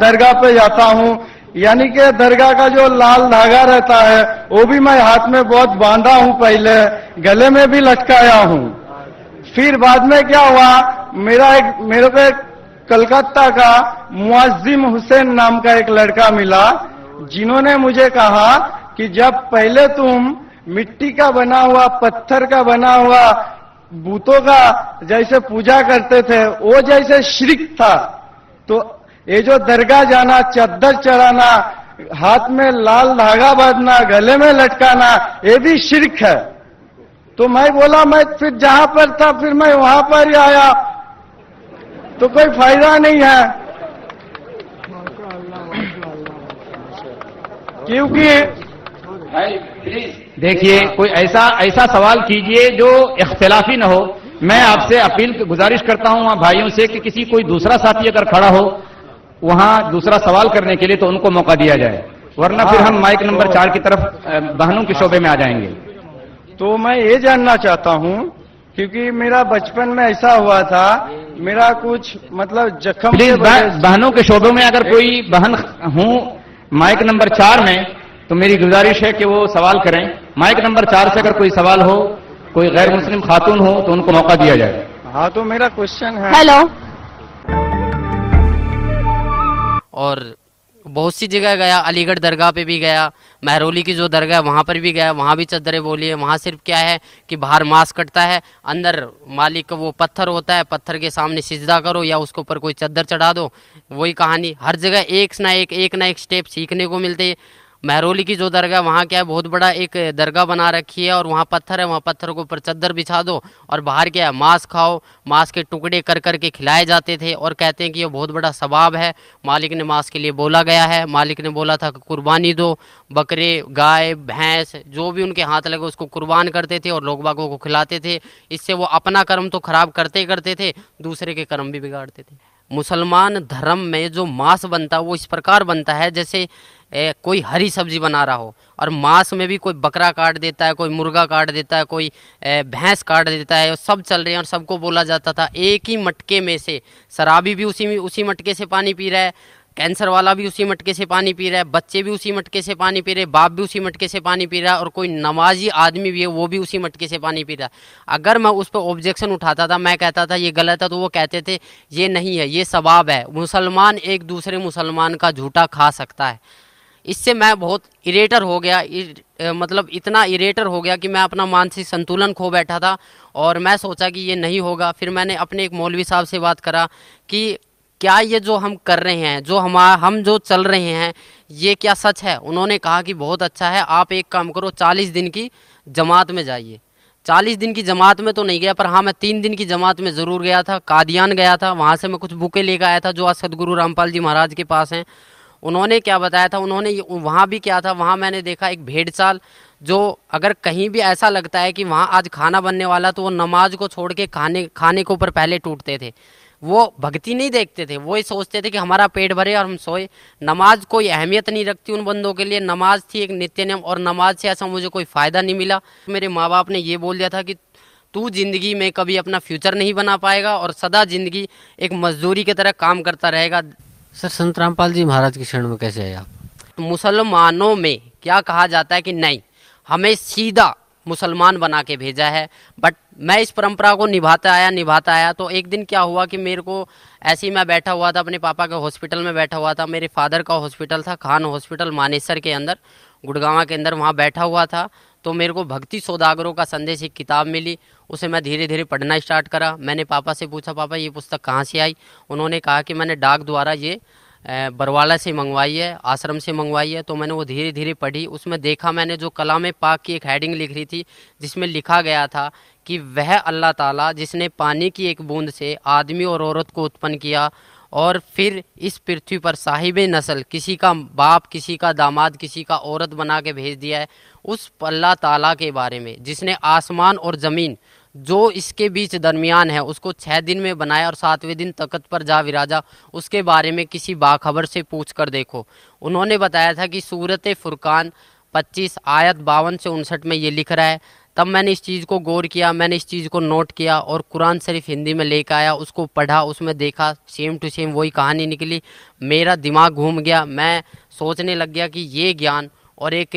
दरगाह पे जाता हूं। यानी कि दरगाह का जो लाल धागा रहता है वो भी मैं हाथ में बहुत बांधा हूं, पहले गले में भी लटकाया हूं। फिर बाद में क्या हुआ, मेरे को एक कलकत्ता का मुअज्जिम हुसैन नाम का एक लड़का मिला, जिन्होंने मुझे कहा कि जब पहले तुम मिट्टी का बना हुआ, पत्थर का बना हुआ, भूतों का जैसे पूजा करते थे, वो जैसे शिर्क था। तो ये जो दरगाह जाना, चद्दर चढ़ाना, हाथ में लाल धागा बांधना, गले में लटकाना, ये भी शिर्क है। तो मैं बोला, मैं फिर जहां पर था फिर मैं वहां पर ही आया, तो कोई फायदा नहीं है, क्योंकि देखिए कोई ऐसा सवाल कीजिए जो इख्तिलाफी ना हो। मैं आपसे अपील गुजारिश करता हूं वहां भाइयों से कि किसी कोई दूसरा साथी अगर खड़ा हो वहां दूसरा सवाल करने के लिए तो उनको मौका दिया जाए, वरना फिर हम माइक नंबर 4 की तरफ बहनों के शोबे में आ जाएंगे। तो मैं ये जानना चाहता हूं, क्योंकि मेरा बचपन में ऐसा हुआ था, मेरा कुछ मतलब जख्म। प्लीज बहनों के शोबे में अगर कोई बहन हूं माइक नंबर 4 में, तो मेरी गुजारिश है कि वो सवाल करें। माइक नंबर 4 से अगर कोई सवाल हो, कोई गैर मुस्लिम खातून हो तो उनको मौका दिया जाए। हाँ, तो मेरा क्वेश्चन है। हेलो। और बहुत सी जगह गया, अलीगढ़ दरगाह पे भी गया, महरोली की जो दरगाह है वहाँ पर भी गया, वहाँ भी चद्दरें बोली है। वहाँ सिर्फ क्या है कि बाहर मास्क कटता है, अंदर मालिक का वो पत्थर होता है, पत्थर के सामने सिजदा करो या उसके ऊपर कोई चद्दर चढ़ा दो, वही कहानी। हर जगह एक ना एक स्टेप सीखने को मिलते हैं। महरोली की जो दरगाह, वहाँ क्या है, बहुत बड़ा एक दरगाह बना रखी है और वहाँ पत्थर है, वहाँ पत्थर के ऊपर चद्दर बिछा दो और बाहर क्या है, मांस खाओ। मांस के टुकड़े कर कर के खिलाए जाते थे और कहते हैं कि ये बहुत बड़ा सवाब है, मालिक ने मांस के लिए बोला गया है। मालिक ने बोला था कि कुर्बानी दो, बकरे, गाय, भैंस जो भी उनके हाथ लगे उसको कुर्बान करते थे और लोग बागों को खिलाते थे। इससे वो अपना कर्म तो खराब करते थे, दूसरे के कर्म भी बिगाड़ते थे। मुसलमान धर्म में जो मांस बनता है वो इस प्रकार बनता है जैसे कोई हरी सब्जी बना रहा हो, और मांस में भी कोई बकरा काट देता है, कोई मुर्गा काट देता है, कोई भैंस काट देता है, सब चल रहे हैं। और सबको बोला जाता था एक ही मटके में से, शराबी भी उसी मटके से पानी पी रहा है, कैंसर वाला भी उसी मटके से पानी पी रहा है, बच्चे भी उसी मटके से पानी पी रहे, बाप भी उसी मटके से पानी पी रहा है, और कोई नमाजी आदमी भी है वो भी उसी मटके से पानी पी रहा है। अगर मैं उस पर ऑब्जेक्शन उठाता था, मैं कहता था ये गलत है, तो वो कहते थे ये नहीं है, ये सवाब है। मुसलमान एक दूसरे मुसलमान का झूठा खा सकता है। इससे मैं बहुत इरेटर हो गया, मतलब इतना इरेटर हो गया कि मैं अपना मानसिक संतुलन खो बैठा था और मैं सोचा कि ये नहीं होगा। फिर मैंने अपने एक मौलवी साहब से बात करा कि क्या ये जो हम कर रहे हैं, जो हम जो चल रहे हैं, ये क्या सच है। उन्होंने कहा कि बहुत अच्छा है, आप एक काम करो, 40 दिन की जमात में जाइए। 40 दिन की जमात में तो नहीं गया, पर हाँ मैं 3 दिन की जमात में ज़रूर गया था। कादियान गया था, वहाँ से मैं कुछ बुकें लेकर आया था जो आज सदगुरु रामपाल जी महाराज के पास हैं। उन्होंने क्या बताया था, उन्होंने वहाँ भी क्या था, वहाँ मैंने देखा एक भेड़चाल, जो अगर कहीं भी ऐसा लगता है कि वहाँ आज खाना बनने वाला, तो वो नमाज को छोड़ के खाने के ऊपर पहले टूटते थे। वो भक्ति नहीं देखते थे, वो ये सोचते थे कि हमारा पेट भरे और हम सोए। नमाज कोई अहमियत नहीं रखती उन बंदों के लिए, नमाज थी एक नित्य नियम, और नमाज से ऐसा मुझे कोई फ़ायदा नहीं मिला। मेरे माँ बाप ने ये बोल दिया था कि तू जिंदगी में कभी अपना फ्यूचर नहीं बना पाएगा और सदा जिंदगी एक मजदूरी की तरह काम करता रहेगा। सर, संत रामपाल जी महाराज की शरण में कैसे आए आप? मुसलमानों में क्या कहा जाता है कि नहीं, हमें सीधा मुसलमान बना के भेजा है, बट मैं इस परंपरा को निभाता आया। तो एक दिन क्या हुआ कि मेरे को ऐसे ही, मैं बैठा हुआ था अपने पापा के हॉस्पिटल में, बैठा हुआ था, मेरे फादर का हॉस्पिटल था, खान हॉस्पिटल मानेसर के अंदर, गुड़गांव के अंदर, वहाँ बैठा हुआ था। तो मेरे को भक्ति सौदागरों का संदेश एक किताब मिली, उसे मैं धीरे धीरे पढ़ना स्टार्ट करा। मैंने पापा से पूछा, पापा ये पुस्तक कहाँ से आई? उन्होंने कहा कि मैंने डाक द्वारा ये बरवाला से मंगवाई है, आश्रम से मंगवाई है। तो मैंने वो धीरे धीरे पढ़ी, उसमें देखा मैंने जो कलाम पाक की एक हेडिंग लिख रही थी, जिसमें लिखा गया था कि वह अल्लाह ताला जिसने पानी की एक बूंद से आदमी और औरत को उत्पन्न किया और फिर इस पृथ्वी पर साहिबे नस्ल, किसी का बाप, किसी का दामाद, किसी का औरत बना के भेज दिया है, उस अल्लाह ताला के बारे में जिसने आसमान और ज़मीन जो इसके बीच दरमियान है उसको 6 दिन में बनाया और 7वें दिन तकत पर जा विराजा, उसके बारे में किसी बाखबर से पूछ कर देखो। उन्होंने बताया था कि सूरत फुरकान 25 आयत 52 से 59 में ये लिख रहा है। तब मैंने इस चीज़ को गौर किया, मैंने इस चीज़ को नोट किया और कुरान शरीफ हिंदी में लेकर आया, उसको पढ़ा, उसमें देखा सेम टू सेम वही कहानी निकली। मेरा दिमाग घूम गया, मैं सोचने लग गया कि ये ज्ञान और एक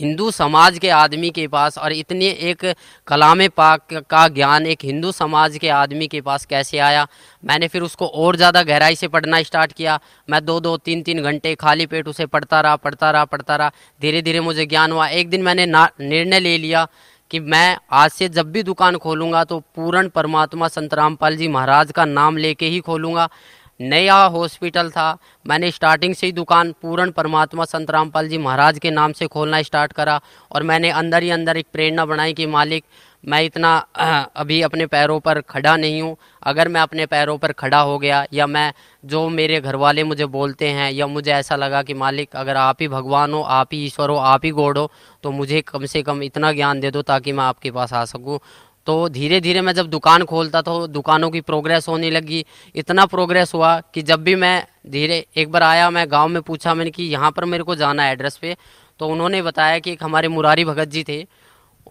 हिंदू समाज के आदमी के पास और इतने एक कलाम पाक का ज्ञान एक हिंदू समाज के आदमी के पास कैसे आया। मैंने फिर उसको और ज़्यादा गहराई से पढ़ना स्टार्ट किया। मैं दो तीन घंटे खाली पेट उसे पढ़ता रहा। धीरे धीरे मुझे ज्ञान हुआ। एक दिन मैंने निर्णय ले लिया कि मैं आज से जब भी दुकान खोलूँगा तो पूर्ण परमात्मा संत रामपाल जी महाराज का नाम लेके ही खोलूँगा। नया हॉस्पिटल था, मैंने स्टार्टिंग से ही दुकान पूर्ण परमात्मा संत रामपाल जी महाराज के नाम से खोलना स्टार्ट करा। और मैंने अंदर ही अंदर एक प्रेरणा बनाई कि मालिक, मैं इतना अभी अपने पैरों पर खड़ा नहीं हूँ। अगर मैं अपने पैरों पर खड़ा हो गया या मैं जो मेरे घर वाले मुझे बोलते हैं या मुझे ऐसा लगा कि मालिक अगर आप ही भगवान हो, आप ही ईश्वर हो, आप ही गॉड हो, तो मुझे कम से कम इतना ज्ञान दे दो ताकि मैं आपके पास आ सकूँ। तो धीरे धीरे मैं जब दुकान खोलता तो दुकानों की प्रोग्रेस होने लगी। इतना प्रोग्रेस हुआ कि जब भी मैं एक बार आया, मैं गाँव में पूछा मैंने कि यहाँ पर मेरे को जाना है एड्रेस पर, तो उन्होंने बताया कि हमारे मुरारी भगत जी थे,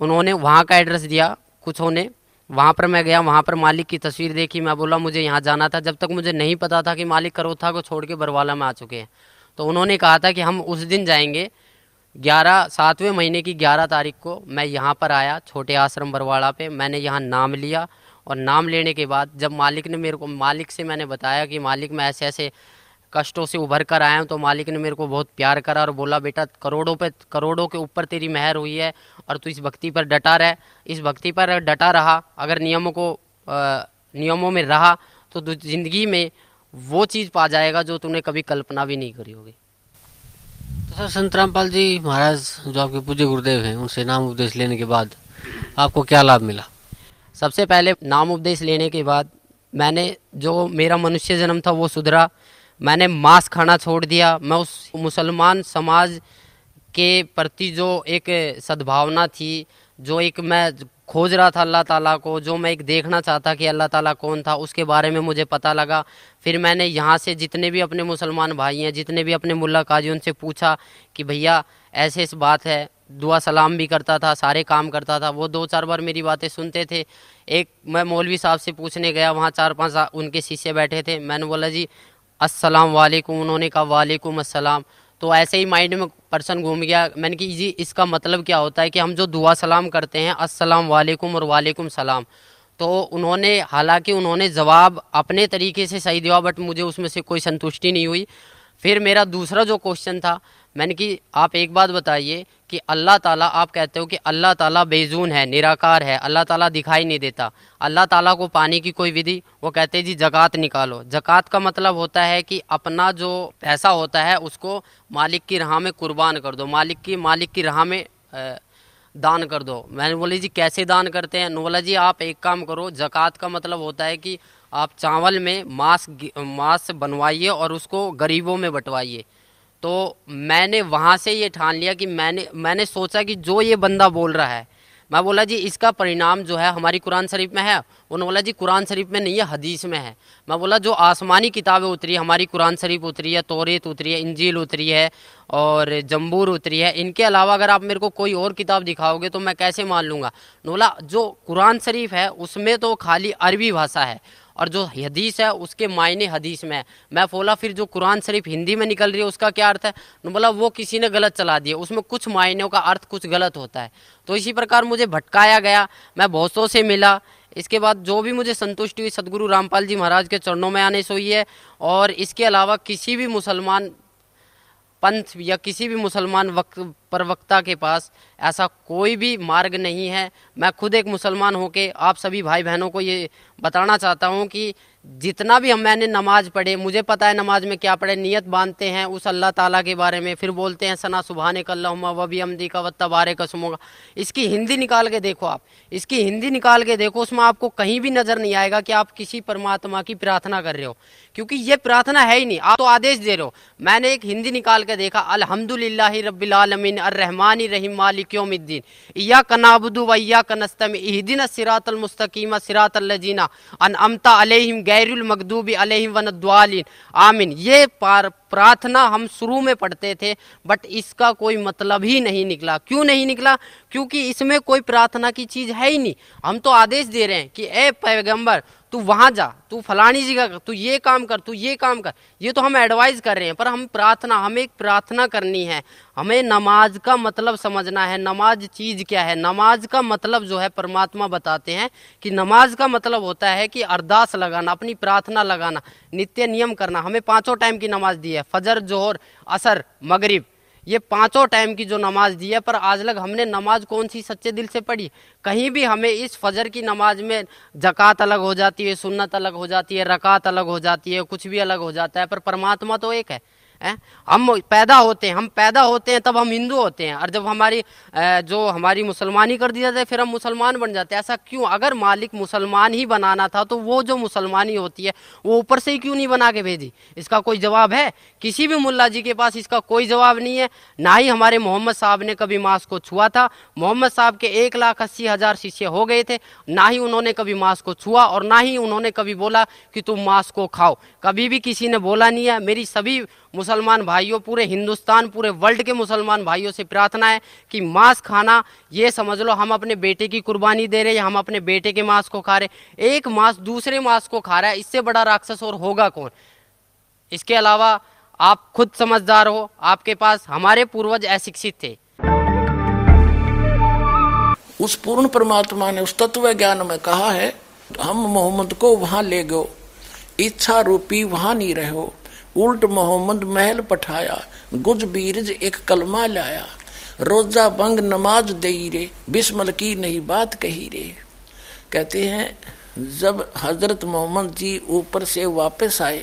उन्होंने वहाँ का एड्रेस दिया कुछ होने। वहाँ पर मैं गया, वहाँ पर मालिक की तस्वीर देखी। मैं बोला मुझे यहाँ जाना था। जब तक मुझे नहीं पता था कि मालिक करोथा को छोड़ के बरवाला में आ चुके हैं। तो उन्होंने कहा था कि हम उस दिन जाएंगे 7वें महीने की 11 तारीख को। मैं यहाँ पर आया छोटे आश्रम बरवाला पे। मैंने यहाँ नाम लिया और नाम लेने के बाद जब मालिक से मैंने बताया कि मालिक मैं ऐसे ऐसे कष्टों से उभर कर आया हूँ, तो मालिक ने मेरे को बहुत प्यार करा और बोला बेटा करोड़ों के ऊपर तेरी मेहर हुई है और तू इस भक्ति पर डटा रह। इस भक्ति पर डटा रहा, अगर नियमों में रहा तो तू जिंदगी में वो चीज़ पा जाएगा जो तूने कभी कल्पना भी नहीं करी होगी। तो सर, संत रामपाल जी महाराज जो आपके पूज्य गुरुदेव हैं, उनसे नाम उपदेश लेने के बाद आपको क्या लाभ मिला? सबसे पहले नाम उपदेश लेने के बाद मैंने जो मेरा मनुष्य जन्म था वो सुधरा। मैंने मांस खाना छोड़ दिया। मैं उस मुसलमान समाज के प्रति जो एक सद्भावना थी, जो एक मैं खोज रहा था अल्लाह ताला को, जो मैं एक देखना चाहता कि अल्लाह ताला कौन था, उसके बारे में मुझे पता लगा। फिर मैंने यहाँ से जितने भी अपने मुसलमान भाई हैं, जितने भी अपने मुल्ला काजी, उनसे पूछा कि भैया ऐसे इस बात है। दुआ सलाम भी करता था, सारे काम करता था। वो 2-4 बार मेरी बातें सुनते थे। एक मैं मौलवी साहब से पूछने गया, वहाँ 4-5 उनके शिष्य बैठे थे। मैंने बोला जी अस्सलाम वालेकुम, उन्होंने कहा वालेकुम अस्सलाम। तो ऐसे ही माइंड में पर्सन घूम गया। मैंने कहा जी इसका मतलब क्या होता है कि हम जो दुआ सलाम करते हैं अस्सलाम वालेकुम और वालेकुम सलाम। तो उन्होंने, हालांकि उन्होंने जवाब अपने तरीके से सही दिया, बट मुझे उसमें से कोई संतुष्टि नहीं हुई। फिर मेरा दूसरा जो क्वेश्चन था, मैंने कि आप एक बात बताइए कि अल्लाह ताला, आप कहते हो कि अल्लाह ताला बेजून है, निराकार है, अल्लाह ताला दिखाई नहीं देता, अल्लाह ताला को पाने की कोई विधि? वो कहते हैं जी ज़कात निकालो। ज़कात का मतलब होता है कि अपना जो पैसा होता है उसको मालिक की राह में कुर्बान कर दो, मालिक की राह में दान कर दो। मैंने बोला जी कैसे दान करते हैं? बोला जी आप एक काम करो, ज़कात का मतलब होता है कि आप चावल में मांस बनवाइए और उसको गरीबों में बंटवाइए। तो मैंने वहाँ से ये ठान लिया कि मैंने सोचा कि जो ये बंदा बोल रहा है, मैं बोला जी इसका परिणाम जो है हमारी कुरान शरीफ में है। उन्होंने बोला जी कुरान शरीफ में नहीं है, हदीस में है। मैं बोला जो आसमानी किताबें उतरी, हमारी कुरान शरीफ उतरी है, तौरेत उतरी है, इंजील उतरी है और जंबूर उतरी है, इनके अलावा अगर आप मेरे को कोई और किताब दिखाओगे तो मैं कैसे मान लूँगा? बोला जो कुरान शरीफ है उसमें तो खाली अरबी भाषा है और जो हदीस है उसके मायने हदीस में है। मैं बोला फिर जो कुरान शरीफ हिंदी में निकल रही है उसका क्या अर्थ है? बोला वो किसी ने गलत चला दिया, उसमें कुछ मायनों का अर्थ कुछ गलत होता है। तो इसी प्रकार मुझे भटकाया गया। मैं बहुतों से मिला। इसके बाद जो भी मुझे संतुष्टि हुई सदगुरु रामपाल जी महाराज के चरणों में आने से हुई है। और इसके अलावा किसी भी मुसलमान पंथ या किसी भी मुसलमान प्रवक्ता के पास ऐसा कोई भी मार्ग नहीं है। मैं खुद एक मुसलमान होके आप सभी भाई बहनों को ये बताना चाहता हूँ कि जितना भी मैंने नमाज पढ़े, मुझे पता है नमाज में क्या पढ़े। नियत बांधते हैं उस अल्लाह ताला के बारे में, फिर बोलते हैं सना सुभाने कल्लाहुम्मा व बिहम्दी का वत्तबारे कसमोगा। इसकी हिंदी निकाल के देखो, आप इसकी हिंदी निकाल के देखो, उसमें आपको कहीं भी नजर नहीं आएगा कि आप किसी परमात्मा की प्रार्थना कर रहे हो, क्योंकि ये प्रार्थना है ही नहीं, आप तो आदेश दे रहे हो। मैंने एक हिंदी निकाल के देखा, अल्हम्दुलिल्लाहि रब्बिल आलमीन अर्रहमानिर रहीम मालिक यौमिद्दीन इय्याक नअबुदु व इय्याक नस्तईन इहदिना सिरातल मुस्तकीम सिरातल लजीना अनअमता अलैहिम गैरुल मगदूबी अलैहिम वनद्वालिन आमीन। ये प्रार्थना हम शुरू में पढ़ते थे, बट इसका कोई मतलब ही नहीं निकला। क्यों नहीं निकला? क्योंकि इसमें कोई प्रार्थना की चीज़ है ही नहीं। हम तो आदेश दे रहे हैं कि ए पैगंबर, तू वहाँ जा, तू फलानी जगह कर, तू ये काम कर, तू ये काम कर। ये तो हम एडवाइस कर रहे हैं, पर हम प्रार्थना, हमें एक प्रार्थना करनी है। हमें नमाज का मतलब समझना है, नमाज चीज़ क्या है। नमाज का मतलब जो है परमात्मा बताते हैं कि नमाज का मतलब होता है कि अरदास लगाना, अपनी प्रार्थना लगाना, नित्य नियम करना। हमें पाँचों टाइम की नमाज दी है, फजर, जोहर, असर, मगरिब, ये पाँचों टाइम की जो नमाज दी है। पर आज लग हमने नमाज कौन सी सच्चे दिल से पढ़ी? कहीं भी हमें इस फजर की नमाज में ज़कात अलग हो जाती है, सुन्नत अलग हो जाती है, रकात अलग हो जाती है, कुछ भी अलग हो जाता है, पर परमात्मा तो एक है। हम पैदा होते हैं, तब हम हिंदू होते हैं, और जब हमारी जो हमारी मुसलमानी कर दी जाती है फिर हम मुसलमान बन जाते हैं। ऐसा क्यों? अगर मालिक मुसलमान ही बनाना था तो वो जो मुसलमानी होती है वो ऊपर से ही क्यों नहीं बना के भेजी? इसका कोई जवाब है? किसी भी मुल्ला जी के पास इसका कोई जवाब नहीं है। ना ही हमारे मोहम्मद साहब ने कभी मांस को छुआ था। मोहम्मद साहब के 1,80,000 शिष्य हो गए थे, ना ही उन्होंने कभी मांस को छुआ और ना ही उन्होंने कभी बोला कि तुम मांस को खाओ। कभी भी किसी ने बोला नहीं है। मेरी सभी मुसलमान भाइयों, पूरे हिंदुस्तान, पूरे वर्ल्ड के मुसलमान भाइयों से प्रार्थना है कि मांस खाना, ये समझ लो हम अपने बेटे की कुर्बानी दे रहे हैं, हम अपने बेटे के मांस को खा रहे। एक मांस दूसरे मांस को खा रहा है, इससे बड़ा राक्षस और होगा कौन? इसके अलावा आप खुद समझदार हो, आपके पास, हमारे पूर्वज अशिक्षित थे। उस पूर्ण परमात्मा ने उस तत्व ज्ञान में कहा है, हम मोहम्मद को वहां ले गो, इच्छा रूपी वहां नहीं रहो, उल्ट मोहम्मद महल पठाया, गुज बीरज एक कलमा लाया, रोजा बंग नमाज दई रे, बिस्मिल की नहीं बात कही रे। कहते हैं जब हजरत मोहम्मद जी ऊपर से वापस आए,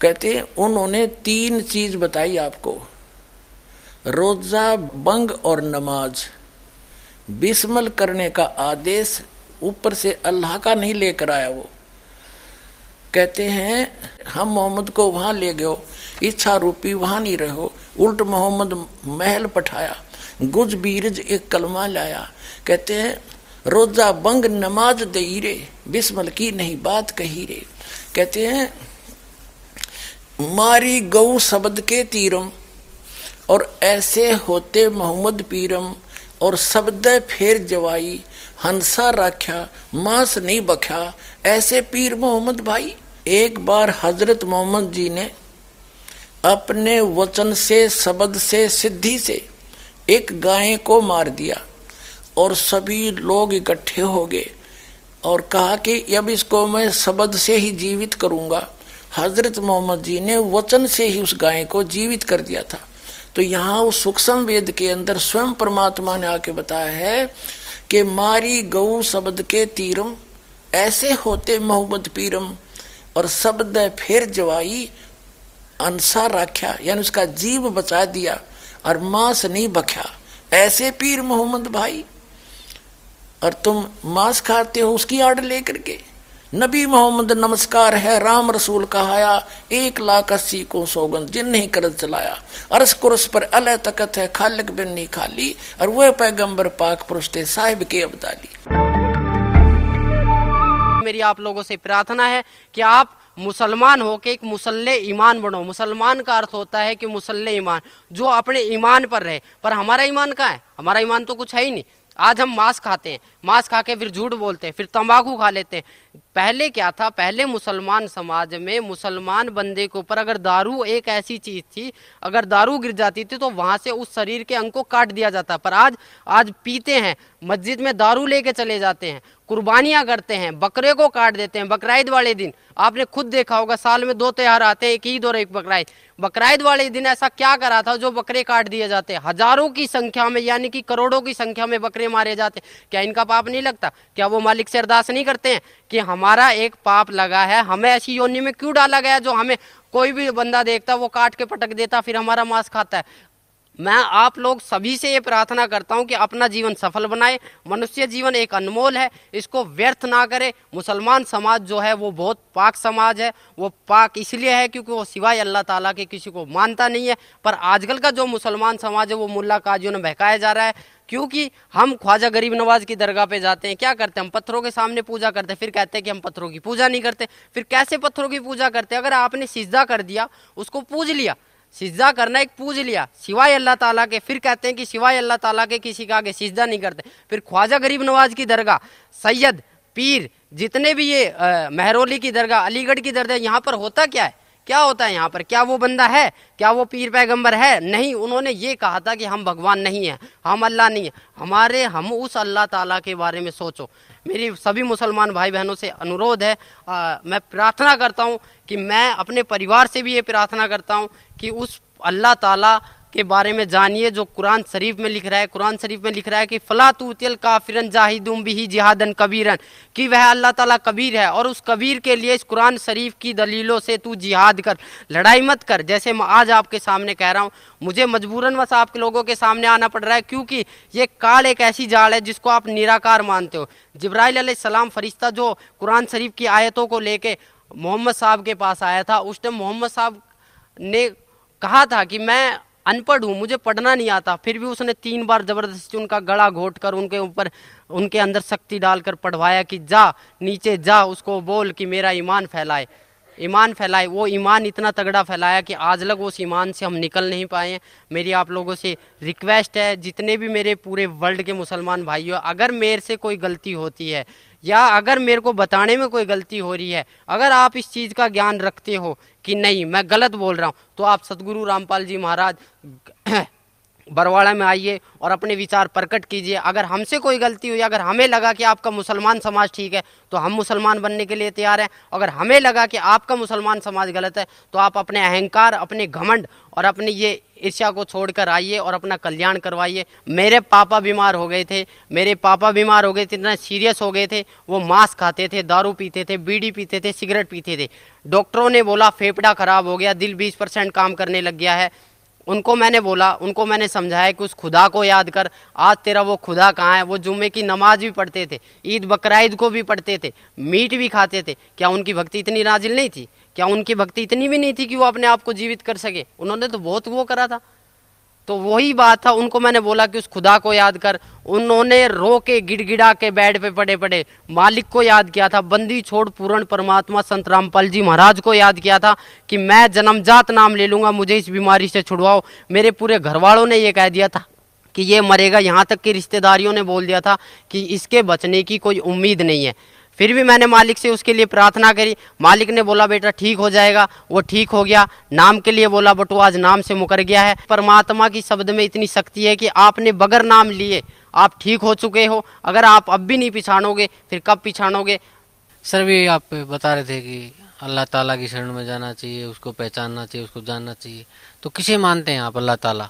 कहते हैं उन्होंने 3 चीज बताई आपको, रोजा बंग और नमाज। बिस्मिल करने का आदेश ऊपर से अल्लाह का नहीं लेकर आया वो। कहते हैं हम मोहम्मद को वहां ले गयो, इच्छा रूपी वहां नहीं रहो, उल्ट मोहम्मद महल पठाया, गुज बीरज एक कलमा लाया। कहते हैं रोजा बंग नमाज दई रे, बिस्मिल की नहीं बात कही रे। कहते हैं मारी गऊ शब्द के तीरम, और ऐसे होते मोहम्मद पीरम, और शब्द फेर जवाई, हंसा राख्या मांस नहीं बख्या, ऐसे पीर मोहम्मद भाई। एक बार हजरत मोहम्मद जी ने अपने वचन से, शब्द से, सिद्धि से एक गाय को मार दिया, और सभी लोग इकट्ठे हो गए और कहा कि अब इसको मैं शब्द से ही जीवित करूंगा। हजरत मोहम्मद जी ने वचन से ही उस गाय को जीवित कर दिया था। तो यहाँ उस सूक्ष्म वेद के अंदर स्वयं परमात्मा ने आके बताया है कि मारी गऊ शब्द के तीरम, ऐसे होते मोहम्मद पीरम, और शब्द फेर जवाई, अंसा राख्या, यानी उसका जीव बचा दिया, और मांस नहीं बख्या, ऐसे पीर मोहम्मद भाई। और तुम मांस खाते हो उसकी आड़ लेकर के। नबी मोहम्मद नमस्कार है, राम रसूल कहाया, 1,80,000 को सौगंध, जिन्हें करज चलाया, अर्श कुर्स पर अल तकत है, खालिक बिन नहीं खाली, और वह पैगंबर पाक पुरुष थे साहिब के अब्दाली। मेरी आप लोगों से प्रार्थना है कि आप मुसलमान होके एक मुसल्ले ईमान बनो। मुसलमान का अर्थ होता है कि मुसल्ले ईमान, जो अपने ईमान पर रहे। पर हमारा ईमान कहाँ है? हमारा ईमान तो कुछ है ही नहीं। आज हम मांस खाते हैं, मांस खा के फिर झूठ बोलते हैं, फिर तंबाकू खा लेते हैं। पहले क्या था? पहले मुसलमान समाज में मुसलमान बंदे के ऊपर अगर दारू एक ऐसी चीज थी, अगर दारू गिर जाती थी तो वहां से उस शरीर के अंग को काट दिया जाता। पर आज पीते हैं, मस्जिद में दारू लेके चले जाते हैं, कुर्बानियां करते हैं, बकरे को काट देते हैं। बकराईद वाले दिन आपने खुद देखा होगा, साल में 2 त्यौहार आते हैं, एक ईद और एक बकराईद। बकराईद वाले दिन ऐसा क्या करा था जो बकरे काट दिए जाते? हजारों की संख्या में, यानी कि करोड़ों की संख्या में बकरे मारे जाते। क्या इनका पाप नहीं लगता? क्या वो मालिक से अरदास नहीं करते हैं कि हमारा एक पाप लगा है, हमें ऐसी योनि में क्यों डाला गया जो हमें कोई भी बंदा देखता वो काट के पटक देता, फिर हमारा मांस खाता है। मैं आप लोग सभी से ये प्रार्थना करता हूँ कि अपना जीवन सफल बनाए। मनुष्य जीवन एक अनमोल है, इसको व्यर्थ ना करे। मुसलमान समाज जो है वो बहुत पाक समाज है। वो पाक इसलिए है क्योंकि वो सिवाय अल्लाह ताला के किसी को मानता नहीं है। पर आजकल का जो मुसलमान समाज है वो मुल्ला काजियों ने बहकाया जा रहा है। क्योंकि हम ख्वाजा गरीब नवाज की दरगाह पे जाते हैं, क्या करते हैं? हम पत्थरों के सामने पूजा करते हैं, फिर कहते हैं कि हम पत्थरों की पूजा नहीं करते। फिर कैसे पत्थरों की पूजा करते हैं? अगर आपने सिजदा कर दिया, उसको पूज लिया, सिजदा करना एक पूज लिया सिवाय अल्लाह ताला के, फिर कहते हैं कि सिवाय अल्लाह ताला के किसी का आगे सिजदा नहीं करते। फिर ख्वाजा गरीब नवाज की दरगाह, सैयद, पीर, जितने भी ये महरोली की दरगाह, अलीगढ़ की दरगाह, यहाँ पर होता क्या है, क्या होता है यहाँ पर? क्या वो बंदा है, क्या वो पीर पैगंबर है? नहीं, उन्होंने ये कहा था कि हम भगवान नहीं हैं, हम अल्लाह नहीं है, हमारे हम उस अल्लाह ताला के बारे में सोचो। मेरी सभी मुसलमान भाई बहनों से अनुरोध है, मैं प्रार्थना करता हूँ कि मैं अपने परिवार से भी ये प्रार्थना करता हूँ कि उस अल्लाह ताला के बारे में जानिए जो कुरान शरीफ में लिख रहा है। कुरान शरीफ में लिख रहा है कि फला तूतिल काफिरन जाहिदुम बिही जिहादन कबीरन, कि वह अल्लाह ताला कबीर है और उस कबीर के लिए इस कुरान शरीफ की दलीलों से तू जिहाद कर, लड़ाई मत कर। जैसे मैं आज आपके सामने कह रहा हूँ, मुझे मजबूरन बस आप लोगों के सामने आना पड़ रहा है, क्योंकि ये काल एक ऐसी जाड़ है जिसको आप निराकार मानते हो। जिब्राइल अलैहिस्सलाम फरिश्ता जो कुरान शरीफ की आयतों को लेके मोहम्मद साहब के पास आया था, उस टाइम मोहम्मद साहब ने कहा था कि मैं अनपढ़ हूँ, मुझे पढ़ना नहीं आता, फिर भी उसने 3 बार जबरदस्ती उनका गला घोटकर उनके ऊपर, उनके अंदर शक्ति डालकर पढ़वाया कि जा नीचे जा, उसको बोल कि मेरा ईमान फैलाए, ईमान फैलाए। वो ईमान इतना तगड़ा फैलाया कि आज लग उस ईमान से हम निकल नहीं पाए हैं। मेरी आप लोगों से रिक्वेस्ट है, जितने भी मेरे पूरे वर्ल्ड के मुसलमान भाइयों, अगर मेरे से कोई गलती होती है या अगर मेरे को बताने में कोई गलती हो रही है, अगर आप इस चीज़ का ज्ञान रखते हो कि नहीं मैं गलत बोल रहा हूँ, तो आप सतगुरु रामपाल जी महाराज बरवाला में आइए और अपने विचार प्रकट कीजिए। अगर हमसे कोई गलती हुई, अगर हमें लगा कि आपका मुसलमान समाज ठीक है तो हम मुसलमान बनने के लिए तैयार हैं, अगर हमें लगा कि आपका मुसलमान समाज गलत है तो आप अपने अहंकार, अपने घमंड और अपने ये ईर्ष्या को छोड़कर आइए और अपना कल्याण करवाइए। मेरे पापा बीमार हो गए थे, इतना सीरियस हो गए थे, वो मांस खाते थे, दारू पीते थे, बीड़ी पीते थे, सिगरेट पीते थे। डॉक्टरों ने बोला फेफड़ा खराब हो गया, दिल 20% काम करने लग गया है। उनको मैंने बोला, उनको मैंने समझाया कि उस खुदा को याद कर, आज तेरा वो खुदा कहाँ है। वो जुम्मे की नमाज भी पढ़ते थे, ईद बकराईद को भी पढ़ते थे, मीट भी खाते थे। क्या उनकी भक्ति इतनी नाजिल नहीं थी? क्या उनकी भक्ति इतनी भी नहीं थी कि वो अपने आप को जीवित कर सके? उन्होंने तो बहुत वो करा था। तो वही बात था, उनको मैंने बोला कि उस खुदा को याद कर। उन्होंने रो के गिड़गिड़ा के बेड पे पड़े पड़े मालिक को याद किया था, बंदी छोड़ पूर्ण परमात्मा संत रामपाल जी महाराज को याद किया था कि मैं जन्मजात नाम ले लूँगा, मुझे इस बीमारी से छुड़वाओ। मेरे पूरे घर वालों ने ये कह दिया था कि ये मरेगा, यहाँ तक कि रिश्तेदारियों ने बोल दिया था कि इसके बचने की कोई उम्मीद नहीं है। फिर भी मैंने मालिक से उसके लिए प्रार्थना करी। मालिक ने बोला बेटा ठीक हो जाएगा, वो ठीक हो गया। नाम के लिए बोला बटू आज नाम से मुकर गया है। परमात्मा की शब्द में इतनी शक्ति है कि आपने बगैर नाम लिए आप ठीक हो चुके हो। अगर आप अब भी नहीं पिछानोगे फिर कब पिछानोगे? सर भी आप बता रहे थे कि अल्लाह ताला की शरण में जाना चाहिए, उसको पहचानना चाहिए, उसको जानना चाहिए। तो किसे मानते हैं आप अल्लाह ताला?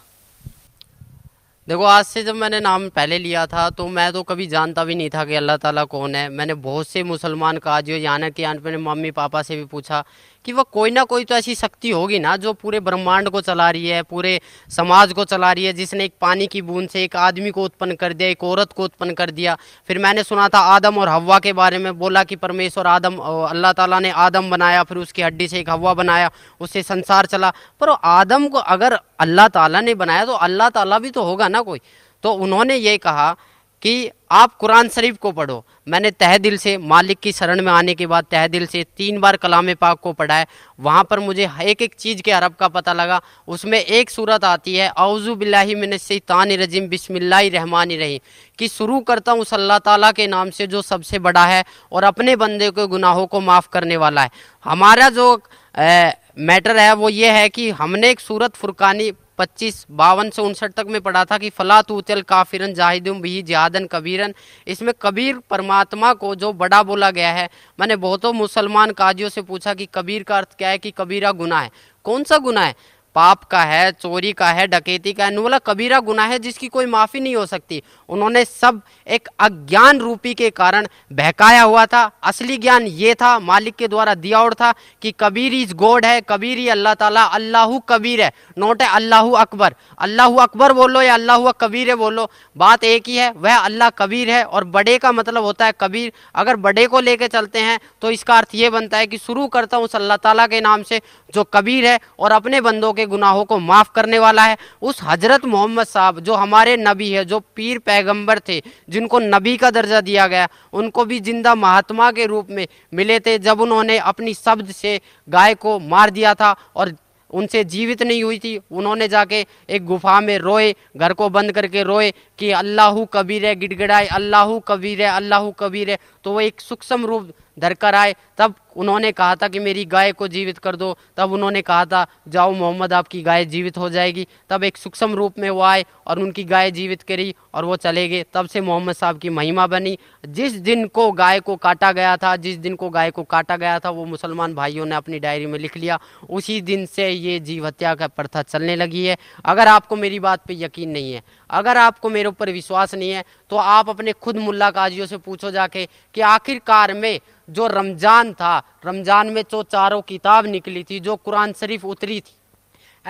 देखो, आज से जब मैंने नाम पहले लिया था तो मैं तो कभी जानता भी नहीं था कि अल्लाह ताला कौन है। मैंने बहुत से मुसलमान काजियों, याना कि मैंने मम्मी पापा से भी पूछा कि वह कोई ना कोई तो ऐसी शक्ति होगी ना जो पूरे ब्रह्मांड को चला रही है, पूरे समाज को चला रही है, जिसने एक पानी की बूंद से एक आदमी को उत्पन्न कर दिया, एक औरत को उत्पन्न कर दिया। फिर मैंने सुना था आदम और हवा के बारे में, बोला कि परमेश्वर आदम, अल्लाह ताला ने आदम बनाया, फिर उसकी हड्डी से एक हवा बनाया, उससे संसार चला। पर आदम को अगर अल्लाह ताला ने बनाया तो अल्लाह ताला भी तो होगा ना कोई। तो उन्होंने ये कहा कि आप कुरान शरीफ को पढ़ो। मैंने तह दिल से मालिक की शरण में आने के बाद तह दिल से 3 बार कलाम पाक को पढ़ा है। वहाँ पर मुझे एक एक चीज़ के अरब का पता लगा। उसमें एक सूरत आती है औजु बिल्लाहि मिनश्शैतानिर्रजीम बिस्मिल्लाहिर्रहमानिर्रहीम, कि शुरू करता हूँ उस अल्लाह ताला के नाम से जो सबसे बड़ा है और अपने बंदे के गुनाहों को माफ़ करने वाला है। हमारा जो मैटर है वो ये है कि हमने एक सूरत फुरकानी 25, 52 से 59 तक में पढ़ा था कि फला तूतल काफिरन जाहिदुम भी जिहादन कबीरन। इसमें कबीर परमात्मा को जो बड़ा बोला गया है। मैंने बहुतों मुसलमान काजियों से पूछा कि कबीर का अर्थ क्या है, कि कबीरा गुनाह है। कौन सा गुनाह है? पाप का है, चोरी का है, डकैती का है। नूला कबीरा गुनाह है जिसकी कोई माफ़ी नहीं हो सकती। उन्होंने सब एक अज्ञान रूपी के कारण बहकाया हुआ था। असली ज्ञान ये था, मालिक के द्वारा दिया और था कि कबीर इज गॉड है, कबीर ही अल्लाह ताला, अल्लाहू कबीर है, नोट है अल्लाहू अकबर। अल्लाहू अकबर बोलो या अल्लाहू कबीर बोलो, बात एक ही है, वह अल्लाह कबीर है। और बड़े का मतलब होता है कबीर। अगर बड़े को लेकर चलते हैं तो इसका अर्थ ये बनता है कि शुरू करता हूँ उस अल्लाह ताला के नाम से जो कबीर है और अपने बंदों के गुनाहों को माफ करने वाला है। उस हजरत मोहम्मद साहब जो हमारे नबी है, जो पीर पैगंबर थे, जिनको नबी का दर्जा दिया गया, उनको भी जिंदा महात्मा के रूप में मिले थे जब उन्होंने अपनी शब्द से गाय को मार दिया था और उनसे जीवित नहीं हुई थी। उन्होंने जाके एक गुफा में रोए, घर को बंद करके रोए कि अल्लाहू कबीर है, गिड़गिड़ाए अल्लाहू कबीर है, अल्लाहू कबीर है। तो वो एक सूक्ष्म रूप धर कर आए। तब उन्होंने कहा था कि मेरी गाय को जीवित कर दो। तब उन्होंने कहा था जाओ मोहम्मद आपकी गाय जीवित हो जाएगी। तब एक सूक्ष्म रूप में वो आए और उनकी गाय जीवित करी और वो चले गए। तब से मोहम्मद साहब की महिमा बनी। जिस दिन को गाय को काटा गया था, जिस दिन को गाय को काटा गया था, वो मुसलमान भाइयों ने अपनी डायरी में लिख लिया। उसी दिन से ये जीव हत्या का प्रथा चलने लगी है। अगर आपको मेरी बात पर यकीन नहीं है, अगर आपको मेरे ऊपर विश्वास नहीं है, तो आप अपने खुद मुल्ला काजियों से पूछो जाके कि आखिरकार में जो रमज़ान था, रमज़ान में जो चारों किताब निकली थी, जो कुरान शरीफ उतरी थी,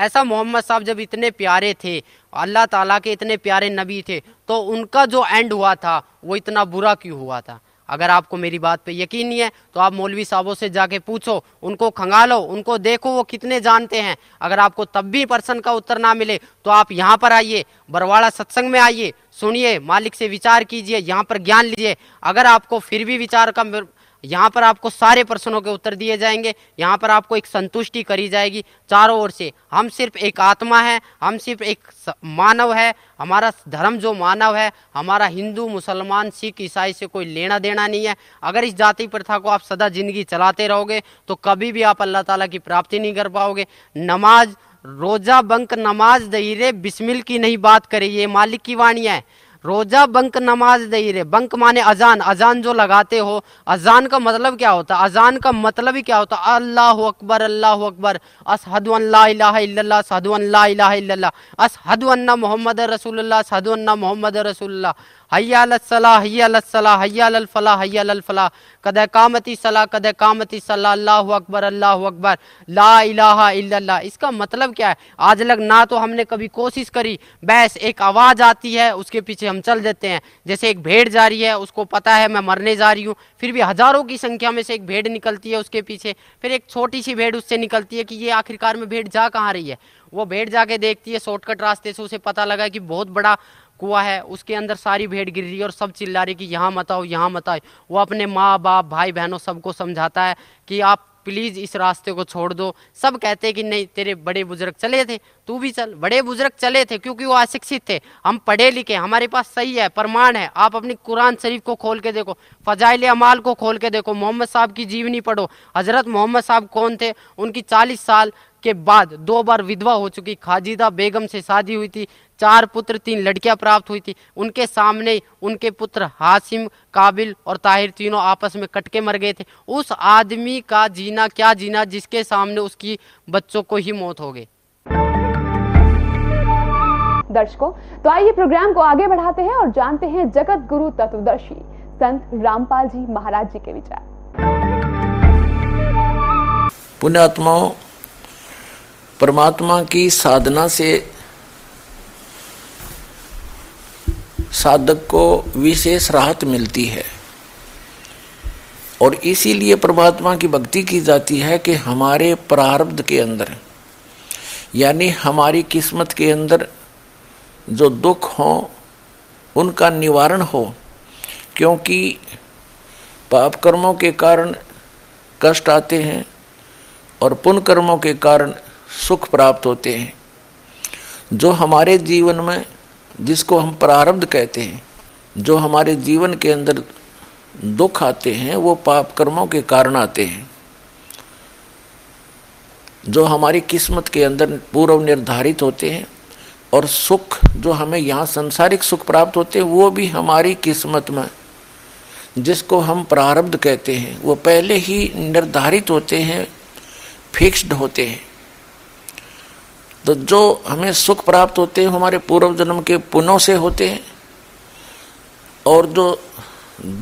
ऐसा मोहम्मद साहब जब इतने प्यारे थे, अल्लाह ताला के इतने प्यारे नबी थे, तो उनका जो एंड हुआ था वो इतना बुरा क्यों हुआ था? अगर आपको मेरी बात पे यकीन नहीं है तो आप मौलवी साहबों से जाके पूछो, उनको खंगालो, उनको देखो वो कितने जानते हैं। अगर आपको तब भी प्रश्न का उत्तर ना मिले तो आप यहाँ पर आइए, बरवाड़ा सत्संग में आइए, सुनिए, मालिक से विचार कीजिए, यहाँ पर ज्ञान लीजिए। अगर आपको फिर भी विचार का, यहाँ पर आपको सारे प्रश्नों के उत्तर दिए जाएंगे, यहाँ पर आपको एक संतुष्टि करी जाएगी चारों ओर से। हम सिर्फ एक आत्मा है, हम सिर्फ एक मानव है। हमारा धर्म जो मानव है, हमारा हिंदू, मुसलमान, सिख, ईसाई से कोई लेना देना नहीं है। अगर इस जाति प्रथा को आप सदा जिंदगी चलाते रहोगे तो कभी भी आप अल्लाह ताला की प्राप्ति नहीं कर पाओगे। नमाज, रोजा, बंक, नमाज दहीरे, बिस्मिल की नहीं बात करी, ये मालिक की वाणी है। रोजा, बंक, नमाज दहीरे, बंक माने अजान, अजान जो लगाते हो, अजान का मतलब क्या होता? अजान का मतलब ही क्या होता? अल्लाहू अकबर, अल्लाहू अकबर, अशहदु अल्ला इलाहा इल्लल्लाह, अशहदु अल्ला इलाहा इल्लल्लाह, अशहदु अन्ना मुहम्मद रसूलुल्लाह, अशहदु अन्ना मुहम्मद रसूलुल्लाह, हय्या अलस सलाह, हय्या अलस सलाह, हय्या अलल फलाह, हय्या अलल फलाह, कद इकामति सलाह, कद इकामति सलाह, अल्लाहू अकबर, ला इलाहा इल्लल्लाह। इसका मतलब क्या है? आज लग ना तो हमने कभी कोशिश करी, बस एक आवाज़ आती है उसके पीछे हम चल देते हैं। जैसे एक भेड़ जा रही है, उसको पता है मैं मरने जा रही हूँ, फिर भी हजारों की संख्या में से एक भेड़ निकलती है उसके पीछे। फिर एक छोटी सी भेड़ उससे निकलती है कि ये आखिरकार में भेड़ जा कहाँ रही है। वो भेड़ जाके देखती है, शॉर्टकट रास्ते से उसे पता लगा कि बहुत बड़ा कुआ है, उसके अंदर सारी भेड़ गिर रही है और सब चिल्ला रही कि यहाँ मत आओ, यहाँ मत आओ। वो अपने माँ बाप, भाई बहनों सबको समझाता है कि आप प्लीज़ इस रास्ते को छोड़ दो। सब कहते हैं कि नहीं, तेरे बड़े बुजुर्ग चले थे, तू भी चल। बड़े बुजुर्ग चले थे क्योंकि वो अशिक्षित थे, हम पढ़े लिखे, हमारे पास सही है, प्रमाण है। आप अपनी कुरान शरीफ को खोल के देखो, फजाइल अमाल को खोल के देखो, मोहम्मद साहब की जीवनी पढ़ो। हजरत मोहम्मद साहब कौन थे? उनकी 40 साल के बाद 2 बार विधवा हो चुकी खादिजा बेगम से शादी हुई थी। 4 पुत्र 3 लड़कियां प्राप्त हुई थी। उनके सामने उनके पुत्र हाशिम, काबिल और ताहिर तीनों आपस में कट के मर गए थे। उस आदमी का जीना क्या जीना जिसके सामने उसकी बच्चों को ही मौत हो गई। दर्शकों, तो आइए प्रोग्राम को आगे बढ़ाते हैं और जानते हैं जगत गुरु तत्वदर्शी संत रामपाल जी महाराज जी के विचार। पुण्यात्माओं, परमात्मा की साधना से साधक को विशेष राहत मिलती है और इसीलिए परमात्मा की भक्ति की जाती है कि हमारे प्रारब्ध के अंदर, यानी हमारी किस्मत के अंदर जो दुख हो उनका निवारण हो, क्योंकि पाप कर्मों के कारण कष्ट आते हैं और पुण्य कर्मों के कारण सुख प्राप्त होते हैं। जो हमारे जीवन में, जिसको हम प्रारब्ध कहते हैं, जो हमारे जीवन के अंदर दुख आते हैं वो पाप कर्मों के कारण आते हैं। जो हमारी किस्मत के अंदर पूर्व निर्धारित होते हैं और सुख जो हमें यहाँ सांसारिक सुख प्राप्त होते हैं वो भी हमारी किस्मत में, जिसको हम प्रारब्ध कहते हैं, वो पहले ही निर्धारित होते हैं, फिक्स्ड होते हैं। तो जो हमें सुख प्राप्त होते हैं हमारे पूर्व जन्म के पुण्यों से होते हैं और जो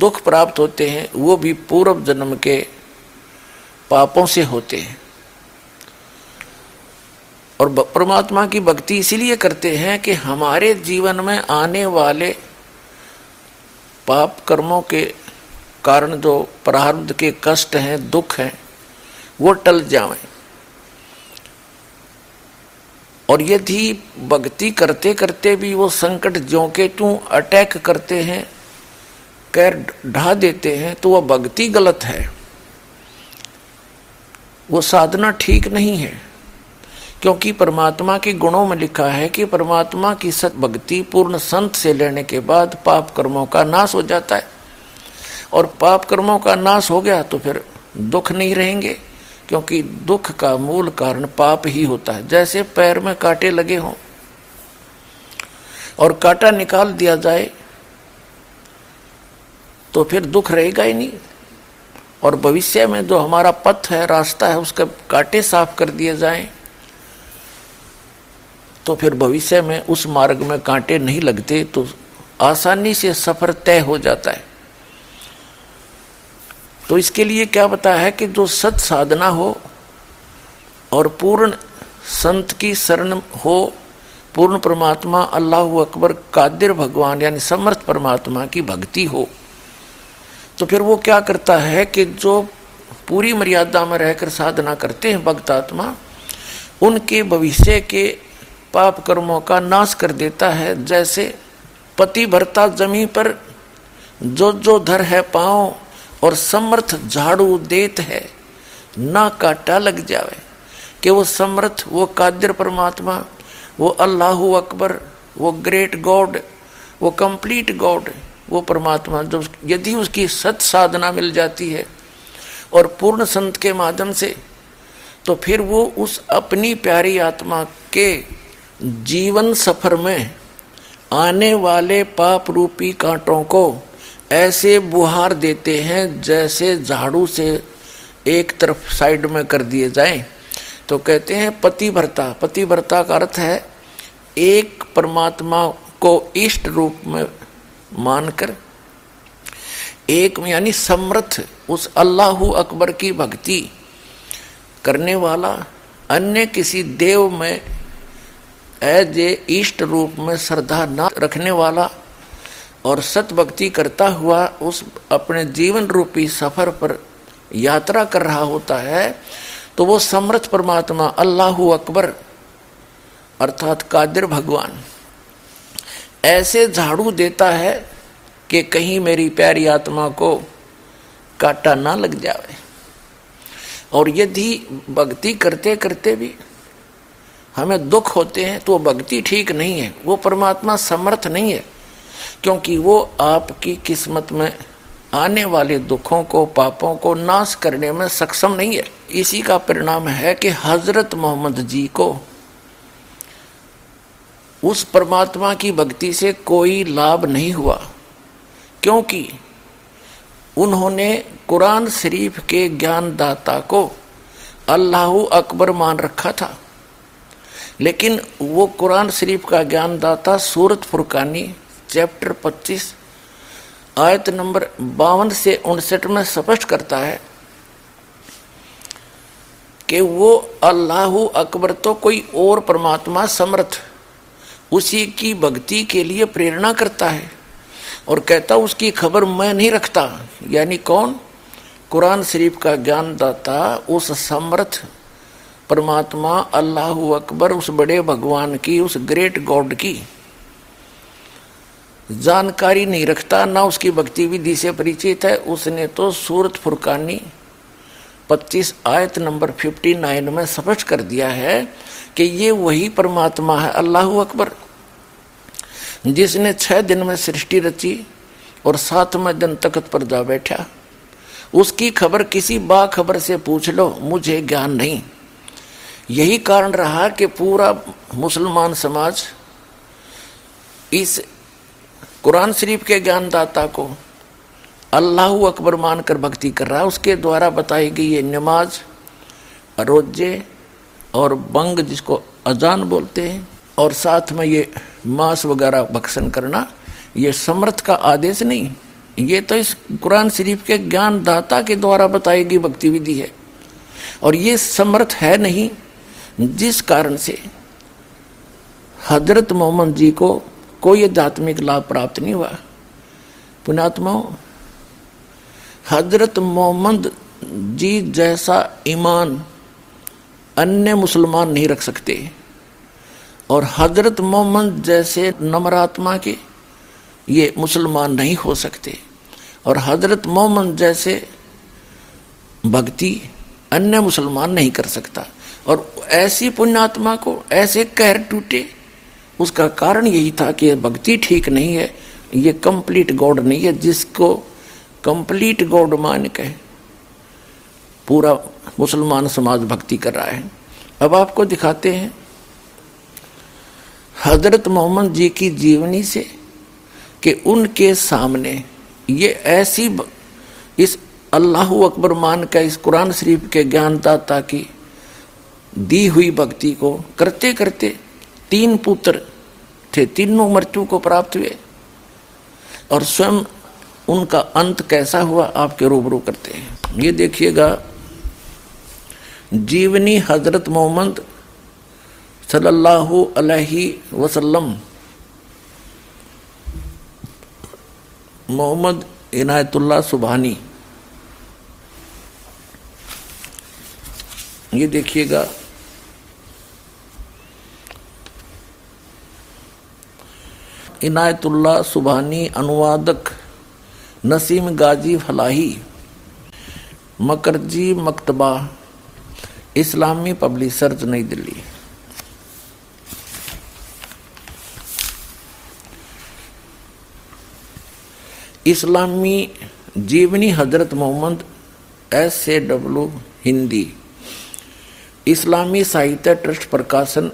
दुख प्राप्त होते हैं वो भी पूर्व जन्म के पापों से होते हैं। और परमात्मा की भक्ति इसीलिए करते हैं कि हमारे जीवन में आने वाले पाप कर्मों के कारण जो प्रारब्ध के कष्ट हैं, दुख हैं, वो टल जाएं। और यदि भक्ति करते करते भी वो संकट ज्यों के त्यों अटैक करते हैं, कैर ढा देते हैं, तो वह भक्ति गलत है, वो साधना ठीक नहीं है। क्योंकि परमात्मा के गुणों में लिखा है कि परमात्मा की सत भक्ति पूर्ण संत से लेने के बाद पाप कर्मों का नाश हो जाता है, और पाप कर्मों का नाश हो गया तो फिर दुख नहीं रहेंगे, क्योंकि दुख का मूल कारण पाप ही होता है। जैसे पैर में कांटे लगे हों और कांटा निकाल दिया जाए तो फिर दुख रहेगा ही नहीं, और भविष्य में जो हमारा पथ है, रास्ता है, उसके कांटे साफ कर दिए जाएं तो फिर भविष्य में उस मार्ग में कांटे नहीं लगते, तो आसानी से सफर तय हो जाता है। तो इसके लिए क्या बताया है कि जो सत साधना हो और पूर्ण संत की शरण हो, पूर्ण परमात्मा अल्लाह अकबर कादिर भगवान यानी समर्थ परमात्मा की भक्ति हो, तो फिर वो क्या करता है कि जो पूरी मर्यादा में रहकर साधना करते हैं भक्तात्मा, उनके भविष्य के पाप कर्मों का नाश कर देता है। जैसे पति भरता जमी पर जो जो धर है पाँव, और समर्थ झाड़ू देत है ना काटा लग जावे, कि वो समर्थ, वो कादिर परमात्मा, वो अल्लाह अकबर, वो ग्रेट गॉड, वो कंप्लीट गॉड, वो परमात्मा जब यदि उसकी सत साधना मिल जाती है और पूर्ण संत के माध्यम से, तो फिर वो उस अपनी प्यारी आत्मा के जीवन सफर में आने वाले पाप रूपी कांटों को ऐसे बुहार देते हैं जैसे झाड़ू से एक तरफ साइड में कर दिए जाएं। तो कहते हैं पतिव्रता, पतिव्रता का अर्थ है एक परमात्मा को इष्ट रूप में मानकर एक यानी समर्थ उस अल्लाह अकबर की भक्ति करने वाला, अन्य किसी देव में ऐज ए इष्ट रूप में श्रद्धा न रखने वाला और सत भक्ति करता हुआ उस अपने जीवन रूपी सफर पर यात्रा कर रहा होता है, तो वो समर्थ परमात्मा अल्लाह अकबर अर्थात कादिर भगवान ऐसे झाड़ू देता है कि कहीं मेरी प्यारी आत्मा को काटा ना लग जावे। और यदि भक्ति करते करते भी हमें दुख होते हैं तो वो भक्ति ठीक नहीं है, वो परमात्मा समर्थ नहीं है, क्योंकि वो आपकी किस्मत में आने वाले दुखों को, पापों को नाश करने में सक्षम नहीं है। इसी का परिणाम है कि हजरत मोहम्मद जी को उस परमात्मा की भक्ति से कोई लाभ नहीं हुआ, क्योंकि उन्होंने कुरान शरीफ के ज्ञानदाता को अल्लाह अकबर मान रखा था, लेकिन वो कुरान शरीफ का ज्ञानदाता सूरत फुरकानी चैप्टर 25 आयत नंबर 52 से 59 में स्पष्ट करता है कि वो अल्लाह अकबर तो कोई और परमात्मा समर्थ उसी की भक्ति के लिए प्रेरणा करता है, और कहता उसकी खबर मैं नहीं रखता। यानी कौन? कुरान शरीफ का ज्ञानदाता, उस समर्थ परमात्मा अल्लाह अकबर, उस बड़े भगवान की, उस ग्रेट गॉड की जानकारी नहीं रखता, ना उसकी भक्ति विधि से परिचित है। उसने तो सूरत फुरकानी 25 आयत नंबर 59 में स्पष्ट कर दिया है कि ये वही परमात्मा है अल्लाह अकबर जिसने 6 दिन में सृष्टि रची और 7वें दिन तख्त पर जा बैठा। उसकी खबर किसी बाखबर से पूछ लो, मुझे ज्ञान नहीं। यही कारण रहा कि पूरा मुसलमान समाज इस कुरान शरीफ के ज्ञानदाता को अल्लाह अकबर मानकर भक्ति कर रहा है। उसके द्वारा बताई गई ये नमाज, रोजे और बंग जिसको अजान बोलते हैं, और साथ में ये मांस वगैरह भक्षण करना, ये समर्थ का आदेश नहीं, ये तो इस कुरान शरीफ के ज्ञानदाता के द्वारा बताई गई भक्ति विधि है, और ये समर्थ है नहीं, जिस कारण से हजरत मोहम्मद जी को कोई आध्यात्मिक लाभ प्राप्त नहीं हुआ। पुण्यात्माओं, हजरत मोहम्मद जी जैसा ईमान अन्य मुसलमान नहीं रख सकते, और हजरत मोहम्मद जैसे नम्रात्मा के ये मुसलमान नहीं हो सकते, और हजरत मोहम्मद जैसे भक्ति अन्य मुसलमान नहीं कर सकता, और ऐसी पुण्यात्मा को ऐसे कहर टूटे, उसका कारण यही था कि भक्ति ठीक नहीं है, ये कंप्लीट गॉड नहीं है। जिसको कंप्लीट गॉड मान के पूरा मुसलमान समाज भक्ति कर रहा है। अब आपको दिखाते हैं हजरत मोहम्मद जी की जीवनी से कि उनके सामने ये ऐसी इस अल्लाह अकबर मान का इस कुरान शरीफ के ज्ञानदाता की दी हुई भक्ति को करते करते 3 पुत्र थे, तीनों मृत्यु को प्राप्त हुए और स्वयं उनका अंत कैसा हुआ आपके रूबरू करते हैं। ये देखिएगा जीवनी हजरत मोहम्मद सल्लल्लाहु अलैहि वसल्लम। मोहम्मद इनायतुल्लाह सुभानी, ये देखिएगा इनायतुल्लाह सुभानी अनुवादक नसीम गाजी फलाही मकरजी मकतबा इस्लामी पब्लिशर्स नई दिल्ली। इस्लामी जीवनी हजरत मोहम्मद S.A.W. हिंदी इस्लामी साहित्य ट्रस्ट प्रकाशन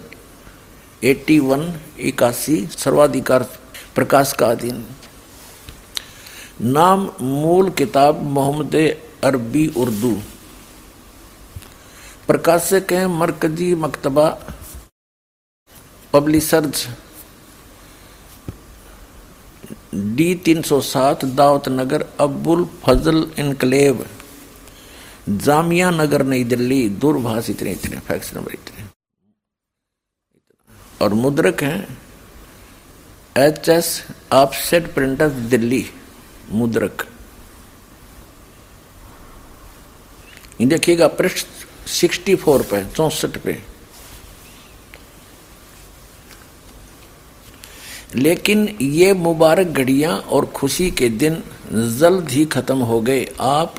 81-81 सर्वाधिकार प्रकाश का अधीन। नाम मूल किताब मोहम्मद अरबी उर्दू, प्रकाशक हैं मरकजी मकतबा पब्लिशर्स D 307 दावत नगर अब्बुल फजल इनकलेव जामिया नगर नई दिल्ली। दूरभाष इतने फैक्स नंबर इतने। और मुद्रक हैं HS ऑफसेट प्रिंटर्स दिल्ली मुद्रक। देखिएगा पृष्ठ 64 पे 64 पे। लेकिन ये मुबारक घड़ियां और खुशी के दिन जल्द ही खत्म हो गए। आप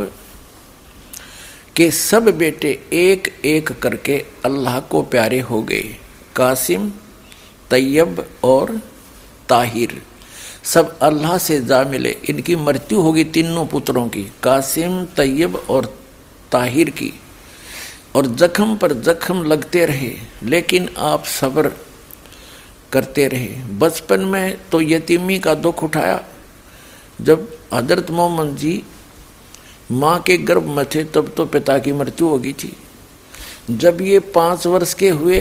के सब बेटे एक एक करके अल्लाह को प्यारे हो गए। कासिम, तैयब और ताहिर सब अल्लाह से जा मिले। इनकी मृत्यु होगी तीनों पुत्रों की, कासिम, तैयब और ताहिर की, और जख्म पर जख्म लगते रहे लेकिन आप सब्र करते रहे। बचपन में तो यतीमी का दुख उठाया। जब हजरत मोहम्मद जी माँ के गर्भ में थे तब तो पिता की मृत्यु हो गई थी। जब ये 5 वर्ष के हुए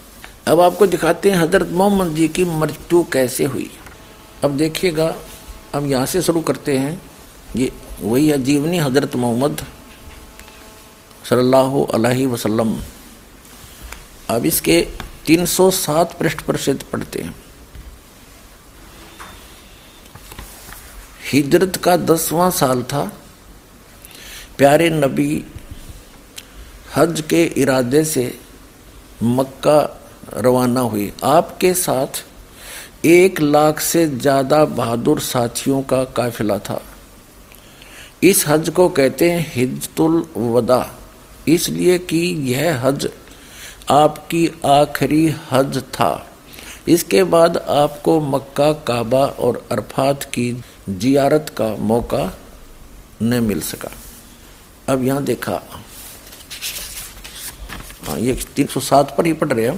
अब आपको दिखाते हैं हजरत मोहम्मद जी की मृत्यु कैसे हुई। अब देखिएगा, अब यहाँ से शुरू करते हैं। ये वही है जीवनी हजरत मोहम्मद सल्लल्लाहु अलैहि वसल्लम। अब इसके 307 पृष्ठ पर से पढ़ते हैं। हिजरत का 10वां साल था। प्यारे नबी हज के इरादे से मक्का रवाना हुए। आपके साथ 1 लाख से ज़्यादा बहादुर साथियों का काफिला था। इस हज को कहते हैं हिज्जतुल वदा, इसलिए कि यह हज आपकी आखिरी हज था। इसके बाद आपको मक्का, काबा और अरफात की जियारत का मौका नहीं मिल सका। अब यहाँ देखा, हाँ ये 307 पर ही पढ़ रहे हैं।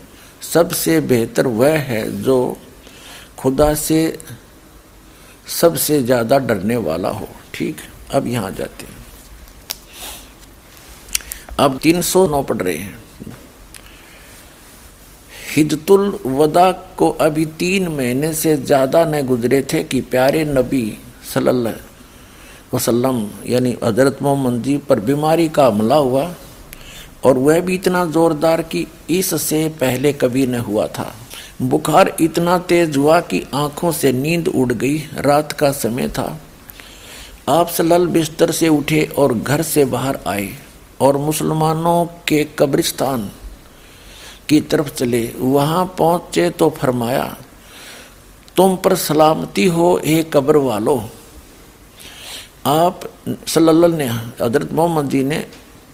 सबसे बेहतर वह है जो खुदा से सबसे ज़्यादा डरने वाला हो। ठीक, अब यहाँ जाते हैं, अब 309 पढ़ रहे हैं। हिज्जतुल वदा को अभी 3 महीने से ज़्यादा न गुजरे थे कि प्यारे नबी सल्लल्लाहु अलैहि वसल्लम यानी हजरत मोहम्मद जी पर बीमारी का हमला हुआ, और वह भी इतना ज़ोरदार कि इससे पहले कभी न हुआ था। बुखार इतना तेज़ हुआ कि आँखों से नींद उड़ गई। रात का समय था। आप सल्लल्लाहु अलैहि वसल्लम बिस्तर से उठे और घर से बाहर आए और मुसलमानों के कब्रिस्तान की तरफ चले। वहाँ पहुँचे तो फरमाया, तुम पर सलामती हो हे कब्र वालों। आप सल्लल्लाहु अलैहि वसल्लम हजरत मोहम्मद जी ने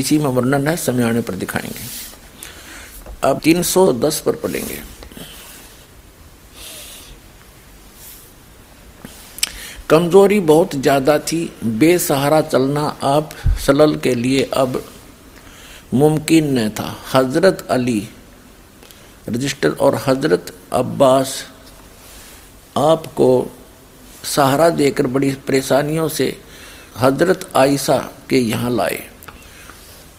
इसी में वर्णन है, समय आने पर दिखाएंगे। अब 310 पर पढ़ेंगे। कमज़ोरी बहुत ज़्यादा थी। बेसहारा चलना आप सल्लल्लाहु के लिए अब मुमकिन न था। हज़रत अली रजिस्टर और हज़रत अब्बास आपको सहारा देकर बड़ी परेशानियों से हज़रत आयिशा के यहाँ लाए।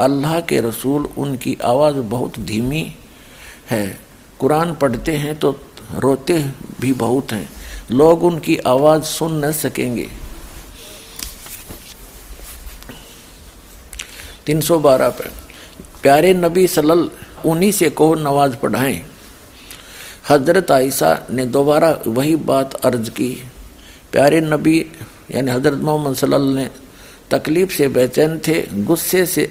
अल्लाह के रसूल, उनकी आवाज़ बहुत धीमी है, कुरान पढ़ते हैं तो रोते भी बहुत हैं, लोग उनकी आवाज़ सुन न सकेंगे। 312 पर प्यारे नबी सल्लल्लाहु उन्हीं से कहो नमाज पढ़ाएं। हजरत आयिशा ने दोबारा वही बात अर्ज की। प्यारे नबी यानी हजरत मोहम्मद सल्लल्लाहु ने तकलीफ से बेचैन थे, गुस्से से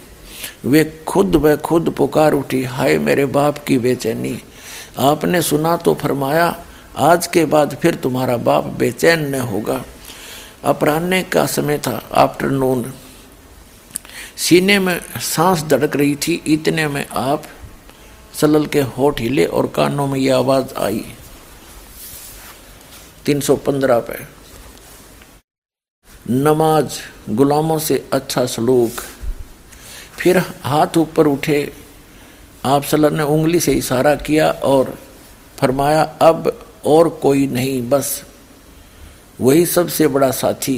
वे खुद ब खुद पुकार उठी, हाय मेरे बाप की बेचैनी। आपने सुना तो फरमाया आज के बाद फिर तुम्हारा बाप बेचैन न होगा। अपराह्न का समय था, आफ्टरनून। सीने में सांस धड़क रही थी, इतने में आप सलल के होठ हिले और कानों में यह आवाज़ आई। 315 पे नमाज, गुलामों से अच्छा सलूक। फिर हाथ ऊपर उठे, आप सल्लल्लाहु अलैहि वसल्लम ने उंगली से इशारा किया और फरमाया अब और कोई नहीं, बस वही सबसे बड़ा साथी।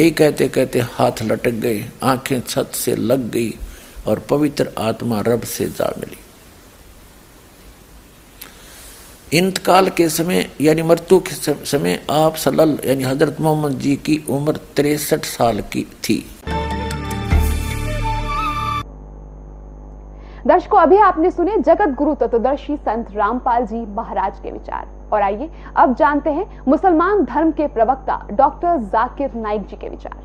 यही कहते कहते हाथ लटक गए, आंखें छत से लग गई और पवित्र आत्मा रब से जा मिली। इंतकाल के समय यानी मृत्यु के समय आप सल्लल्लाहु यानी हजरत मोहम्मद जी की उम्र 63 साल की थी। दर्शकों, अभी आपने सुने जगत गुरु तत्वदर्शी संत रामपाल जी महाराज के विचार। और आइए अब जानते हैं मुसलमान धर्म के प्रवक्ता डॉक्टर जाकिर नाइक जी के विचार।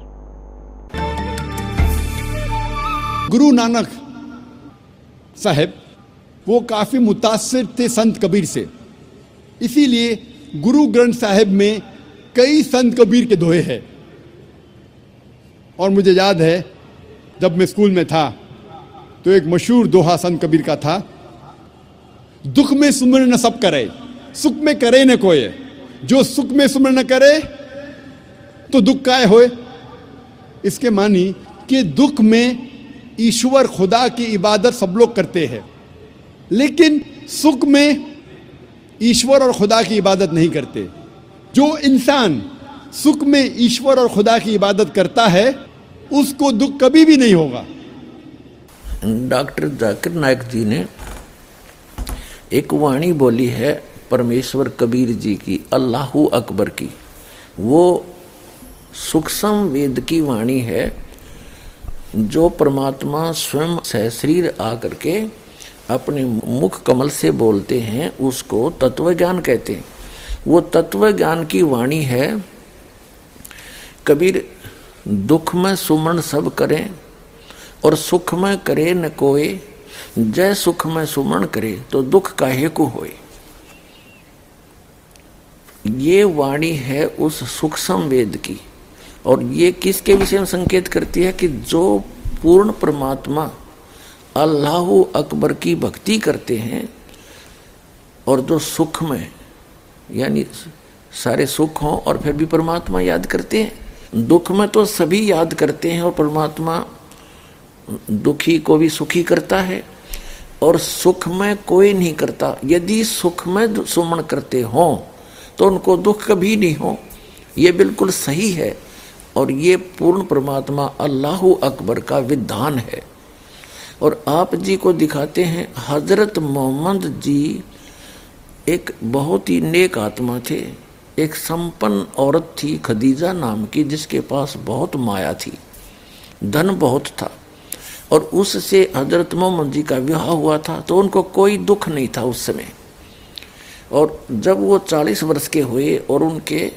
गुरु नानक साहब वो काफ़ी मुतासिर थे संत कबीर से, इसीलिए गुरु ग्रंथ साहिब में कई संत कबीर के दोहे हैं। और मुझे याद है जब मैं स्कूल में था तो एक मशहूर दोहा संत कबीर का था, दुख में सुमर न सब करे, सुख में करे न कोई, जो सुख में सुमर न करे तो दुख काहे होए। इसके मानी कि दुख में ईश्वर खुदा की इबादत सब लोग करते हैं, लेकिन सुख में ईश्वर और खुदा की इबादत नहीं करते। जो इंसान सुख में ईश्वर और खुदा की इबादत करता है उसको दुख कभी भी नहीं होगा। डॉक्टर जाकिर नाइक जी ने एक वाणी बोली है परमेश्वर कबीर जी की, अल्लाहू अकबर की। वो सूक्ष्म वेद की वाणी है जो परमात्मा स्वयं सहशरीर आकर के अपने मुख कमल से बोलते हैं, उसको तत्वज्ञान कहते हैं। वो तत्वज्ञान की वाणी है। कबीर दुख में सुमरण सब करें और सुख में करे न कोई, जय सुख में सुमरण करे तो दुख काहे को होए। ये वाणी है उस सूक्ष्म वेद की। और ये किसके विषय में संकेत करती है कि जो पूर्ण परमात्मा अल्लाहू अकबर की भक्ति करते हैं और जो सुख में, यानी सारे सुख हों और फिर भी परमात्मा याद करते हैं। दुख में तो सभी याद करते हैं और परमात्मा दुखी को भी सुखी करता है, और सुख में कोई नहीं करता। यदि सुख में सुमन करते हों तो उनको दुख कभी नहीं हो। ये बिल्कुल सही है और ये पूर्ण परमात्मा अल्लाहू अकबर का विधान है। और आप जी को दिखाते हैं हजरत मोहम्मद जी एक बहुत ही नेक आत्मा थे। एक संपन्न औरत थी खादिजा नाम की, जिसके पास बहुत माया थी, धन बहुत था, और उससे हजरत मोहम्मद जी का विवाह हुआ था। तो उनको कोई दुख नहीं था उस समय। और जब वो 40 वर्ष के हुए और उनके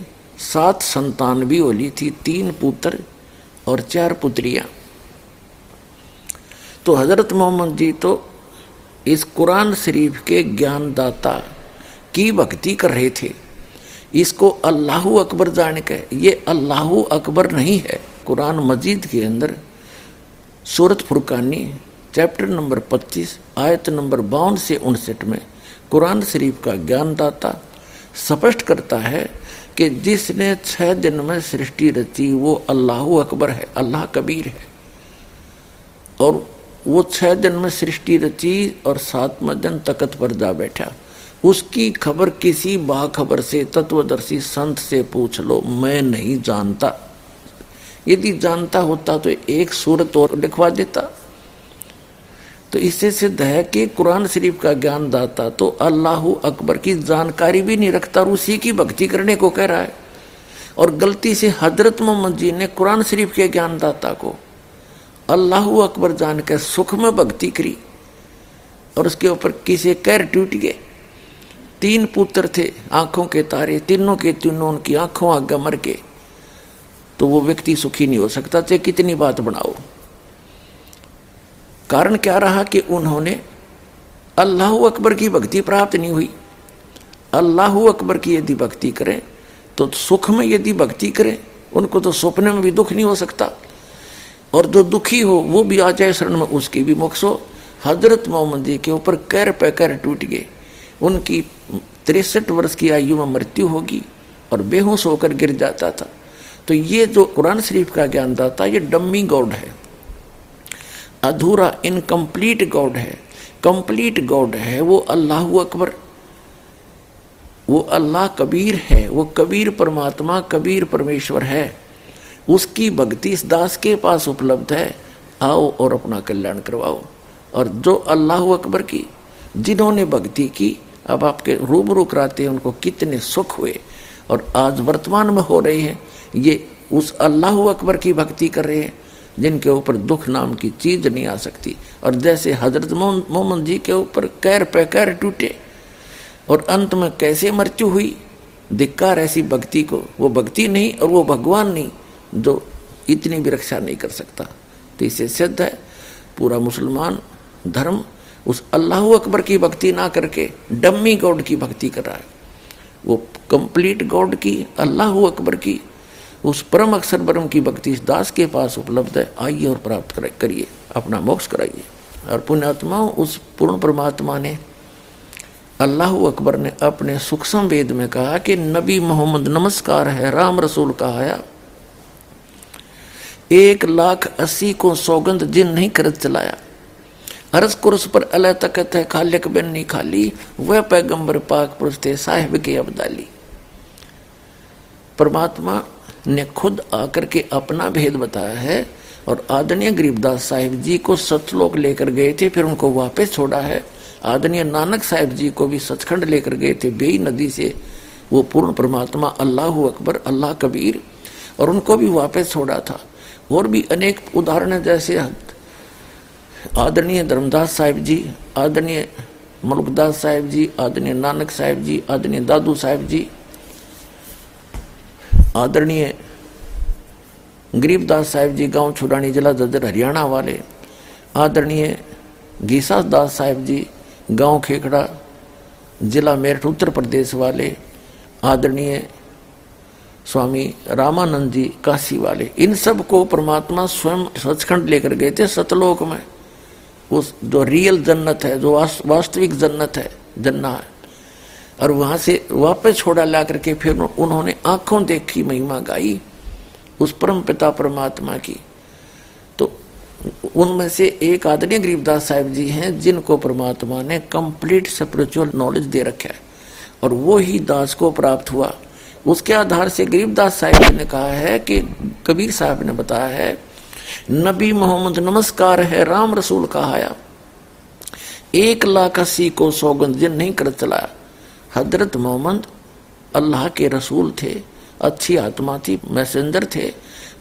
7 संतान भी होली थी, 3 पुत्र और 4 पुत्रियां। तो हजरत मोहम्मद जी तो इस कुरान शरीफ के ज्ञानदाता की भक्ति कर रहे थे। इसको अल्लाहू अकबर जाने के, ये अल्लाहू अकबर नहीं है। कुरान मजीद के अंदर सूरत फुरकानी चैप्टर नंबर 25 आयत नंबर 52 से 59 में कुरान शरीफ का ज्ञानदाता स्पष्ट करता है कि जिसने 6 दिन में सृष्टि रची वो अल्लाहू अकबर है, अल्लाह कबीर है। और वो 6 दिन में सृष्टि रची और 7वें दिन तकत पर जा बैठा। उसकी खबर किसी बाखबर से तत्वदर्शी संत से पूछ लो, मैं नहीं जानता। यदि जानता होता तो एक सूरत और लिखवा देता। तो इससे सिद्ध है कि कुरान शरीफ का ज्ञानदाता तो अल्लाहू अकबर की जानकारी भी नहीं रखता और उसी की भक्ति करने को कह रहा है। और गलती से हजरत मोहम्मद जी ने कुरान शरीफ के ज्ञानदाता को अल्लाहू अकबर जानकर सुख में भक्ति करी और उसके ऊपर किसी कहर टूट गए। 3 पुत्र थे, आंखों के तारे, तीनों के तीनों उनकी आंखों आगे मर के। तो वो व्यक्ति सुखी नहीं हो सकता चाहे कितनी बात बनाओ। कारण क्या रहा कि उन्होंने अल्लाहू अकबर की भक्ति प्राप्त नहीं हुई। अल्लाहू अकबर की यदि भक्ति करें तो सुख में, यदि भक्ति करें उनको तो सपने में भी दुख नहीं हो सकता। और जो दुखी हो वो भी आ जाए शरण में, उसकी भी मोक्ष हो। हजरत मोहम्मद जी के ऊपर कैर पे कैर टूट गए। उनकी 63 वर्ष की आयु में मृत्यु होगी और बेहोश होकर गिर जाता था। तो ये जो कुरान शरीफ का ज्ञानदाता, ये डम्मी गॉड है, अधूरा इनकम्प्लीट गॉड है। कंप्लीट गॉड है वो अल्लाहू अकबर, वो अल्लाह कबीर है, वो कबीर परमात्मा, कबीर परमेश्वर है। उसकी भक्ति इस दास के पास उपलब्ध है। आओ और अपना कल्याण करवाओ। और जो अल्लाहू अकबर की जिन्होंने भक्ति की, अब आपके रूबरू कराते हैं उनको कितने सुख हुए और आज वर्तमान में हो रहे हैं। ये उस अल्लाहू अकबर की भक्ति कर रहे हैं जिनके ऊपर दुख नाम की चीज नहीं आ सकती। और जैसे हजरत मोहम्मद जी के ऊपर कैर पे कैर टूटे और अंत में कैसे मृत्यु हुई। धिक्कार ऐसी भक्ति को, वो भक्ति नहीं और वो भगवान नहीं जो इतनी भी रक्षा नहीं कर सकता। तो इससे सिद्ध है पूरा मुसलमान धर्म उस अल्लाह अकबर की भक्ति ना करके डम्मी गॉड की भक्ति कर रहा है। वो कंप्लीट गॉड की, अल्लाह अकबर की, उस परम अक्षर ब्रह्म की भक्ति इस दास के पास उपलब्ध है। आइए और प्राप्त करिए, अपना मोक्ष कराइए। और पुण्यात्माओं, उस पूर्ण परमात्मा ने, अल्लाह अकबर ने अपने सूक्ष्म वेद में कहा कि नबी मोहम्मद नमस्कार है, राम रसूल कहा है। 180 को सौगंध जिन नहीं करत चलाया, अरस कुरस पर अल्लाह तकत है, खालिक बिन नहीं खाली, वह पैगंबर पाक पुरुष थे साहिब के अब्दाली। परमात्मा ने खुद आकर के अपना भेद बताया है और आदरणीय गरीबदास साहिब जी को सतलोक लेकर गए थे, फिर उनको वापस छोड़ा है। आदरणीय नानक साहिब जी को भी सचखंड लेकर गए थे बेई नदी से, वो पूर्ण परमात्मा अल्लाह अकबर, अल्लाह कबीर, और उनको भी वापस छोड़ा था। और भी अनेक उदाहरण, जैसे आदरणीय धर्मदास साहिब जी, आदरणीय मलुकदास साहिब जी, आदरणीय नानक साहिब जी, आदरणीय दादू साहिब जी, आदरणीय गरीबदास साहिब जी गांव छुड़ानी जिला जजर हरियाणा वाले, आदरणीय घीसा दास साहिब जी गांव खेखड़ा जिला मेरठ उत्तर प्रदेश वाले, आदरणीय स्वामी रामानंद जी काशी वाले, इन सब को परमात्मा स्वयं सचखंड लेकर गए थे सतलोक में। उस जो रियल जन्नत है, जो वास्तविक जन्नत है, जन्ना है, और वहाँ से वापस छोड़ा ला करके फिर उन्होंने आंखों देखी महिमा गाई उस परम पिता परमात्मा की। तो उनमें से एक आदरणीय गरीबदास साहिब जी हैं जिनको परमात्मा ने कंप्लीट स्पिरिचुअल नॉलेज दे रखा है, और वो ही दास को प्राप्त हुआ। उसके आधार से गरीबदास साहिब ने कहा है कि कबीर साहब ने बताया है, नबी मोहम्मद नमस्कार है, राम रसूल कहा है। 180 को सौगंध जिन नहीं कर चलाया, हजरत मोहम्मद अल्लाह के रसूल थे, अच्छी आत्मा थी, मैसेंजर थे,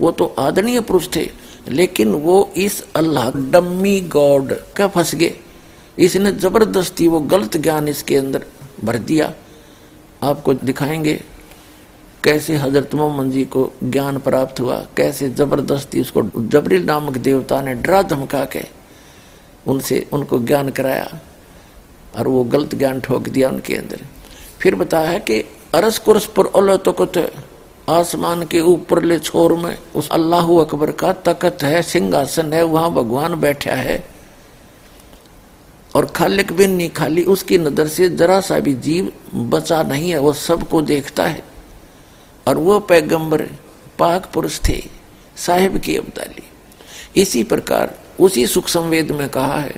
वो तो आदरणीय पुरुष थे, लेकिन वो इस अल्लाह डम्मी गॉड का फंस गए। इसने जबरदस्ती वो गलत ज्ञान इसके अंदर भर दिया। आपको दिखाएंगे कैसे हजरत मोहम्मद जी को ज्ञान प्राप्त हुआ, कैसे जबरदस्ती उसको जिब्रिल नामक देवता ने डरा धमका के उनसे उनको ज्ञान कराया और वो गलत ज्ञान ठोक दिया उनके अंदर। फिर बताया है कि अरस कुरस पर अल्लाह तकत, आसमान के ऊपरले छोर में उस अल्लाह अकबर का तकत है, सिंहासन है, वहाँ भगवान बैठा है। और खालिक बिन नहीं खाली, उसकी नजर से जरा सा भी जीव बचा नहीं है, वो सबको देखता है। और वो पैगंबर पाक पुरुष थे साहिब की अब्दाली। इसी प्रकार उसी सूक्ष्म वेद में कहा है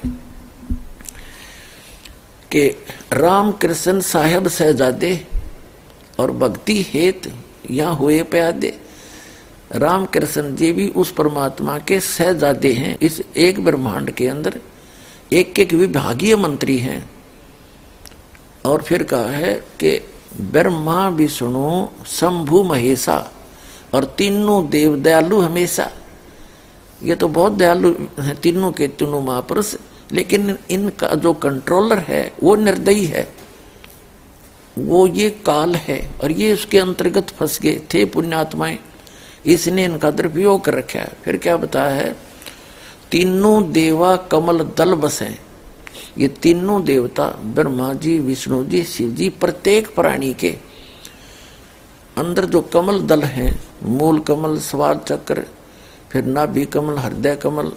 कि राम कृष्ण साहिब शहजादे और भक्ति हेत यहाँ हुए प्यादे। राम कृष्ण जी भी उस परमात्मा के शहजादे हैं। इस एक ब्रह्मांड के अंदर एक एक विभागीय मंत्री हैं। और फिर कहा है कि ब्रह्मा विष्णु शंभु महेशा, और तीनों देव दयालु हमेशा। ये तो बहुत दयालु हैं तीनों के तीनों महापुरुष, लेकिन इनका जो कंट्रोलर है वो निर्दयी है, वो ये काल है, और ये उसके अंतर्गत फंस गए थे पुण्यात्माएं। इसने इनका दुरुपयोग कर रखा है। फिर क्या बताया है, तीनों देवा कमल दल बसें। ये तीनों देवता ब्रह्मा जी, विष्णु जी, शिव जी, प्रत्येक प्राणी के अंदर जो कमल दल हैं, मूल कमल, स्वाद चक्र, फिर नाभि कमल, हृदय कमल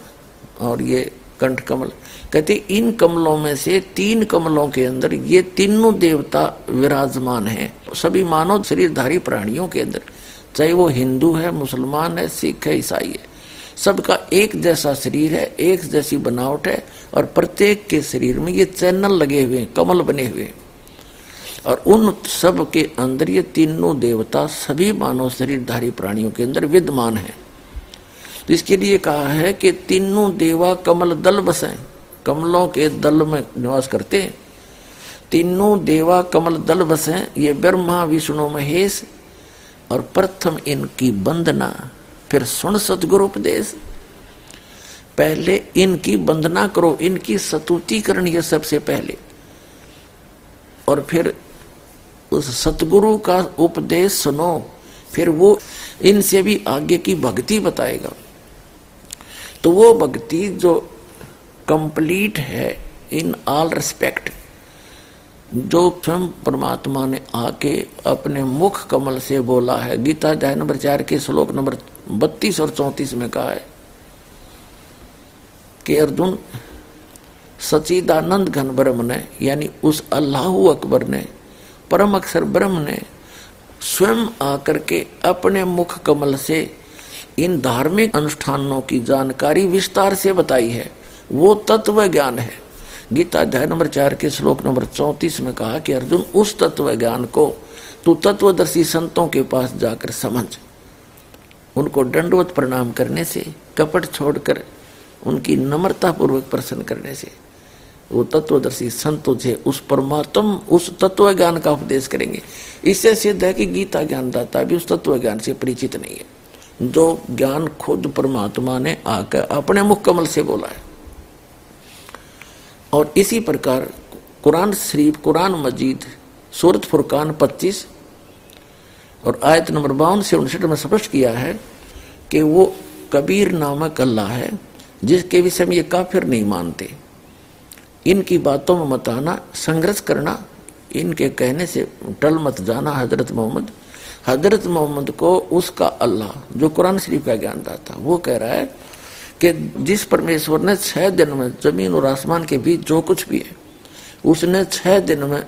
और ये कंठ कमल, कहते इन कमलों में से तीन कमलों के अंदर ये तीनों देवता विराजमान हैं। सभी मानव शरीरधारी प्राणियों के अंदर, चाहे वो हिंदू है, मुसलमान है, सिख है, ईसाई है, सबका एक जैसा शरीर है, एक जैसी बनावट है, और प्रत्येक के शरीर में ये चैनल लगे हुए हैं, कमल बने हुए हैं। और उन सब के अंदर ये तीनों देवता सभी मानव शरीरधारी प्राणियों के अंदर विद्यमान हैं। तो इसके लिए कहा है कि तीनों देवा कमल दल बसें, कमलों के दल में निवास करते हैं। तीनों देवा कमल दल बसें, ये ब्रह्मा विष्णु महेश, और प्रथम इनकी वंदना, फिर सुन सतगुरु उपदेश। पहले इनकी वंदना करो, इनकी स्तुति करनी है सबसे पहले, और फिर उस सतगुरु का उपदेश सुनो, फिर वो इनसे भी आगे की भक्ति बताएगा। तो वो भक्ति जो कंप्लीट है, इन ऑल रिस्पेक्ट, जो स्वयं परमात्मा ने आके अपने मुख कमल से बोला है। गीता अध्याय नंबर 4 के श्लोक नंबर 32 और 34 में कहा है कि अर्जुन, सचिदानंद घन ब्रह्म ने, यानी उस अल्लाह अकबर ने, परम अक्षर ब्रह्म ने स्वयं आकर के अपने मुख कमल से इन धार्मिक अनुष्ठानों की जानकारी विस्तार से बताई है। वो तत्व ज्ञान है। गीता अध्याय नंबर 4 के श्लोक नंबर 34 में कहा कि अर्जुन, उस तत्व ज्ञान को तू तत्वदर्शी संतों के पास जाकर समझ, उनको दंडवत प्रणाम करने से, कपट छोड़कर उनकी नम्रता पूर्वक प्रसन्न करने से वो तत्वदर्शी संत तुझे उस परमात्म, उस तत्व ज्ञान का उपदेश करेंगे। इससे सिद्ध है कि गीता ज्ञानदाता भी उस तत्व ज्ञान से परिचित नहीं है, जो ज्ञान खुद परमात्मा ने आकर अपने मुख कमल से बोला है। और इसी प्रकार कुरान शरीफ, कुरान मजीद, सूरत फुरकान 25 और आयत नंबर 52 से 59 में स्पष्ट किया है कि वो कबीर नामक अल्लाह है जिसके विषय में ये काफिर नहीं मानते। इनकी बातों में मत आना, संघर्ष करना, इनके कहने से टल मत जाना। हजरत मोहम्मद को उसका अल्लाह, जो कुरान शरीफ का ज्ञानदाता, वो कह रहा है कि जिस परमेश्वर ने 6 दिन में जमीन और आसमान के बीच जो कुछ भी है, उसने 6 दिन में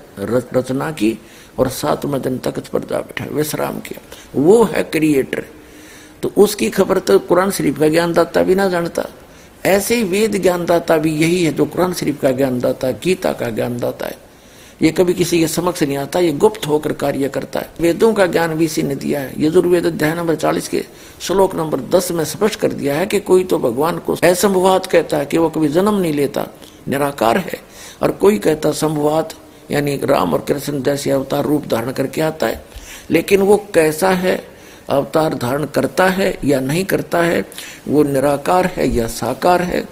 रचना की और 7वें दिन तक पर्दा बैठा, विश्राम किया, वो है क्रिएटर। तो उसकी खबर तो कुरान शरीफ का ज्ञानदाता भी ना जानता। ऐसे ही वेद ज्ञानदाता भी यही है जो कुरान शरीफ का ज्ञानदाता, गीता का ज्ञानदाता है। ये कभी किसी के समक्ष नहीं आता, ये गुप्त होकर कार्य करता है। वेदों का ज्ञान भी इसी ने दिया है। यजुर्वेद अध्याय नंबर 40 के श्लोक नंबर 10 में स्पष्ट कर दिया है कि कोई तो भगवान को असंभवात कहता है कि वो कभी जन्म नहीं लेता, निराकार है, और कोई कहता संभवात, यानी राम और कृष्ण जैसे अवतार रूप धारण करके आता है, लेकिन वो कैसा है, अवतार धारण करता है या नहीं करता है, वो निराकार है या साकार है,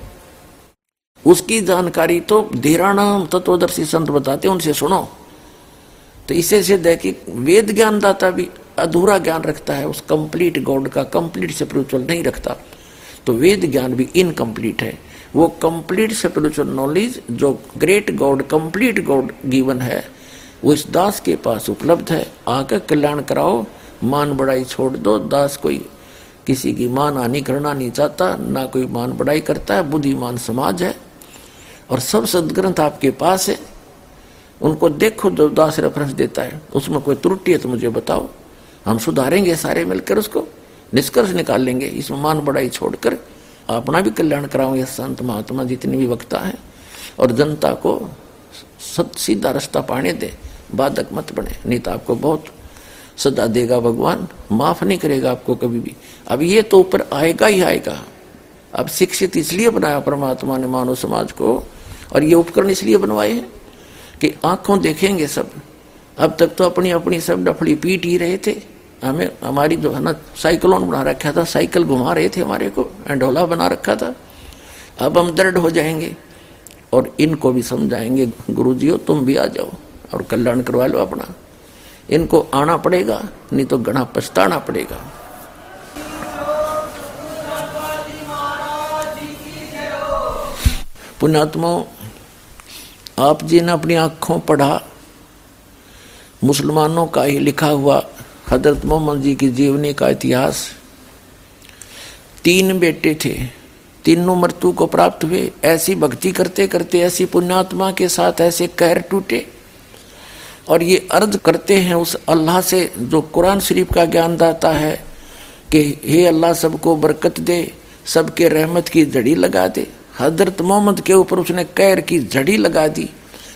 उसकी जानकारी तो धीराणाम तत्वदर्शी संत बताते, उनसे सुनो। तो इससे सिद्ध है कि वेद ज्ञानदाता भी अधूरा ज्ञान रखता है, उस कंप्लीट गॉड का, कंप्लीट स्पिरिचुअल नहीं रखता। तो वेद ज्ञान भी इनकम्प्लीट है। वो कंप्लीट स्पिरिचुअल नॉलेज जो great God, complete God given है, वो इस दास के पास उपलब्ध है। आकर कल्याण कराओ, मान बड़ाई छोड़ दो। दास कोई किसी की मान हानि करना नहीं चाहता, ना कोई मान बड़ाई करता है। बुद्धिमान समाज है और सब सदग्रंथ आपके पास है। उनको देखो जो दास रेफरेंस देता है, उसमें कोई त्रुटि है तो मुझे बताओ, हम सुधारेंगे, सारे मिलकर उसको निष्कर्ष निकाल लेंगे। इसमें मान बड़ाई छोड़कर अपना भी कल्याण कराओ। ये संत महात्मा जितने भी वक्ता है, और जनता को सत सीधा रास्ता पाने दे, बाधक मत बने, नहीं तो आपको बहुत सदा देगा भगवान, माफ नहीं करेगा आपको कभी भी। अब ये तो ऊपर आएगा ही आएगा। अब शिक्षित इसलिए बनाया परमात्मा ने मानव समाज को, और ये उपकरण इसलिए बनवाए हैं कि आंखों देखेंगे सब। अब तक तो अपनी अपनी सब डफड़ी पीट ही रहे थे, हमें हमारी जो है ना साइक्लोन बना रखा था, साइकिल घुमा रहे थे, हमारे को अंडोला बना रखा था। अब हम दर्द हो जाएंगे और इनको भी समझाएंगे, गुरुजीओ तुम भी आ जाओ और कल्याण करवा लो अपना। इनको आना पड़ेगा, नहीं तो घना पछताना पड़ेगा। पुण्यात्माओं, आप जी ने अपनी आंखों पढ़ा मुसलमानों का ही लिखा हुआ हजरत मोहम्मद जी की जीवनी का इतिहास। 3 बेटे थे, तीनों मृत्यु को प्राप्त हुए। ऐसी भक्ति करते करते, ऐसी पुण्यात्मा के साथ ऐसे कहर टूटे, और ये अर्ज करते हैं उस अल्लाह से जो कुरान शरीफ का ज्ञानदाता है कि हे अल्लाह सबको बरकत दे, सबके रहमत की जड़ी लगा दे। हजरत मोहम्मद के ऊपर उसने कहर की जड़ी लगा दी,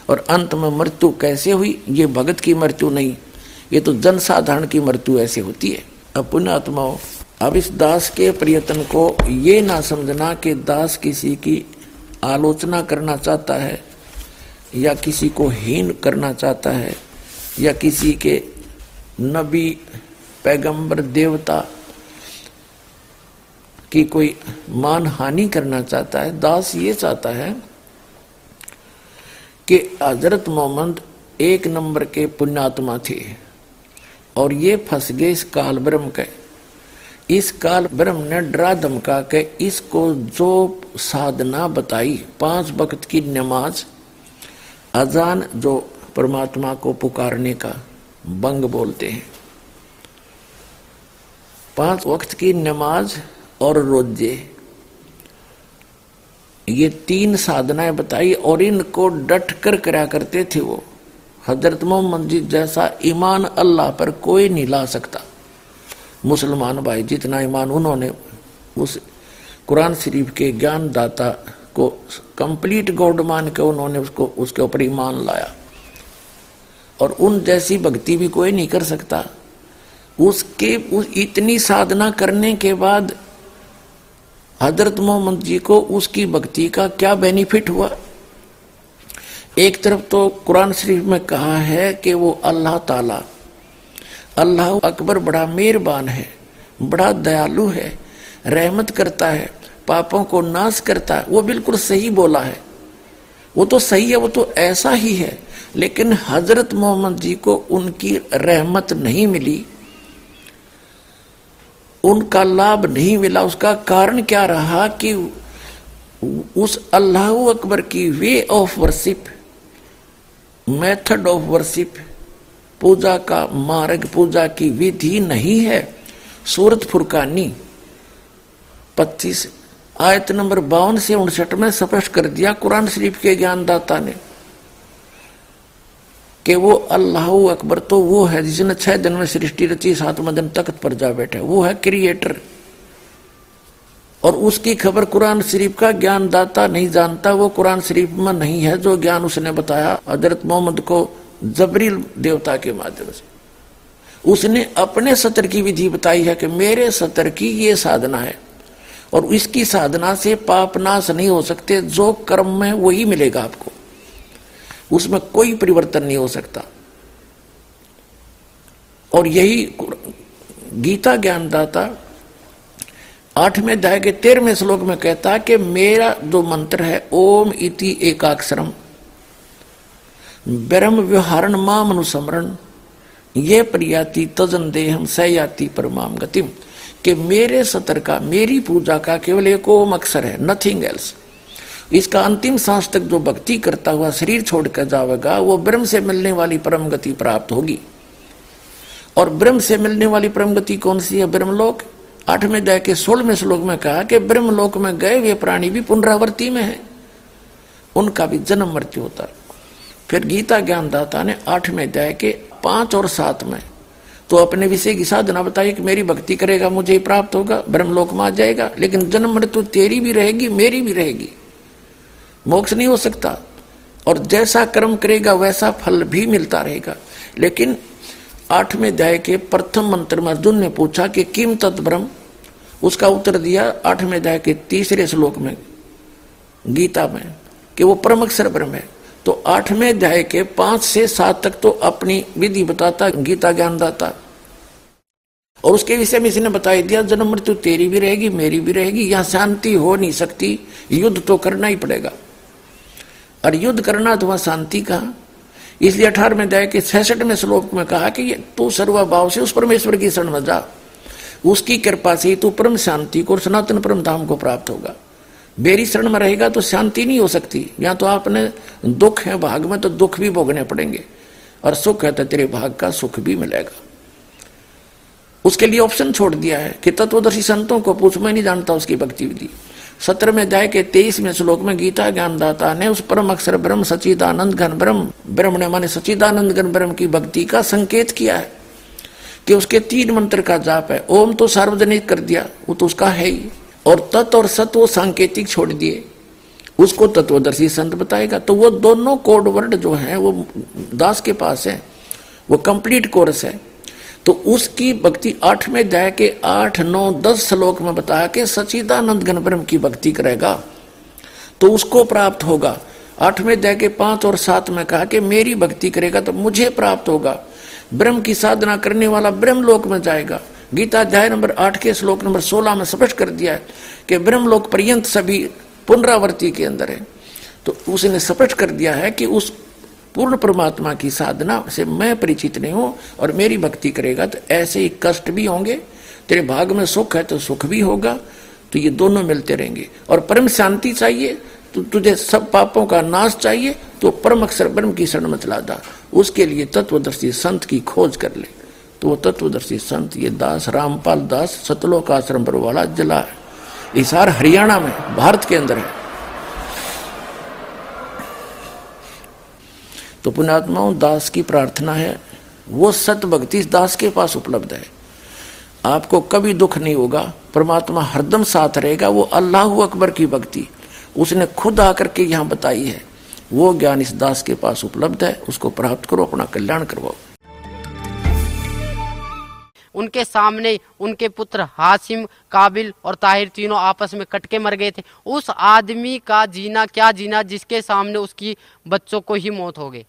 और अंत में मृत्यु कैसे हुई? ये भगत की मृत्यु नहीं, ये तो जनसाधारण की मृत्यु ऐसे होती है। अब पुण्यात्माओं, अब इस दास के प्रयत्न को ये ना समझना कि दास किसी की आलोचना करना चाहता है, या किसी को हीन करना चाहता है, या किसी के नबी पैगंबर देवता की कोई मान हानि करना चाहता है। दास ये चाहता है कि हजरत मोहम्मद 1 नंबर के पुण्यात्मा थे, और ये फंस गए इस काल ब्रह्म के। इस काल ब्रह्म ने डरा धमका के इसको जो साधना बताई, 5 वक्त की नमाज, अजान जो परमात्मा को पुकारने का बंग बोलते हैं, 5 वक्त की नमाज और रोजे, ये 3 साधनाएं बताई और इनको डट कर करा करते थे वो। हजरत मोहम्मद जी जैसा ईमान अल्लाह पर कोई नहीं ला सकता मुसलमान भाई, जितना ईमान उन्होंने उस कुरान शरीफ के ज्ञानदाता को कंप्लीट गॉड मान के उन्होंने उसको उसके ऊपर ईमान लाया, और उन जैसी भक्ति भी कोई नहीं कर सकता। उस इतनी साधना करने के बाद हजरत मोहम्मद जी को उसकी भक्ति का क्या बेनिफिट हुआ? एक तरफ तो कुरान शरीफ में कहा है कि वो अल्लाह ताला अल्लाह अकबर बड़ा मेहरबान है, बड़ा दयालु है, रहमत करता है, पापों को नाश करता है। वो बिल्कुल सही बोला है, वो तो सही है, वो तो ऐसा ही है। लेकिन हजरत मोहम्मद जी को उनकी रहमत नहीं मिली, उनका लाभ नहीं मिला। उसका कारण क्या रहा कि उस अल्लाह अकबर की way of worship, method of worship, पूजा का मार्ग, पूजा की विधि नहीं है। सूरत फुरकानी 25 आयत नंबर 52 से 59 में स्पष्ट कर दिया कुरान शरीफ के ज्ञानदाता ने कि वो अल्लाह अकबर तो वो है जिसने 6 दिन में सृष्टि रची, 7वां दिन तख्त पर जा बैठे, वो है क्रिएटर। और उसकी खबर कुरान शरीफ का ज्ञानदाता नहीं जानता, वो कुरान शरीफ में नहीं है जो ज्ञान उसने बताया हजरत मोहम्मद को जिब्रिल देवता के माध्यम से। उसने अपने सतर की विधि बताई है कि मेरे सतर की ये साधना है और इसकी साधना से पाप नाश नहीं हो सकते, जो कर्म में वही मिलेगा आपको, उसमें कोई परिवर्तन नहीं हो सकता। और यही गीता ज्ञानदाता 8वें अध्याय के 13वें श्लोक में कहता है कि मेरा जो मंत्र है ओम इति एकाक्षरम ब्रह्म विहारण माम अनुस्मरण ये प्रयाति तजन देहम सयाति परमाम गतिम, कि मेरे सतर का, मेरी पूजा का केवल एक ओम अक्षर है, नथिंग एल्स। इसका अंतिम सांस तक जो भक्ति करता हुआ शरीर छोड़कर जाएगा वो ब्रह्म से मिलने वाली परम गति प्राप्त होगी। और ब्रह्म से मिलने वाली परम गति कौन सी है? ब्रह्मलोक। 8वें अध्याय के 16वें श्लोक में कहा कि ब्रह्मलोक में गए हुए प्राणी भी पुनरावृत्ति में है, उनका भी जन्म मृत्यु होता है। फिर गीता ज्ञानदाता ने 8वें अध्याय के 5 और 7 में तो अपने विषय की साधना बताइए कि मेरी भक्ति करेगा मुझे ही प्राप्त होगा, ब्रह्मलोक में आ जाएगा, लेकिन जन्म मृत्यु तेरी भी रहेगी मेरी भी रहेगी, मोक्ष नहीं हो सकता। और जैसा कर्म करेगा वैसा फल भी मिलता रहेगा। लेकिन 8वें अध्याय के 1 मंत्र में अर्जुन ने पूछा कि किम तत् ब्रह्म, उसका उत्तर दिया 8वें अध्याय के 3रे श्लोक में गीता में कि वो परम अक्षर ब्रह्म है। तो 8वें अध्याय के 5 से 7 तक तो अपनी विधि बताता गीता ज्ञानदाता, और उसके विषय में इसने बताया दिया जन्म मृत्यु तेरी भी रहेगी मेरी भी रहेगी, यहां शांति हो नहीं सकती, युद्ध तो करना ही पड़ेगा। और युद्ध करना तो वहां शांति कहा, इसलिए 18वें अध्याय के 66वें श्लोक में कहा कि तू सर्वभाव से उस परमेश्वर की शरण में जा, उसकी कृपा से ही तू परम शांति को और सनातन परम धाम को प्राप्त होगा। मेरी शरण में रहेगा तो शांति नहीं हो सकती, या तो आपने दुख है भाग में तो दुख भी भोगने पड़ेंगे, और सुख है तो तेरे भाग का सुख भी मिलेगा। उसके लिए ऑप्शन छोड़ दिया है कि तत्वदर्शी संतों को पूछ, मैं नहीं जानता उसकी भक्ति विधि। 17वें अध्याय के 23वें श्लोक में गीता ज्ञानदाता ने उस परम अक्षर ब्रह्म सचिदानंद घन ब्रह्म, ब्रह्म ने माने सचिदानंद घन ब्रह्म की भक्ति का संकेत किया है कि उसके 3 मंत्र का जाप है। ओम तो सार्वजनिक कर दिया, वो तो उसका है ही, और तत् और सत वो सांकेतिक छोड़ दिए, उसको तत्वदर्शी संत बताएगा। तो वो दोनों कोड वर्ड जो है वो दास के पास है, वो कंप्लीट कोर्स है। तो उसकी भक्ति 8वें अध्याय के 8, 9, 10 श्लोक में बताया कि सचिदानंद घन ब्रह्म की भक्ति करेगा तो उसको प्राप्त होगा। 8वें अध्याय के 5 और 7 में कहा कि मेरी भक्ति करेगा तो मुझे प्राप्त होगा, ब्रह्म की साधना करने वाला ब्रह्मलोक में जाएगा। गीता अध्याय नंबर 8 के श्लोक नंबर 16 में स्पष्ट कर दिया है कि ब्रह्मलोक पर्यंत सभी पुनरावृत्ति के अंदर है। तो उसने स्पष्ट कर दिया है कि उस पूर्ण परमात्मा की साधना से मैं परिचित नहीं हूं, और मेरी भक्ति करेगा तो ऐसे ही कष्ट भी होंगे, तेरे भाग में सुख है तो सुख भी होगा, तो ये दोनों मिलते रहेंगे। और परम शांति चाहिए तो तुझे सब पापों का नाश चाहिए, तो परम अक्षर ब्रह्म की शरण मत लादा, उसके लिए तत्वदर्शी संत की खोज कर ले। तो वो तत्वदर्शी संत ये दास रामपाल दास सतलोक आश्रम बरवाला जिला है, हिसार हरियाणा में भारत के अंदर है। तो पुण्यात्माओं दास की प्रार्थना है, वो सत भक्ति इस दास के पास उपलब्ध है। आपको कभी दुख नहीं होगा, परमात्मा हरदम साथ रहेगा। वो अल्लाह अकबर की भक्ति उसने खुद आकर के यहाँ बताई है, वो ज्ञान इस दास के पास उपलब्ध है, उसको प्राप्त करो, अपना कल्याण करवाओ। उनके सामने उनके पुत्र हाशिम, काबिल और ताहिर तीनों आपस में कट के मर गए थे। उस आदमी का जीना क्या जीना जिसके सामने उसकी बच्चों को ही मौत हो गई।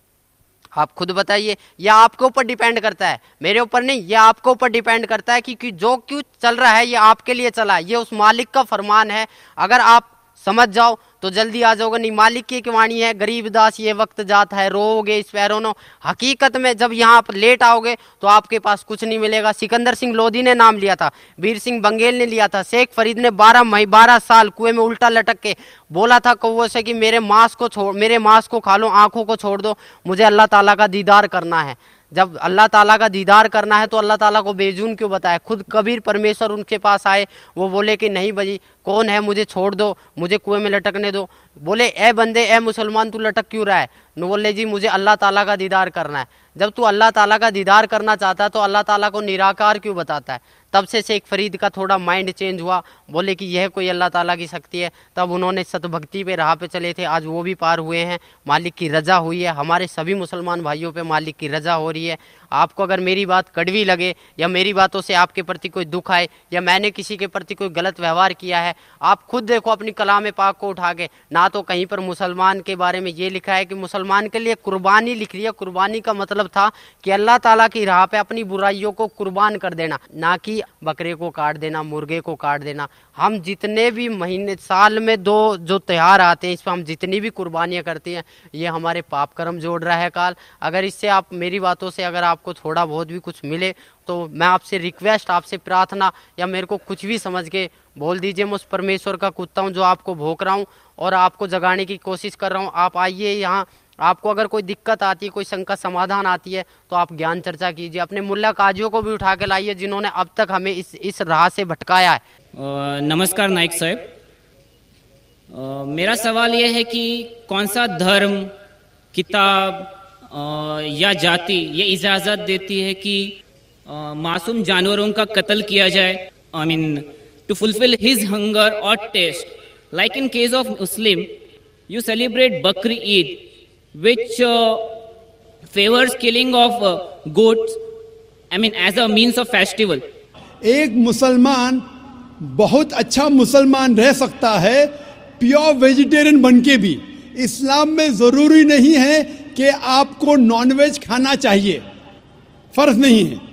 आप खुद बताइए, यह आपके ऊपर डिपेंड करता है, मेरे ऊपर नहीं। यह आपके ऊपर डिपेंड करता है कि जो क्यों चल रहा है ये आपके लिए चला है, ये उस मालिक का फरमान है। अगर आप समझ जाओ तो जल्दी आ जाओगे, नहीं मालिक की एक वाणी है, गरीबदास ये वक्त जाता है रोओगे इस पैरों नो। हकीकत में जब यहाँ आप लेट आओगे तो आपके पास कुछ नहीं मिलेगा। सिकंदर सिंह लोधी ने नाम लिया था, वीर सिंह बंगेल ने लिया था, शेख फरीद ने 12 साल कुएं में उल्टा लटक के बोला था कौवे से कि मेरे मांस को खा लो, आंखों को छोड़ दो, मुझे अल्लाह ताला का दीदार करना है। जब अल्लाह ताला का दीदार करना है तो अल्लाह ताला को बेजून क्यों बताया। खुद कबीर परमेश्वर उनके पास आए, वो बोले कि नहीं भाई कौन है, मुझे छोड़ दो, मुझे कुएं में लटकने दो। बोले ए बंदे, ए मुसलमान, तू लटक क्यों रहा है। बोले जी मुझे अल्लाह ताला का दीदार करना है। जब तू अल्लाह ताला का दीदार करना चाहता है तो अल्लाह ताला को निराकार क्यों बताता है। तब से शेख फरीद का थोड़ा माइंड चेंज हुआ, बोले कि यह कोई अल्लाह ताला की शक्ति है। तब उन्होंने सतभक्ति पे राह पे चले थे, आज वो भी पार हुए हैं, मालिक की रजा हुई है। हमारे सभी मुसलमान भाइयों पे मालिक की रजा हो रही है। आपको अगर मेरी बात कड़वी लगे या मेरी बातों से आपके प्रति कोई दुख आए या मैंने किसी के प्रति कोई गलत व्यवहार किया है, आप खुद देखो अपनी कलाम पाक को उठा के, ना तो कहीं पर मुसलमान के बारे में ये लिखा है कि मुसलमान के लिए कुर्बानी लिख रही है। कुर्बानी का मतलब था कि अल्लाह ताला की राह पे अपनी बुराइयों को कुर्बान कर देना, ना कि बकरे को काट देना, मुर्गे को काट देना। हम जितने भी महीने साल में दो जो त्यौहार आते हैं, इस पर हम जितनी भी कुर्बानियाँ करते हैं, ये हमारे पाप कर्म जोड़ रहा है काल। अगर इससे आप मेरी बातों से अगर आपको थोड़ा बहुत भी कुछ मिले तो मैं आपसे रिक्वेस्ट, आपसे प्रार्थना, या मेरे को कुछ भी समझ के बोल दीजिए। मैं उस परमेश्वर का कुत्ता हूँ जो आपको भौंक रहा हूँ और आपको जगाने की कोशिश कर रहा हूँ। आप आइए यहाँ, आपको अगर कोई दिक्कत आती है, कोई शंका समाधान आती है तो आप ज्ञान चर्चा कीजिए। अपने मुल्ला काजियों को भी उठा के लाइए जिन्होंने अब तक हमें इस राह से भटकाया है। नमस्कार नाइक साहब, मेरा सवाल यह है कि कौन सा धर्म, किताब या जाति ये इजाज़त देती है कि मासूम जानवरों का कत्ल किया जाए। I mean to fulfil his hunger और taste, like in case of Muslim you celebrate Bakri Eid which favors killing of goats, I mean as a means of festival. एक मुसलमान बहुत अच्छा मुसलमान रह सकता है प्योर वेजिटेरियन बन के भी। इस्लाम में ज़रूरी नहीं है कि आपको नॉनवेज खाना चाहिए, फर्ज नहीं है।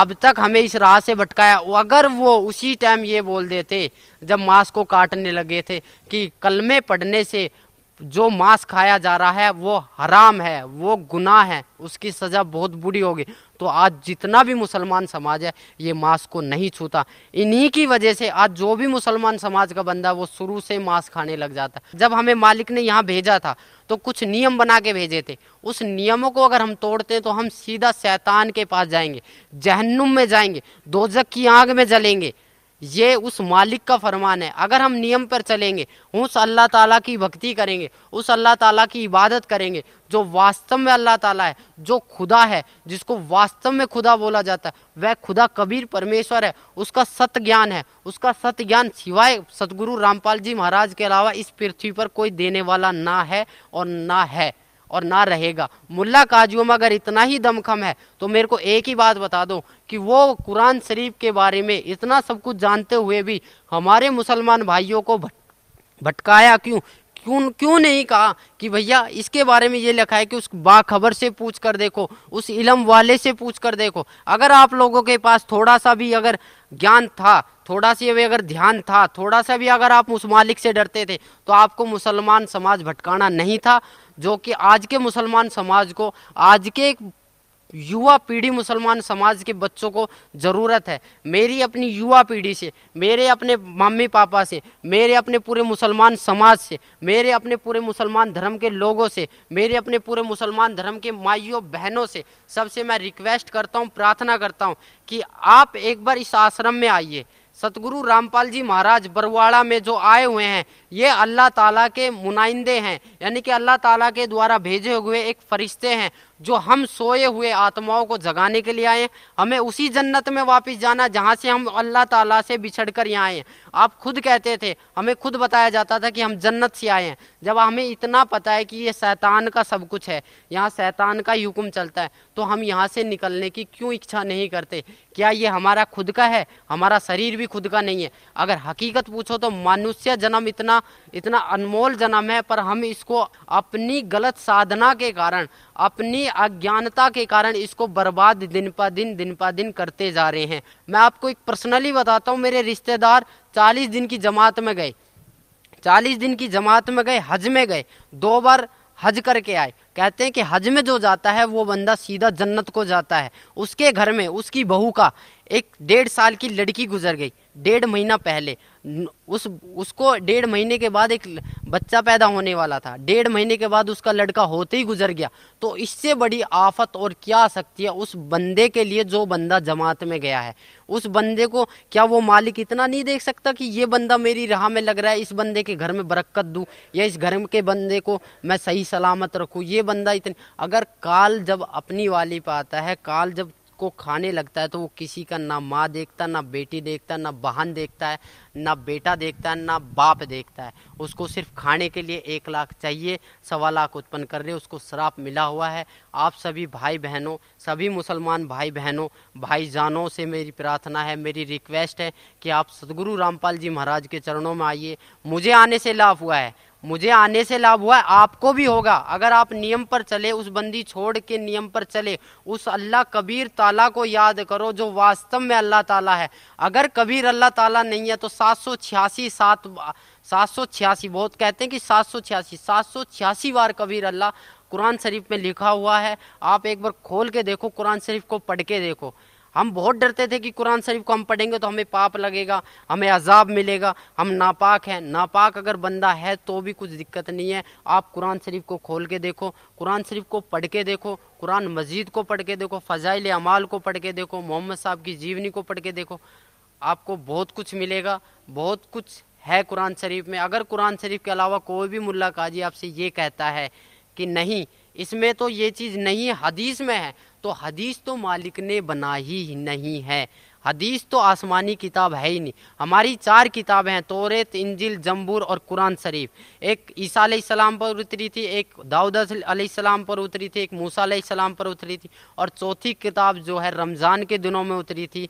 अब तक हमें इस राह से भटकाया। अगर वो उसी टाइम ये बोल देते जब मांस को काटने लगे थे कि कलमे पढ़ने से जो मांस खाया जा रहा है वो हराम है, वो गुनाह है, उसकी सज़ा बहुत बुरी होगी, तो आज जितना भी मुसलमान समाज है ये मांस को नहीं छूता। इन्हीं की वजह से आज जो भी मुसलमान समाज का बंदा वो शुरू से मांस खाने लग जाता है। जब हमें मालिक ने यहाँ भेजा था तो कुछ नियम बना के भेजे थे, उस नियमों को अगर हम तोड़ते हैं तो हम सीधा शैतान के पास जाएंगे, जहन्नुम में जाएंगे, दोजक की आग में जलेंगे। ये उस मालिक का फरमान है। अगर हम नियम पर चलेंगे, उस अल्लाह ताला की भक्ति करेंगे, उस अल्लाह ताला की इबादत करेंगे जो वास्तव में अल्लाह ताला है, जो खुदा है, जिसको वास्तव में खुदा बोला जाता है, वह खुदा कबीर परमेश्वर है। उसका सत्य ज्ञान है, उसका सत्य ज्ञान सिवाय सतगुरु रामपाल जी महाराज के अलावा इस पृथ्वी पर कोई देने वाला ना है और ना है और ना रहेगा। मुल्ला काजियों में अगर इतना ही दमखम है तो मेरे को एक ही बात बता दो कि वो कुरान शरीफ के बारे में इतना सब कुछ जानते हुए भी हमारे मुसलमान भाइयों को भटकाया क्यों नहीं कहा कि भैया इसके बारे में ये लिखा है कि उस बाखबर से पूछ कर देखो, उस इलम वाले से पूछ कर देखो। अगर आप लोगों के पास थोड़ा सा भी अगर ज्ञान था, थोड़ा सा भी अगर ध्यान था, थोड़ा सा भी अगर आप उस मालिक से डरते थे तो आपको मुसलमान समाज भटकाना नहीं था, जो कि आज के मुसलमान समाज को आज के एक युवा पीढ़ी मुसलमान समाज के बच्चों को ज़रूरत है। मेरी अपनी युवा पीढ़ी से, मेरे अपने मम्मी पापा से, मेरे अपने पूरे मुसलमान समाज से, मेरे अपने पूरे मुसलमान धर्म के लोगों से, मेरे अपने पूरे मुसलमान धर्म के माइयों बहनों से सबसे मैं रिक्वेस्ट करता हूँ, प्रार्थना करता हूँ कि आप एक बार इस आश्रम में आइए। सतगुरु रामपाल जी महाराज बरवाला में जो आए हुए हैं ये अल्लाह ताला के मुनाइंदे हैं, यानी कि अल्लाह ताला के द्वारा भेजे हुए एक फरिश्ते हैं जो हम सोए हुए आत्माओं को जगाने के लिए आए हैं। हमें उसी जन्नत में वापस जाना जहाँ से हम अल्लाह ताला से बिछड़कर यहाँ आए हैं। आप खुद कहते थे, हमें खुद बताया जाता था कि हम जन्नत से आए हैं, जब हमें इतना पता है कि ये शैतान का सब कुछ है, यहाँ शैतान का ही हुक्म चलता है, तो हम यहाँ से निकलने की क्यों इच्छा नहीं करते? क्या ये हमारा खुद का है? हमारा शरीर भी खुद का नहीं है। अगर हकीकत पूछो तो मनुष्य जन्म इतना अनमोल जन्म है, पर हम इसको अपनी गलत साधना के कारण, अपनी अज्ञानता के कारण इसको बर्बाद दिन पर दिन करते जा रहे हैं। मैं आपको एक पर्सनली बताता हूँ, मेरे रिश्तेदार 40 दिन की जमात में गए, 40 दिन की जमात में गए, हज में गए, 2 बार हज करके आए। कहते हैं कि हज में जो जाता है वो बंदा सीधा जन्नत को जाता है। उसके घर में उसकी बहू का एक 1.5 साल की लड़की गुजर गई 1.5 महीना पहले। उसको 1.5 महीने के बाद एक बच्चा पैदा होने वाला था, 1.5 महीने के बाद उसका लड़का होते ही गुजर गया। तो इससे बड़ी आफत और क्या आ सकती है उस बंदे के लिए जो बंदा जमात में गया है? उस बंदे को क्या वो मालिक इतना नहीं देख सकता कि ये बंदा मेरी राह में लग रहा है, इस बंदे के घर में बरकत दूँ या इस घर के बंदे को मैं सही सलामत रखूँ? ये बंदा इतने, अगर काल जब अपनी वाली पे आता है, काल जब को खाने लगता है, तो वो किसी का ना माँ देखता, ना बेटी देखता, ना बहन देखता है, ना बेटा देखता है, ना बाप देखता है। उसको सिर्फ खाने के लिए 1 लाख चाहिए, सवा लाख उत्पन्न कर रहे, उसको श्राप मिला हुआ है। आप सभी भाई बहनों, सभी मुसलमान भाई बहनों, भाईजानों से मेरी प्रार्थना है, मेरी रिक्वेस्ट है कि आप सतगुरु रामपाल जी महाराज के चरणों में आइए। मुझे आने से लाभ हुआ है, मुझे आने से लाभ हुआ है, आपको भी होगा अगर आप नियम पर चले, उस बंदी छोड़ के नियम पर चले। उस अल्लाह कबीर ताला को याद करो जो वास्तव में अल्लाह ताला है। अगर कबीर अल्लाह ताला नहीं है तो 786 बहुत कहते हैं कि 786 बार कबीर अल्लाह कुरान शरीफ में लिखा हुआ है। आप एक बार खोल के देखो, कुरान शरीफ को पढ़ के देखो। हम बहुत डरते थे कि कुरान शरीफ को हम पढ़ेंगे तो हमें पाप लगेगा, हमें अजाब मिलेगा, हम नापाक हैं। नापाक अगर बंदा है तो भी कुछ दिक्कत नहीं है। आप कुरान शरीफ को खोल के देखो, कुरान शरीफ को पढ़ के देखो, कुरान मजीद को पढ़ के देखो, फ़ज़ाइल अमाल को पढ़ के देखो, मोहम्मद साहब की जीवनी को पढ़ के देखो, आपको बहुत कुछ मिलेगा। बहुत कुछ है कुरान शरीफ में। अगर कुरान शरीफ के अलावा कोई भी मुल्ला काजी आपसे ये कहता है कि नहीं इसमें तो ये चीज़ नहीं है, हदीस में है, तो हदीस तो मालिक ने बना ही नहीं है, हदीस तो आसमानी किताब है ही नहीं। हमारी 4 किताबें हैं, तौरात, इंजील, जंबूर और कुरान शरीफ। एक ईसा अलैहिस्सलाम पर उतरी थी, एक दाऊद अलैहिस्सलाम पर उतरी थी, एक मूसा अलैहिस्सलाम पर उतरी थी, और 4थी किताब जो है रमज़ान के दिनों में उतरी थी।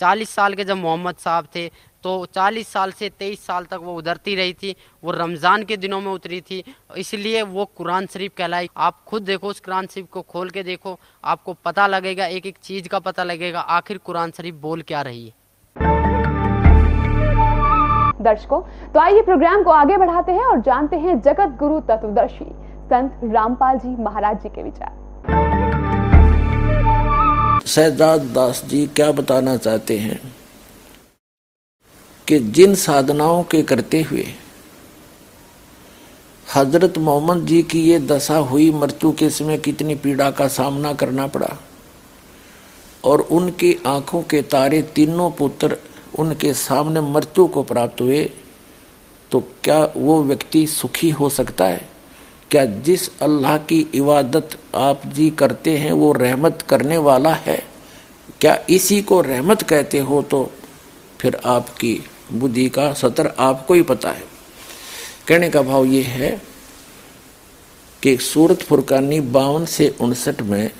40 साल के जब मोहम्मद साहब थे तो 40 साल से 23 साल तक वो उतरती रही थी, वो रमज़ान के दिनों में उतरी थी, इसलिए वो कुरान शरीफ कहलाई। आप खुद देखो, उस कुरान शरीफ को खोल के देखो, आपको पता लगेगा, एक एक चीज़ का पता लगेगा आखिर कुरान शरीफ बोल क्या रही है। दर्शकों, तो आइए प्रोग्राम को आगे बढ़ाते हैं और जानते हैं जगत गुरु तत्वदर्शी संत रामपाल जी महाराज जी के विचार। शहजाद दास जी क्या बताना चाहते हैं कि जिन साधनाओं के करते हुए हजरत मोहम्मद जी की ये दशा हुई, मृत्यु के समय कितनी पीड़ा का सामना करना पड़ा, और उनकी आंखों के तारे तीनों पुत्र उनके सामने मृत्यु को प्राप्त हुए, तो क्या वो व्यक्ति सुखी हो सकता है? क्या जिस अल्लाह की इबादत आप जी करते हैं वो रहमत करने वाला है? क्या इसी को रहमत कहते हो? तो फिर आपकी बुद्धि का सतर आपको ही पता है। कहने का भाव ये है कि सूरत फुरकानी 52 से 59 में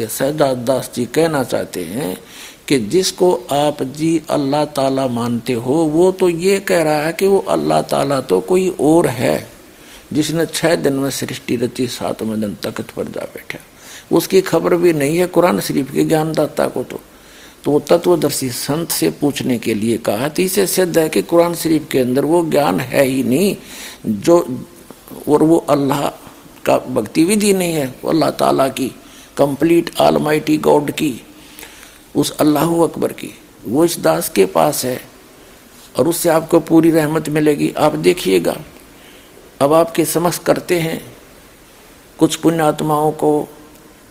यह शहजाद दास जी कहना चाहते हैं कि जिसको आप जी अल्लाह ताला मानते हो वो तो ये कह रहा है कि वो अल्लाह ताला तो कोई और है जिसने 6 दिन में सृष्टि रची, 7वें दिन तख्त पर जा बैठा, उसकी खबर भी नहीं है कुरान शरीफ के ज्ञानदाता को। तो वो तत्वदर्शी संत से पूछने के लिए कहा, तो इसे सिद्ध है कि कुरान शरीफ के अंदर वो ज्ञान है ही नहीं, जो और वो अल्लाह का भक्ति विधि नहीं है, वो अल्लाह ताला की कंप्लीट ऑलमाइटी गॉड की, उस अल्लाह अकबर की, वो इस दास के पास है और उससे आपको पूरी रहमत मिलेगी। आप देखिएगा, अब आपके समक्ष करते हैं कुछ पुण्यात्माओं को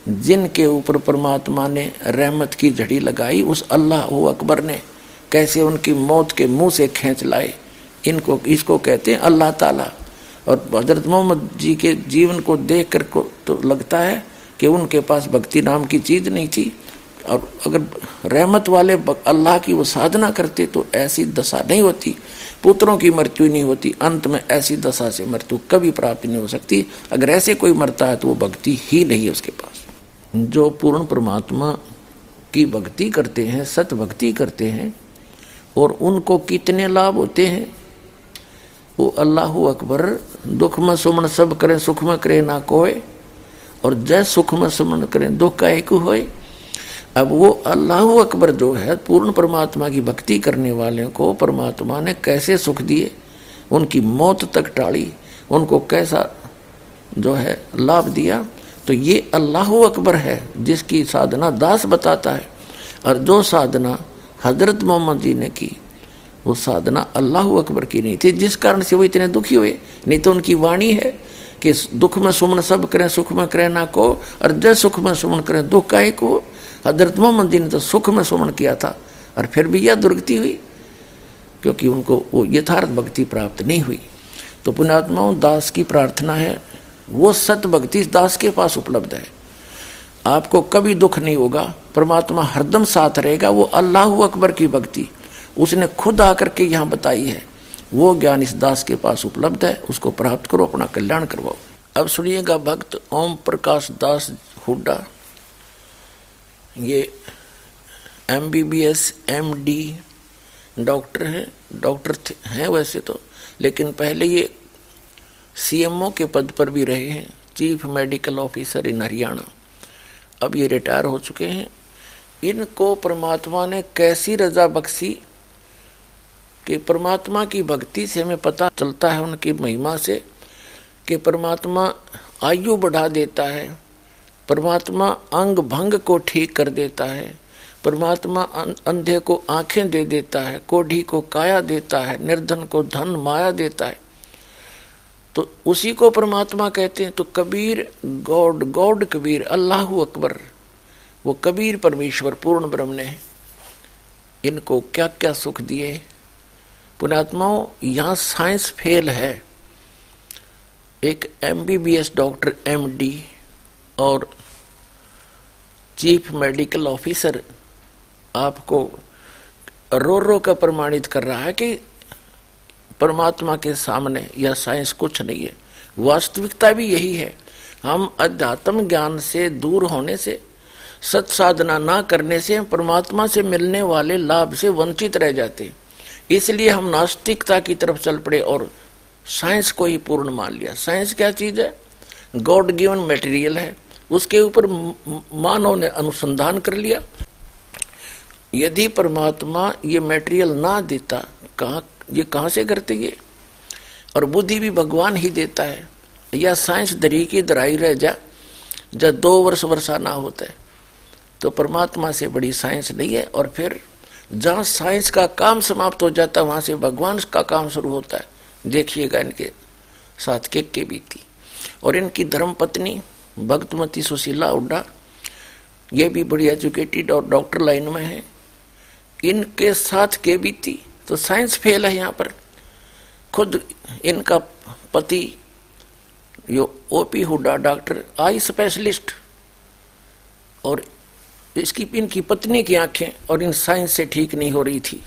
जिनके ऊपर परमात्मा ने रहमत की झड़ी लगाई, उस अल्लाह अकबर ने कैसे उनकी मौत के मुंह से खींच लाए। इनको इसको कहते हैं अल्लाह ताला। और हजरत मोहम्मद जी के जीवन को देख कर को तो लगता है कि उनके पास भक्ति नाम की चीज़ नहीं थी, और अगर रहमत वाले अल्लाह की वो साधना करते तो ऐसी दशा नहीं होती, पुत्रों की मृत्यु नहीं होती, अंत में ऐसी दशा से मृत्यु कभी प्राप्त नहीं हो सकती। अगर ऐसे कोई मरता है तो वो भक्ति ही नहीं है उसके पास। जो पूर्ण परमात्मा की भक्ति करते हैं, सत भक्ति करते हैं, और उनको कितने लाभ होते हैं। वो अल्लाह अकबर दुख में सुमन सब करें, सुख में करे ना कोय, और जय सुख में सुमन करें दुख का एक होए। अब वो अल्लाह अकबर जो है, पूर्ण परमात्मा की भक्ति करने वाले को परमात्मा ने कैसे सुख दिए, उनकी मौत तक टाली, उनको कैसा जो है लाभ दिया। तो ये अल्लाह अकबर है जिसकी साधना दास बताता है, और जो साधना हजरत मोहम्मद जी ने की वो साधना अल्लाह अकबर की नहीं थी, जिस कारण से वो इतने दुखी हुए। नहीं तो उनकी वाणी है कि दुख में सुमन सब करें, सुख में करें ना को, और जय सुख में सुमन करें दुख काहे को। हजरत मोहम्मद जी ने तो सुख में सुमन किया था और फिर भी यह दुर्गति हुई, क्योंकि उनको वो यथार्थ भक्ति प्राप्त नहीं हुई। तो पुण्यात्माओं, दास की प्रार्थना है, वो सत भक्ति इस दास के पास उपलब्ध है। आपको कभी दुख नहीं होगा, परमात्मा हरदम साथ रहेगा। वो अल्लाह अकबर की भक्ति उसने खुद आकर के यहाँ बताई है, वो ज्ञान इस दास के पास उपलब्ध है। उसको प्राप्त करो, अपना कल्याण करवाओ। अब सुनिएगा भक्त ओम प्रकाश दास हुड्डा। ये MBBS MD डॉक्टर हैं, वैसे तो, लेकिन पहले ये CMO के पद पर भी रहे हैं, chief medical officer in Haryana. अब ये रिटायर हो चुके हैं। इनको परमात्मा ने कैसी रजा बख्शी कि परमात्मा की भक्ति से हमें पता चलता है, उनकी महिमा से, कि परमात्मा आयु बढ़ा देता है, परमात्मा अंग भंग को ठीक कर देता है, परमात्मा अंधे को आँखें दे देता है, कोढ़ी को काया देता है, निर्धन को धन माया देता है। तो उसी को परमात्मा कहते हैं। तो कबीर गॉड, गॉड कबीर, अल्लाह अकबर, वो कबीर परमेश्वर पूर्ण ब्रह्म ने इनको क्या क्या सुख दिए। पुण्यात्माओं, यहाँ साइंस फेल है। एक MBBS डॉक्टर MD और चीफ मेडिकल ऑफिसर आपको रो रो का प्रमाणित कर रहा है कि परमात्मा के सामने यह साइंस कुछ नहीं है। वास्तविकता भी यही है। हम अध्यात्म ज्ञान से दूर होने से, सत साधना ना करने से, परमात्मा से मिलने वाले लाभ से वंचित रह जाते हैं। इसलिए हम नास्तिकता की तरफ चल पड़े और साइंस को ही पूर्ण मान लिया। साइंस क्या चीज़ है? गॉड गिवन मटेरियल है, उसके ऊपर मानव ने अनुसंधान कर लिया। यदि परमात्मा ये मटेरियल ना देता, ये कहाँ से करते ये? और बुद्धि भी भगवान ही देता है। या साइंस दरी की दराई रह जा, जब 2 वर्ष वर्षा ना होता है। तो परमात्मा से बड़ी साइंस नहीं है। और फिर जहाँ साइंस का काम समाप्त हो जाता है, वहाँ से भगवान का काम शुरू होता है। देखिएगा इनके साथ के बीती। और इनकी धर्मपत्नी भक्तमती सुशीला हुड्डा, ये भी बड़ी एजुकेटेड और डॉक्टर लाइन में है। इनके साथ के बीती। तो साइंस फेल है यहाँ पर। खुद इनका पति यो OP Hooda doctor, eye specialist, और इसकी इनकी पत्नी की आंखें और इन साइंस से ठीक नहीं हो रही थी।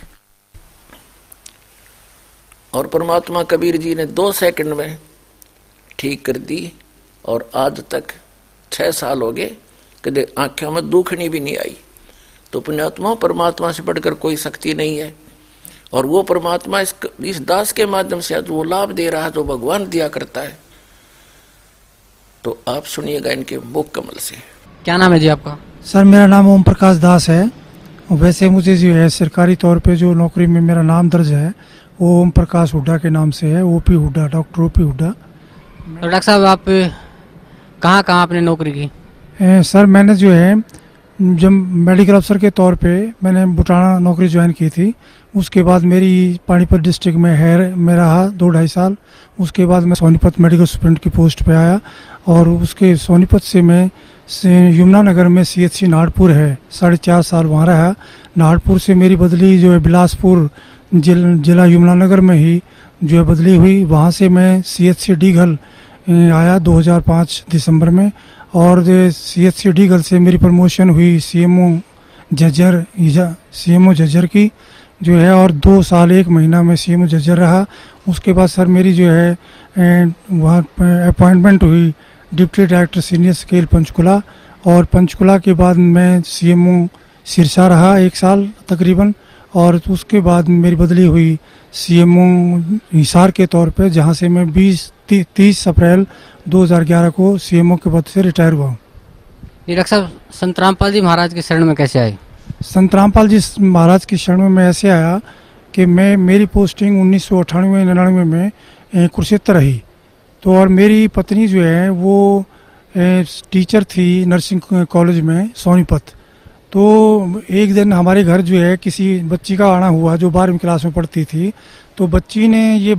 और परमात्मा कबीर जी ने 2 सेकंड में ठीक कर दी। और आज तक 6 साल हो गए, कभी आँखों में दुखनी भी नहीं आई। तो पुण्यात्मा, परमात्मा से बढ़कर कोई शक्ति नहीं है। और वो परमात्मा इस दास के माध्यम से आज वो लाभ दे रहा है जो भगवान दिया करता है। तो आप सुनिएगा इनके मुख कमल से। क्या नाम है जी आपका? सर, मेरा नाम ओम प्रकाश दास है। वैसे मुझे जो है सरकारी तौर पर जो नौकरी में मेरा नाम दर्ज है वो ओम प्रकाश हुड्डा के नाम से है, OP Hooda, doctor OP Hooda. Doctor साहब, आप कहाँ अपने नौकरी की? सर मैंने जो है जब मेडिकल अफसर के तौर पे मैंने बुटाना नौकरी ज्वाइन की थी, उसके बाद मेरी पानीपत डिस्ट्रिक्ट में है मैं रहा 2-2.5 साल। उसके बाद मैं सोनीपत मेडिकल स्टूडेंट की पोस्ट पे आया और उसके सोनीपत से मैं यमुनानगर में CHC नाहरपुर है 4.5 साल वहाँ रहा। नाहरपुर से मेरी बदली जो है बिलासपुर जिला यमुनानगर में ही जो है बदली हुई। वहाँ से मैं CHC डीघल आया 2005 दिसंबर में और CHC डीघल से मेरी प्रमोशन हुई CMO जज्जर की जो है, और 2 साल 1 महीना में CMO जज्जर रहा। उसके बाद सर मेरी जो है वहाँ अपॉइंटमेंट हुई deputy director senior scale Panchkula, और पंचकुला के बाद मैं CMO सिरसा रहा 1 साल तकरीबन, और उसके बाद मेरी बदली हुई CMO हिसार के तौर पे, जहाँ से मैं 30 अप्रैल 2011 को CMO के पद से रिटायर हुआ। ये डॉक्टर साहब संत रामपाल जी महाराज की शरण में कैसे आए? संत रामपाल जी महाराज की शरण में मैं ऐसे आया कि मेरी पोस्टिंग 1998-99 में कुरुक्षेत्र रही, तो और मेरी पत्नी जो है वो टीचर थी नर्सिंग कॉलेज में सोनीपत। तो एक दिन हमारे घर जो है किसी बच्ची का आना हुआ जो 12वीं क्लास में पढ़ती थी, तो बच्ची ने ये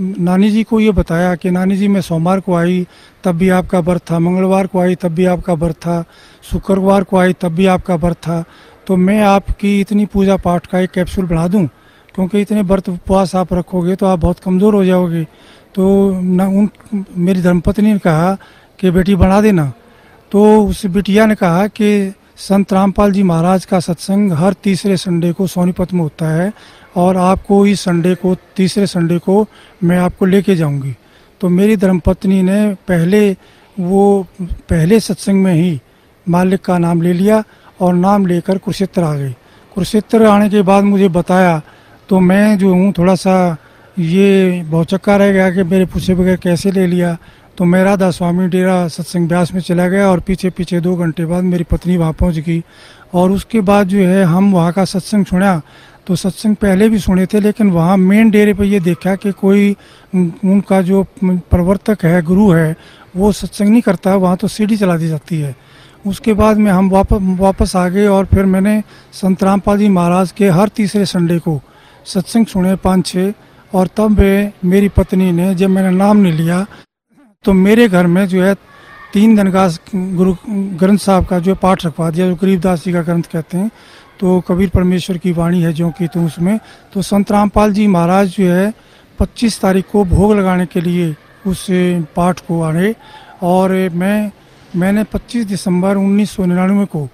नानी जी को ये बताया कि नानी जी मैं सोमवार को आई तब भी आपका बर्थ था, मंगलवार को आई तब भी आपका बर्थ था, शुक्रवार को आई तब भी आपका बर्थ था, तो मैं आपकी इतनी पूजा पाठ का एक कैप्सूल बना दूं, क्योंकि इतने बर्थ उपवास आप रखोगे तो आप बहुत कमज़ोर हो जाओगे। तो मेरी धर्मपत्नी ने कहा कि बेटी बना देना। तो उस बिटिया ने कहा कि संत रामपाल जी महाराज का सत्संग हर तीसरे संडे को सोनीपत में होता है और आपको इस संडे को तीसरे संडे को मैं आपको लेके जाऊंगी। तो मेरी धर्मपत्नी ने पहले सत्संग में ही मालिक का नाम ले लिया और नाम लेकर कुरुक्षेत्र आ गई। कुरुक्षेत्र आने के बाद मुझे बताया, तो मैं जो हूँ थोड़ा सा ये भौचक्का रह गया कि मेरे पूछे बगैर कैसे ले लिया। तो मैं राधा स्वामी डेरा सत्संग ब्यास में चला गया और पीछे पीछे 2 घंटे बाद मेरी पत्नी वहाँ पहुँच गई, और उसके बाद जो है हम वहाँ का सत्संग सुना। तो सत्संग पहले भी सुने थे, लेकिन वहाँ मेन डेरे पर ये देखा कि कोई उनका जो प्रवर्तक है गुरु है वो सत्संग नहीं करता, वहाँ तो सीढ़ी चला दी जाती है। उसके बाद में हम वापस आ गए और फिर मैंने संत रामपाल जी महाराज के हर तीसरे संडे को सत्संग सुने 5-6, और तब मेरी पत्नी ने जब मैंने नाम नहीं लिया तो मेरे घर में जो है 3 दिन का गुरु ग्रंथ साहब का जो पाठ रखवा दिया, जो गरीबदास जी का ग्रंथ कहते हैं, तो कबीर परमेश्वर की वाणी है जो कि तुम उसमें। तो संत रामपाल जी महाराज जो है 25 तारीख को भोग लगाने के लिए उस पाठ को आए, और मैंने 25 दिसंबर 1999 को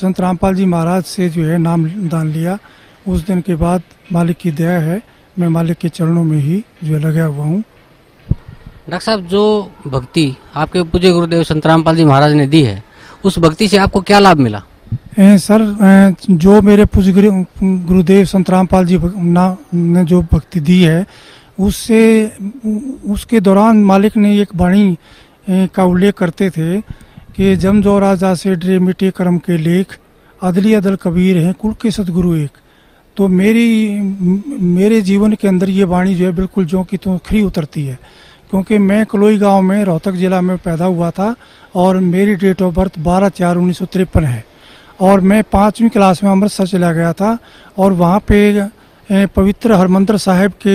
संत रामपाल जी महाराज से जो है नाम दान लिया। उस दिन के बाद मालिक की दया है मैं मालिक के चरणों में ही जो लगा हुआ हूँ। डॉक्टर साहब जो भक्ति आपके पूज्य गुरुदेव संत रामपाल जी महाराज ने दी है, उस भक्ति से आपको क्या लाभ मिला? सर जो मेरे पूज्य गुरुदेव संत रामपाल जी ने जो भक्ति दी है उससे उसके दौरान मालिक ने एक वाणी का उल्लेख करते थे कि जम जो राजा से डरे मिटे कर्म के लेख, अदली अदल कबीर हैं कुल के सदगुरु एक। तो मेरे जीवन के अंदर ये वाणी जो है बिल्कुल जो कि तो खरी उतरती है, क्योंकि मैं कलोई गांव में रोहतक ज़िला में पैदा हुआ था और मेरी डेट ऑफ बर्थ 12/4-1953 है, और मैं 5वीं क्लास में अमृतसर चला गया था और वहाँ पे पवित्र हरमंदर साहिब के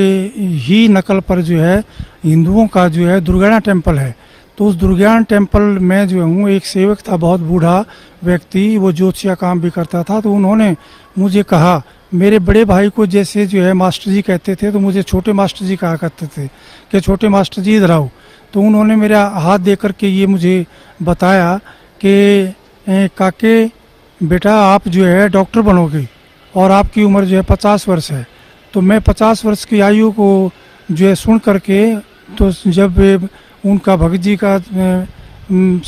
ही नकल पर जो है हिंदुओं का जो है दुर्गाना टेम्पल है। तो उस दुर्गाना टेम्पल में जो हूँ एक सेवक था, बहुत बूढ़ा व्यक्ति, वो ज्योतिषिया काम भी करता था। तो उन्होंने मुझे कहा, मेरे बड़े भाई को जैसे जो है मास्टर जी कहते थे तो मुझे छोटे मास्टर जी कहा करते थे कि छोटे मास्टर जी इधर आओ। तो उन्होंने मेरा हाथ दे करके ये मुझे बताया कि काके बेटा आप जो है डॉक्टर बनोगे और आपकी उम्र जो है 50 वर्ष है। तो मैं 50 वर्ष की आयु को जो है सुन करके, तो जब उनका भगत जी का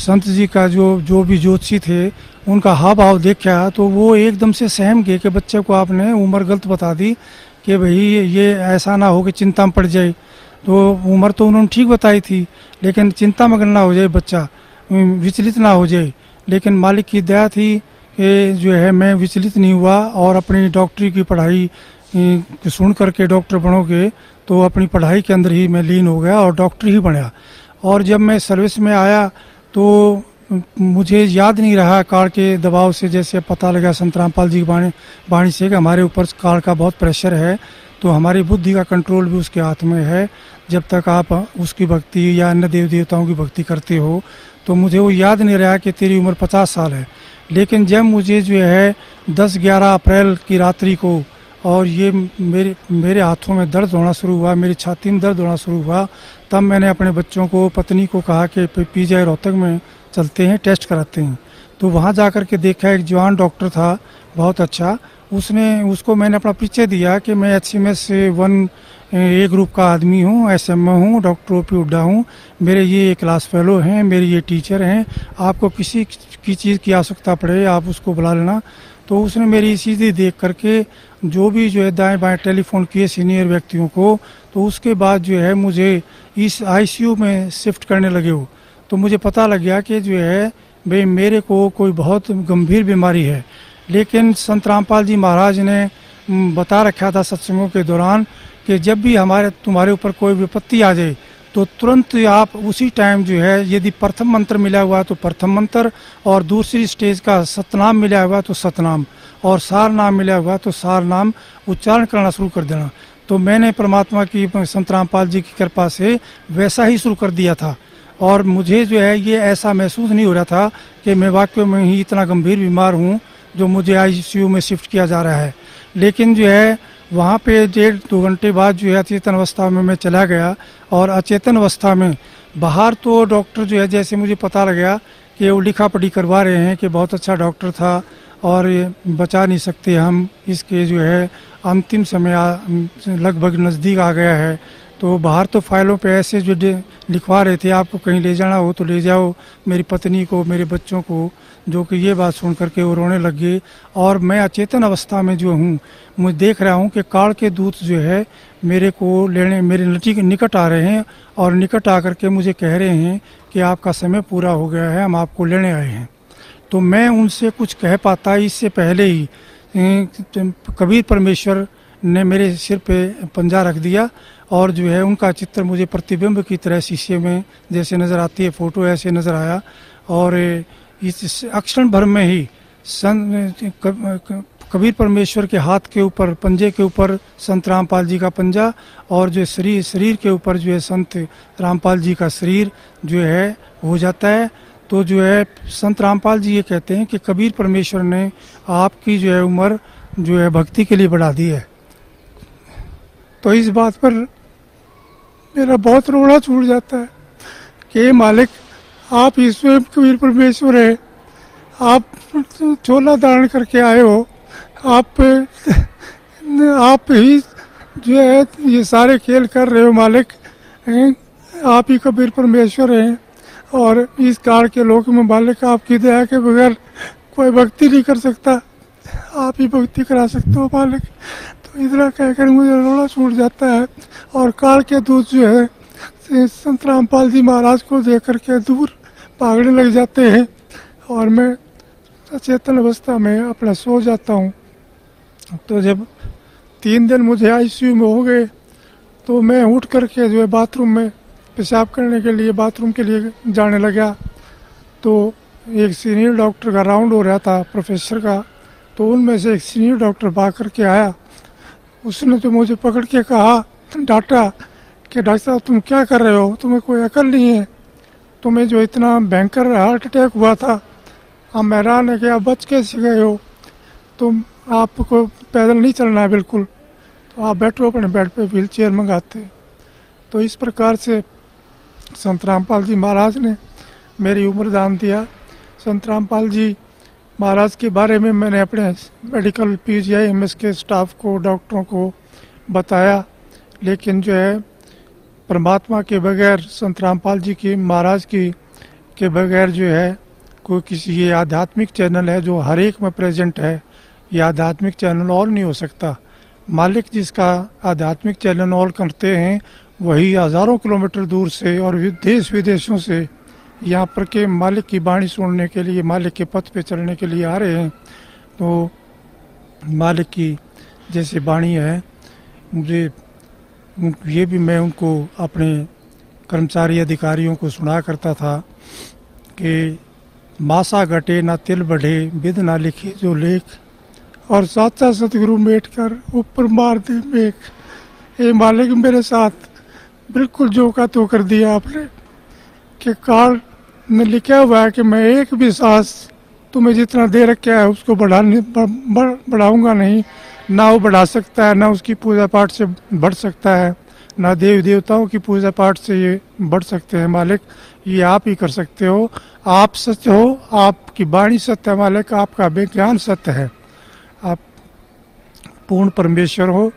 संत जी का जो भी ज्योतिषी थे उनका हाव भाव देखा तो वो एकदम से सहम गए कि बच्चे को आपने उम्र गलत बता दी कि भाई ये ऐसा ना हो कि चिंता में पड़ जाए। तो उम्र तो उन्होंने ठीक बताई थी, लेकिन चिंता मगन ना हो जाए, बच्चा विचलित ना हो जाए। लेकिन मालिक की दया थी कि जो है मैं विचलित नहीं हुआ और अपनी डॉक्टरी की पढ़ाई सुन करके डॉक्टर बनोगे, तो अपनी पढ़ाई के अंदर ही मैं लीन हो गया और डॉक्टर ही बना। और जब मैं सर्विस में आया तो मुझे याद नहीं रहा काल के दबाव से, जैसे पता लगा संत रामपाल जी की वाणी से कि हमारे ऊपर काल का बहुत प्रेशर है, तो हमारी बुद्धि का कंट्रोल भी उसके हाथ में है। जब तक आप उसकी भक्ति या अन्य देवी देवताओं की भक्ति करते हो, तो मुझे वो याद नहीं रहा कि तेरी उम्र 50 साल है। लेकिन जब मुझे जो है 10-11 अप्रैल की रात्रि को और ये मेरे हाथों में दर्द होना शुरू हुआ, मेरी छाती में दर्द होना शुरू हुआ, तब मैंने अपने बच्चों को, पत्नी को कहा कि पीजीआई रोहतक में चलते हैं, टेस्ट कराते हैं। तो वहाँ जा कर के देखा एक जवान डॉक्टर था बहुत अच्छा, उसको मैंने अपना परिचय दिया कि मैं HMS 1A ग्रुप का आदमी हूँ, SMA हूँ, डॉक्टर OP हुड्डा हूँ, मेरे ये क्लास फेलो हैं, मेरे ये टीचर हैं, आपको किसी की चीज़ की आवश्यकता पड़े आप उसको बुला लेना। तो उसने मेरी सीधी देख करके जो भी जो है दाएँ बाएँ टेलीफोन किए सीनियर व्यक्तियों को, तो उसके बाद जो है मुझे इस ICU में शिफ्ट करने लगे हो। तो मुझे पता लग गया कि जो है भाई मेरे को कोई बहुत गंभीर बीमारी है। लेकिन संत रामपाल जी महाराज ने बता रखा था सत्संगों के दौरान कि जब भी तुम्हारे ऊपर कोई विपत्ति आ जाए तो तुरंत आप उसी टाइम जो है, यदि प्रथम मंत्र मिला हुआ तो प्रथम मंत्र, और दूसरी स्टेज का सतनाम मिला हुआ तो सतनाम, और सार नाम मिला हुआ तो सार नाम उच्चारण करना शुरू कर देना। तो मैंने परमात्मा की, संत रामपाल जी की कृपा से वैसा ही शुरू कर दिया था, और मुझे जो है ये ऐसा महसूस नहीं हो रहा था कि मैं वाकई में ही इतना गंभीर बीमार हूँ जो मुझे ICU में शिफ्ट किया जा रहा है। लेकिन जो है वहाँ पे 1.5-2 घंटे बाद जो है अचेतन अवस्था में मैं चला गया, और अचेतन अवस्था में बाहर तो डॉक्टर जो है, जैसे मुझे पता लग गया कि वो लिखा पढ़ी करवा रहे हैं कि बहुत अच्छा डॉक्टर था और बचा नहीं सकते हम, इसके जो है अंतिम समय लगभग नज़दीक आ गया है। तो बाहर तो फाइलों पे ऐसे जो लिखवा रहे थे, आपको कहीं ले जाना हो तो ले जाओ, मेरी पत्नी को, मेरे बच्चों को, जो कि ये बात सुन करके वो रोने लग गए। और मैं अचेतन अवस्था में जो हूँ, मुझे देख रहा हूँ कि काल के दूत जो है मेरे को लेने, मेरे निकट आ रहे हैं, और निकट आ करके मुझे कह रहे हैं कि आपका समय पूरा हो गया है, हम आपको लेने आए हैं। तो मैं उनसे कुछ कह पाता, इससे पहले ही कबीर परमेश्वर ने मेरे सिर पे पंजा रख दिया, और जो है उनका चित्र मुझे प्रतिबिंब की तरह शीशे में जैसे नज़र आती है फ़ोटो, ऐसे नज़र आया। और इस अक्षण भर में ही कबीर परमेश्वर के हाथ के ऊपर, पंजे के ऊपर संत रामपाल जी का पंजा, और जो शरीर के ऊपर जो है संत रामपाल जी का शरीर जो है हो जाता है। तो जो है संत रामपाल जी ये कहते हैं कि कबीर परमेश्वर ने आपकी जो है उम्र जो है भक्ति के लिए बढ़ा दी है। तो इस बात पर मेरा बहुत रोना छूट जाता है कि मालिक आप ईश्वर कबीर परमेश्वर है, आप छोला दान करके आए हो, आप ही जो है ये सारे खेल कर रहे हो मालिक, आप ही कबीर परमेश्वर हैं, और इस काल के लोक में मालिक आपकी दया के बगैर कोई भक्ति नहीं कर सकता, आप ही भक्ति करा सकते हो मालिक। इतना कहकर मुझे रोना छूट जाता है, और काल के दूत जो है संत रामपाल जी महाराज को देख करके दूर भागने लग जाते हैं, और मैं अचेतन अवस्था में अपना सो जाता हूँ। तो जब 3 दिन मुझे ICU में हो गए, तो मैं उठ करके जो है बाथरूम में पेशाब करने के लिए, बाथरूम के लिए जाने लगा। तो एक सीनियर डॉक्टर का राउंड हो रहा था, प्रोफेसर का, तो उनमें से एक सीनियर डॉक्टर भाग करके आया, उसने तो मुझे पकड़ के कहा, डांटा कि डॉक्टर साहब तुम क्या कर रहे हो, तुम्हें कोई अकल नहीं है, तुम्हें जो इतना भयंकर हार्ट अटैक हुआ था, हम हैरान है कि आप बच कैसे गए हो, तुम आपको पैदल नहीं चलना है बिल्कुल, तो आप बैठो अपने बेड पे, व्हील चेयर मंगाते। तो इस प्रकार से संत रामपाल जी महाराज ने मेरी उम्र दान दिया। संत रामपाल जी महाराज के बारे में मैंने अपने मेडिकल PGIMS के स्टाफ को, डॉक्टरों को बताया, लेकिन जो है परमात्मा के बगैर, संत रामपाल जी की महाराज की के बगैर जो है कोई किसी, ये आध्यात्मिक चैनल है जो हर एक में प्रेजेंट है, ये आध्यात्मिक चैनल और नहीं हो सकता। मालिक जिसका आध्यात्मिक चैनल और करते हैं, वही हज़ारों किलोमीटर दूर से और देश विदेशों से यहाँ पर के मालिक की वाणी सुनने के लिए, मालिक के पथ पे चलने के लिए आ रहे हैं। तो मालिक की जैसे वाणी है, मुझे ये भी, मैं उनको अपने कर्मचारी अधिकारियों को सुना करता था कि मासा घटे ना तिल बढ़े, विद ना लिखी जो लेख। और साचा सतगुरु बैठ कर ऊपर मार दे मेख। हे मालिक मेरे साथ बिल्कुल जो का तो कर दिया आपने कि काल में लिखा हुआ है कि मैं एक भी सांस तुम्हें जितना दे रखा है उसको बढ़ाऊंगा नहीं, ना वो बढ़ा सकता है, ना उसकी पूजा पाठ से बढ़ सकता है, ना देव देवताओं की पूजा पाठ से ये बढ़ सकते हैं मालिक। ये आप ही कर सकते हो, आप सत्य हो, आपकी वाणी सत्य है मालिक, आपका विज्ञान सत्य है, आप पूर्ण परमेश्वर हो।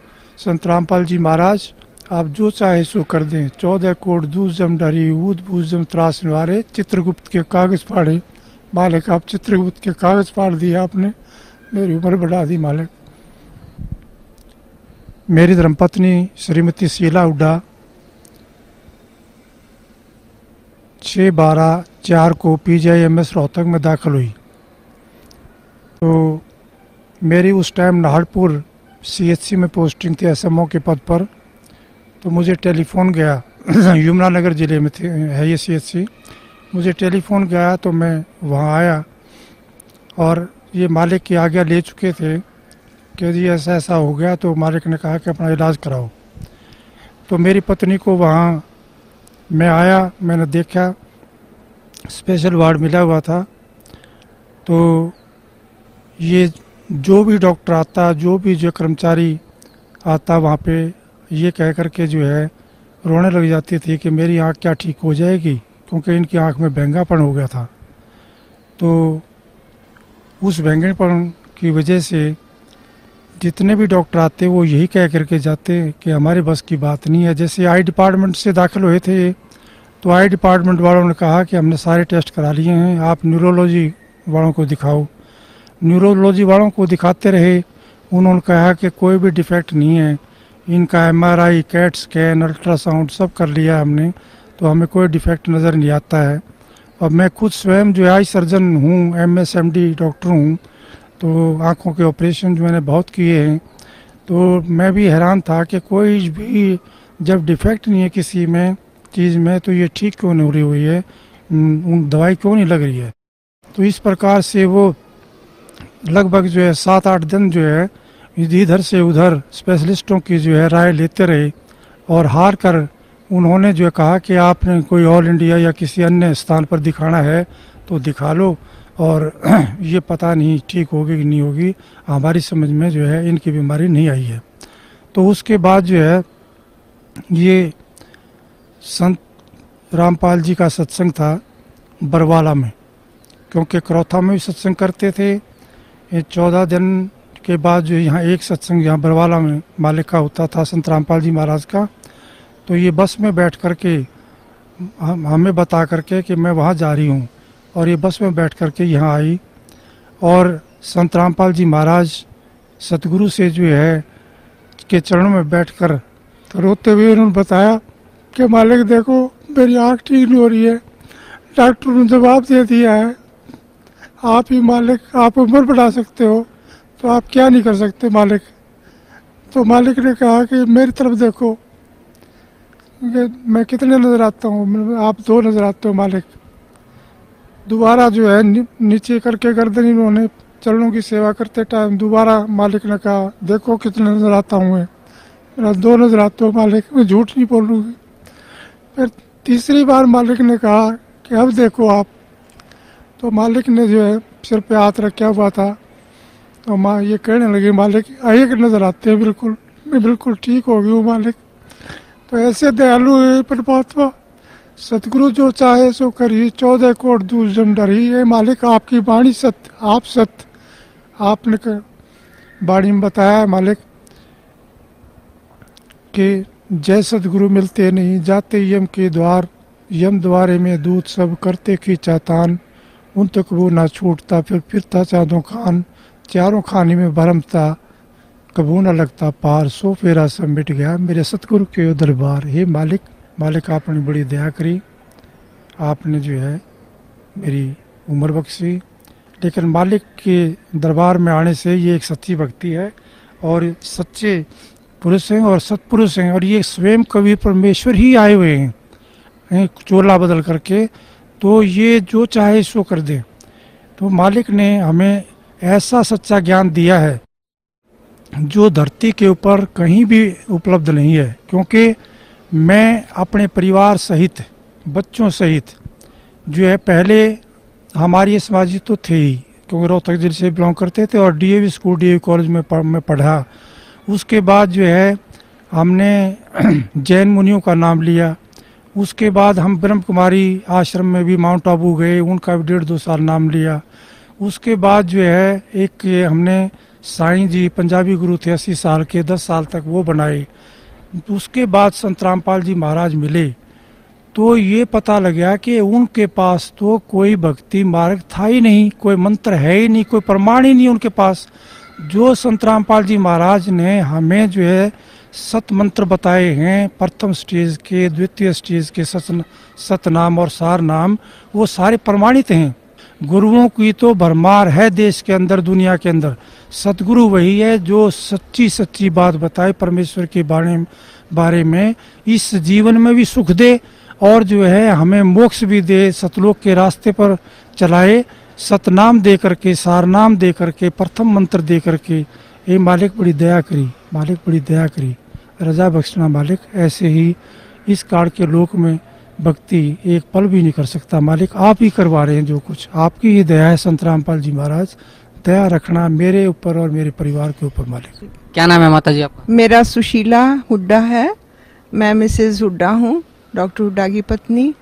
संत रामपाल जी महाराज, आप जो चाहे सो कर दें। 14 कोट दूसम डरी ऊद बूजम त्रास निवारे, चित्रगुप्त के कागज़ फाड़े मालिक। आप चित्रगुप्त के कागज़ फाड़ दिया आपने, मेरी उम्र बढ़ा दी मालिक। मेरी धर्मपत्नी श्रीमती सुशीला हुड्डा 6/12/04 को PGIMS रोहतक में दाखिल हुई। तो मेरी उस टाइम नाहरपुर CHC में पोस्टिंग थी, SMO के पद पर। तो मुझे टेलीफोन गया, यमुनानगर ज़िले में थे है ये CHC, मुझे टेलीफोन गया तो मैं वहाँ आया और ये मालिक की आज्ञा ले चुके थे कि जी ऐसा ऐसा हो गया। तो मालिक ने कहा कि अपना इलाज कराओ। तो मेरी पत्नी को वहाँ मैं आया, मैंने देखा स्पेशल वार्ड मिला हुआ था। तो ये जो भी डॉक्टर आता, जो भी जो कर्मचारी आता वहाँ पे, ये कह कर के जो है रोने लग जाती थी कि मेरी आँख क्या ठीक हो जाएगी, क्योंकि इनकी आँख में बैंगापन हो गया था। तो उस बैंगापन की वजह से जितने भी डॉक्टर आते वो यही कह करके जाते कि हमारे बस की बात नहीं है। जैसे आई डिपार्टमेंट से दाखिल हुए थे तो आई डिपार्टमेंट वालों ने कहा कि हमने सारे टेस्ट करा लिए हैं, आप न्यूरोलॉजी वालों को दिखाओ। न्यूरोलॉजी वालों को दिखाते रहे, उन्होंने कहा कि कोई भी डिफेक्ट नहीं है, इनका MRI, कैट स्कैन, अल्ट्रासाउंड सब कर लिया हमने, तो हमें कोई डिफेक्ट नज़र नहीं आता है। और मैं खुद स्वयं जो आई सर्जन हूँ, MSMD डॉक्टर हूँ, तो आँखों के ऑपरेशन जो मैंने बहुत किए हैं। तो मैं भी हैरान था कि कोई भी जब डिफेक्ट नहीं है किसी में चीज़ में तो ये ठीक क्यों नहीं हो रही हुई है, उन दवाई क्यों नहीं लग रही है। तो इस प्रकार से वो लगभग जो है 7-8 दिन जो है इधर से उधर स्पेशलिस्टों की जो है राय लेते रहे। और हार कर उन्होंने जो कहा कि आपने कोई ऑल इंडिया या किसी अन्य स्थान पर दिखाना है तो दिखा लो, और ये पता नहीं ठीक होगी कि नहीं होगी, हमारी समझ में जो है इनकी बीमारी नहीं आई है। तो उसके बाद जो है ये संत रामपाल जी का सत्संग था बरवाला में, क्योंकि करौथा में भी सत्संग करते थे। 14 दिन के बाद जो यहाँ एक सत्संग यहाँ बरवाला में मालिक का होता था, संत रामपाल जी महाराज का। तो ये बस में बैठ करके हमें बता करके कि मैं वहाँ जा रही हूँ, और ये बस में बैठ करके यहाँ आई। और संत रामपाल जी महाराज सतगुरु से जो है के चरणों में बैठकर तो रोते हुए उन्होंने बताया कि मालिक देखो मेरी आँख ठीक नहीं हो रही है, डॉक्टर ने जवाब दे दिया है, आप ही मालिक, आप उम्र बढ़ा सकते हो तो आप क्या नहीं कर सकते मालिक। तो मालिक ने कहा कि मेरी तरफ देखो, मैं कितने नज़र आता हूँ, आप 2 नज़र आते हो मालिक। दोबारा जो है नीचे करके गर्दन इन्होंने चरणों की सेवा करते टाइम दोबारा मालिक ने कहा देखो कितने नज़र आता हूँ, मेरा 2 नज़र आता हूँ मालिक, मैं झूठ नहीं बोलूँगी। फिर तीसरी बार मालिक ने कहा कि अब देखो आप। तो मालिक ने जो है सिर पे हाथ रखा हुआ था, तो माँ ये कहने लगी मालिक एक नज़र आते हैं बिल्कुल, मैं बिल्कुल ठीक हो गई हूँ मालिक। तो ऐसे दयालु है परमात्मा, सतगुरु जो चाहे सो करिए, 14 कोट दूर जम डरी। ये मालिक आपकी वाणी सत्य, आप सत्य, आपने वाणी में बताया है मालिक कि जय सतगुरु मिलते नहीं जाते यम के द्वार, यम द्वारे में दूध सब करते की चातान, उन तक वो ना छूटता फिर फिरता चाँदों खान, चारों खाने में भरमता कबू ना लगता पार, सो फेरा सब मिट गया मेरे सतगुरु के दरबार। हे मालिक, मालिक आपने बड़ी दया करी, आपने जो है मेरी उम्र बख्शी। लेकिन मालिक के दरबार में आने से ये एक सच्ची भक्ति है, और सच्चे पुरुष हैं और सत्पुरुष हैं, और ये स्वयं कबीर परमेश्वर ही आए हुए हैं चोला बदल करके। तो ये जो चाहे सो कर दें। तो मालिक ने हमें ऐसा सच्चा ज्ञान दिया है जो धरती के ऊपर कहीं भी उपलब्ध नहीं है, क्योंकि मैं अपने परिवार सहित, बच्चों सहित जो है, पहले हमारी समाजी तो थे ही क्योंकि रोहतक जिले से बिलोंग करते थे और डीएवी स्कूल डीएवी कॉलेज में पढ़ा। उसके बाद जो है हमने जैन मुनियों का नाम लिया, उसके बाद हम ब्रह्म कुमारी आश्रम में भी माउंट आबू गए, उनका भी 1.5-2 साल नाम लिया। उसके बाद जो है एक हमने साईं जी पंजाबी गुरु थे 80 साल के, 10 साल तक वो बनाए। उसके बाद संत रामपाल जी महाराज मिले तो ये पता लग गया कि उनके पास तो कोई भक्ति मार्ग था ही नहीं, कोई मंत्र है ही नहीं, कोई प्रमाण ही नहीं उनके पास। जो संत रामपाल जी महाराज ने हमें जो है सत मंत्र बताए हैं, प्रथम स्टेज के, द्वितीय स्टेज के सतनाम और सार नाम, वो सारे प्रमाणित हैं। गुरुओं की तो भरमार है देश के अंदर, दुनिया के अंदर। सतगुरु वही है जो सच्ची सच्ची बात बताए परमेश्वर के बारे में, इस जीवन में भी सुख दे और जो है हमें मोक्ष भी दे, सतलोक के रास्ते पर चलाए, सतनाम दे करके, सारनाम दे करके, प्रथम मंत्र दे करके। ये मालिक बड़ी दया करी, मालिक बड़ी दया करी, रजा बख्शना मालिक। ऐसे ही इस काल के लोक में भक्ति एक पल भी नहीं कर सकता मालिक, आप ही करवा रहे हैं जो कुछ, आपकी ही दया है। संत रामपाल जी महाराज, दया रखना मेरे ऊपर और मेरे परिवार के ऊपर मालिक। क्या नाम है माता जी आपका? मेरा सुशीला हुड्डा है, मैं मिसेज हुड्डा हूँ, डॉक्टर हुड्डा की पत्नी।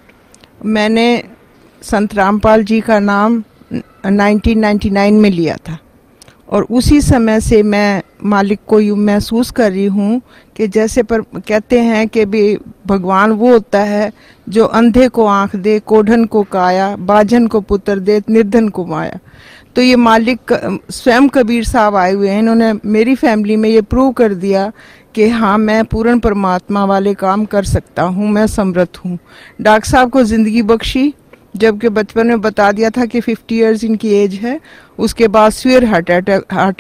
मैंने संत रामपाल जी का नाम 1999 में लिया था और उसी समय से मैं मालिक को यूँ महसूस कर रही हूँ कि जैसे पर कहते हैं कि भी भगवान वो होता है जो अंधे को आँख दे, कोढ़न को काया, बाझन को पुत्र दे, निर्धन को माया। तो ये मालिक स्वयं कबीर साहब आए हुए हैं, इन्होंने मेरी फैमिली में ये प्रूव कर दिया कि हाँ मैं पूर्ण परमात्मा वाले काम कर सकता हूँ, मैं समर्थ हूँ। डॉक्टर साहब को ज़िंदगी बख्शी, जबकि बचपन में बता दिया था कि 50 इयर्स इनकी एज है। उसके बाद सीवियर हार्ट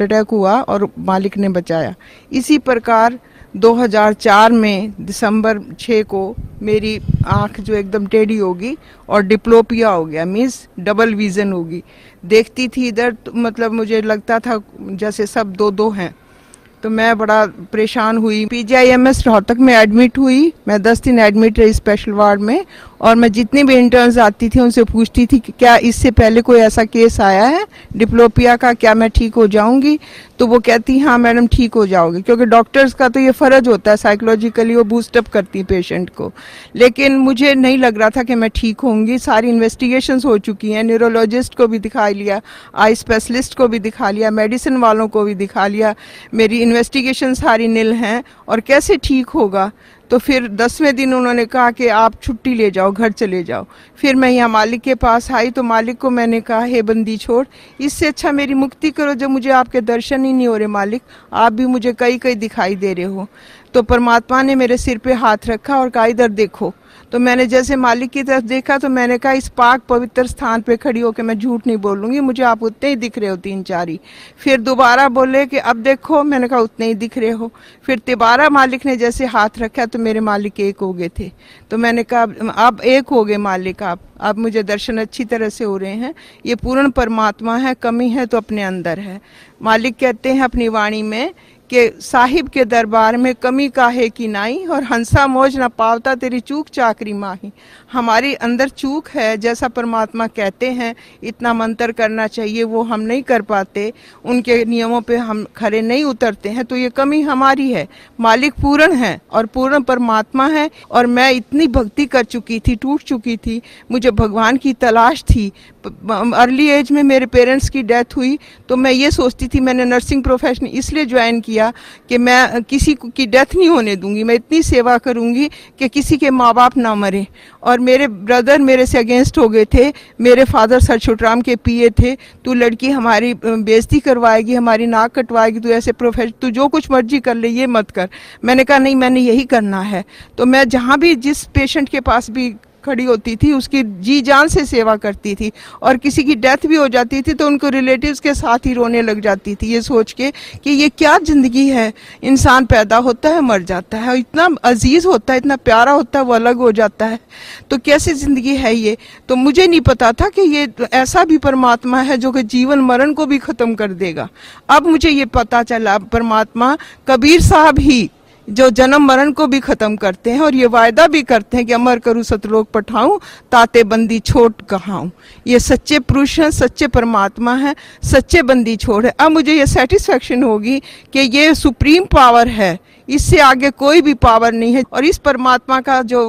अटैक हुआ और मालिक ने बचाया। इसी प्रकार 2004 में दिसंबर 6 को मेरी आंख जो एकदम टेढ़ी होगी और डिप्लोपिया हो गया, मीन्स डबल विजन होगी। देखती थी इधर तो मतलब मुझे लगता था जैसे सब दो दो हैं, तो मैं बड़ा परेशान हुई। PGIMS रोहतक में एडमिट हुई, मैं 10 दिन एडमिट रही स्पेशल वार्ड में। और मैं जितनी भी इंटर्न्स आती थी उनसे पूछती थी कि क्या इससे पहले कोई ऐसा केस आया है डिप्लोपिया का, क्या मैं ठीक हो जाऊंगी? तो वो कहती हाँ मैडम ठीक हो जाओगे, क्योंकि डॉक्टर्स का तो ये फ़र्ज होता है साइकोलॉजिकली, वो बूस्टअप करती है पेशेंट को। लेकिन मुझे नहीं लग रहा था कि मैं ठीक होंगी, सारी इन्वेस्टिगेशंस हो चुकी हैं, न्यूरोलॉजिस्ट को भी दिखा लिया, आई स्पेशलिस्ट को भी दिखा लिया, मेडिसिन वालों को भी दिखा लिया, मेरी इन्वेस्टिगेशन सारी नील हैं और कैसे ठीक होगा। तो फिर 10वें दिन उन्होंने कहा कि आप छुट्टी ले जाओ, घर चले जाओ। फिर मैं यहाँ मालिक के पास आई तो मालिक को मैंने कहा हे बंदी छोड़, इससे अच्छा मेरी मुक्ति करो, जब मुझे आपके दर्शन ही नहीं हो रहे मालिक, आप भी मुझे कई कई दिखाई दे रहे हो। तो परमात्मा ने मेरे सिर पे हाथ रखा और कहा इधर देखो। तो मैंने जैसे मालिक की तरफ देखा तो मैंने कहा इस पाक पवित्र स्थान पे खड़ी होकर मैं झूठ नहीं बोलूँगी, मुझे आप उतने ही दिख रहे हो 3-4 ही। फिर दोबारा बोले कि अब देखो, मैंने कहा उतने ही दिख रहे हो। फिर तिबारा मालिक ने जैसे हाथ रखा तो मेरे मालिक एक हो गए थे। तो मैंने कहा आप एक हो गए मालिक, आप मुझे दर्शन अच्छी तरह से हो रहे हैं, ये पूर्ण परमात्मा है, कमी है तो अपने अंदर है। मालिक कहते हैं अपनी वाणी में कि साहिब के दरबार में कमी काहे की नाई, और हंसा मौज ना पावता तेरी चूक चाकरी माही। हमारे अंदर चूक है, जैसा परमात्मा कहते हैं इतना मंत्र करना चाहिए वो हम नहीं कर पाते, उनके नियमों पे हम खरे नहीं उतरते हैं, तो ये कमी हमारी है। मालिक पूर्ण है और पूर्ण परमात्मा है, और मैं इतनी भक्ति कर चुकी थी, टूट चुकी थी, मुझे भगवान की तलाश थी। अर्ली एज में मेरे पेरेंट्स की डेथ हुई तो मैं ये सोचती थी, मैंने नर्सिंग प्रोफेशन इसलिए ज्वाइन किया कि मैं किसी की डेथ नहीं होने दूंगी, मैं इतनी सेवा करूंगी कि किसी के माँ बाप ना मरे। और मेरे ब्रदर मेरे से अगेंस्ट हो गए थे, मेरे फादर सर छोटराम के पीए थे, तू लड़की हमारी बेइज्जती करवाएगी, हमारी नाक कटवाएगी, तू ऐसे प्रोफेशन, तू जो कुछ मर्जी कर ले ये मत कर। मैंने कहा नहीं मैंने यही करना है। तो मैं जहाँ भी जिस पेशेंट के पास भी खड़ी होती थी, उसकी जी जान से सेवा करती थी, और किसी की डेथ भी हो जाती थी तो उनको रिलेटिव्स के साथ ही रोने लग जाती थी, ये सोच के कि ये क्या ज़िंदगी है, इंसान पैदा होता है मर जाता है, और इतना अजीज़ होता है, इतना प्यारा होता है, वो अलग हो जाता है, तो कैसी ज़िंदगी है ये। तो मुझे नहीं पता था कि ये ऐसा भी परमात्मा है जो कि जीवन मरण को भी ख़त्म कर देगा। अब मुझे ये पता चला परमात्मा कबीर साहब ही जो जन्म मरण को भी खत्म करते हैं, और ये वायदा भी करते हैं कि अमर करूँ सतलोक पठाऊं, ताते बंदी छोड़ कहाऊं। ये सच्चे पुरुष हैं, सच्चे परमात्मा हैं, सच्चे बंदी छोड़ है। अब मुझे ये सेटिस्फेक्शन होगी कि ये सुप्रीम पावर है, इससे आगे कोई भी पावर नहीं है। और इस परमात्मा का जो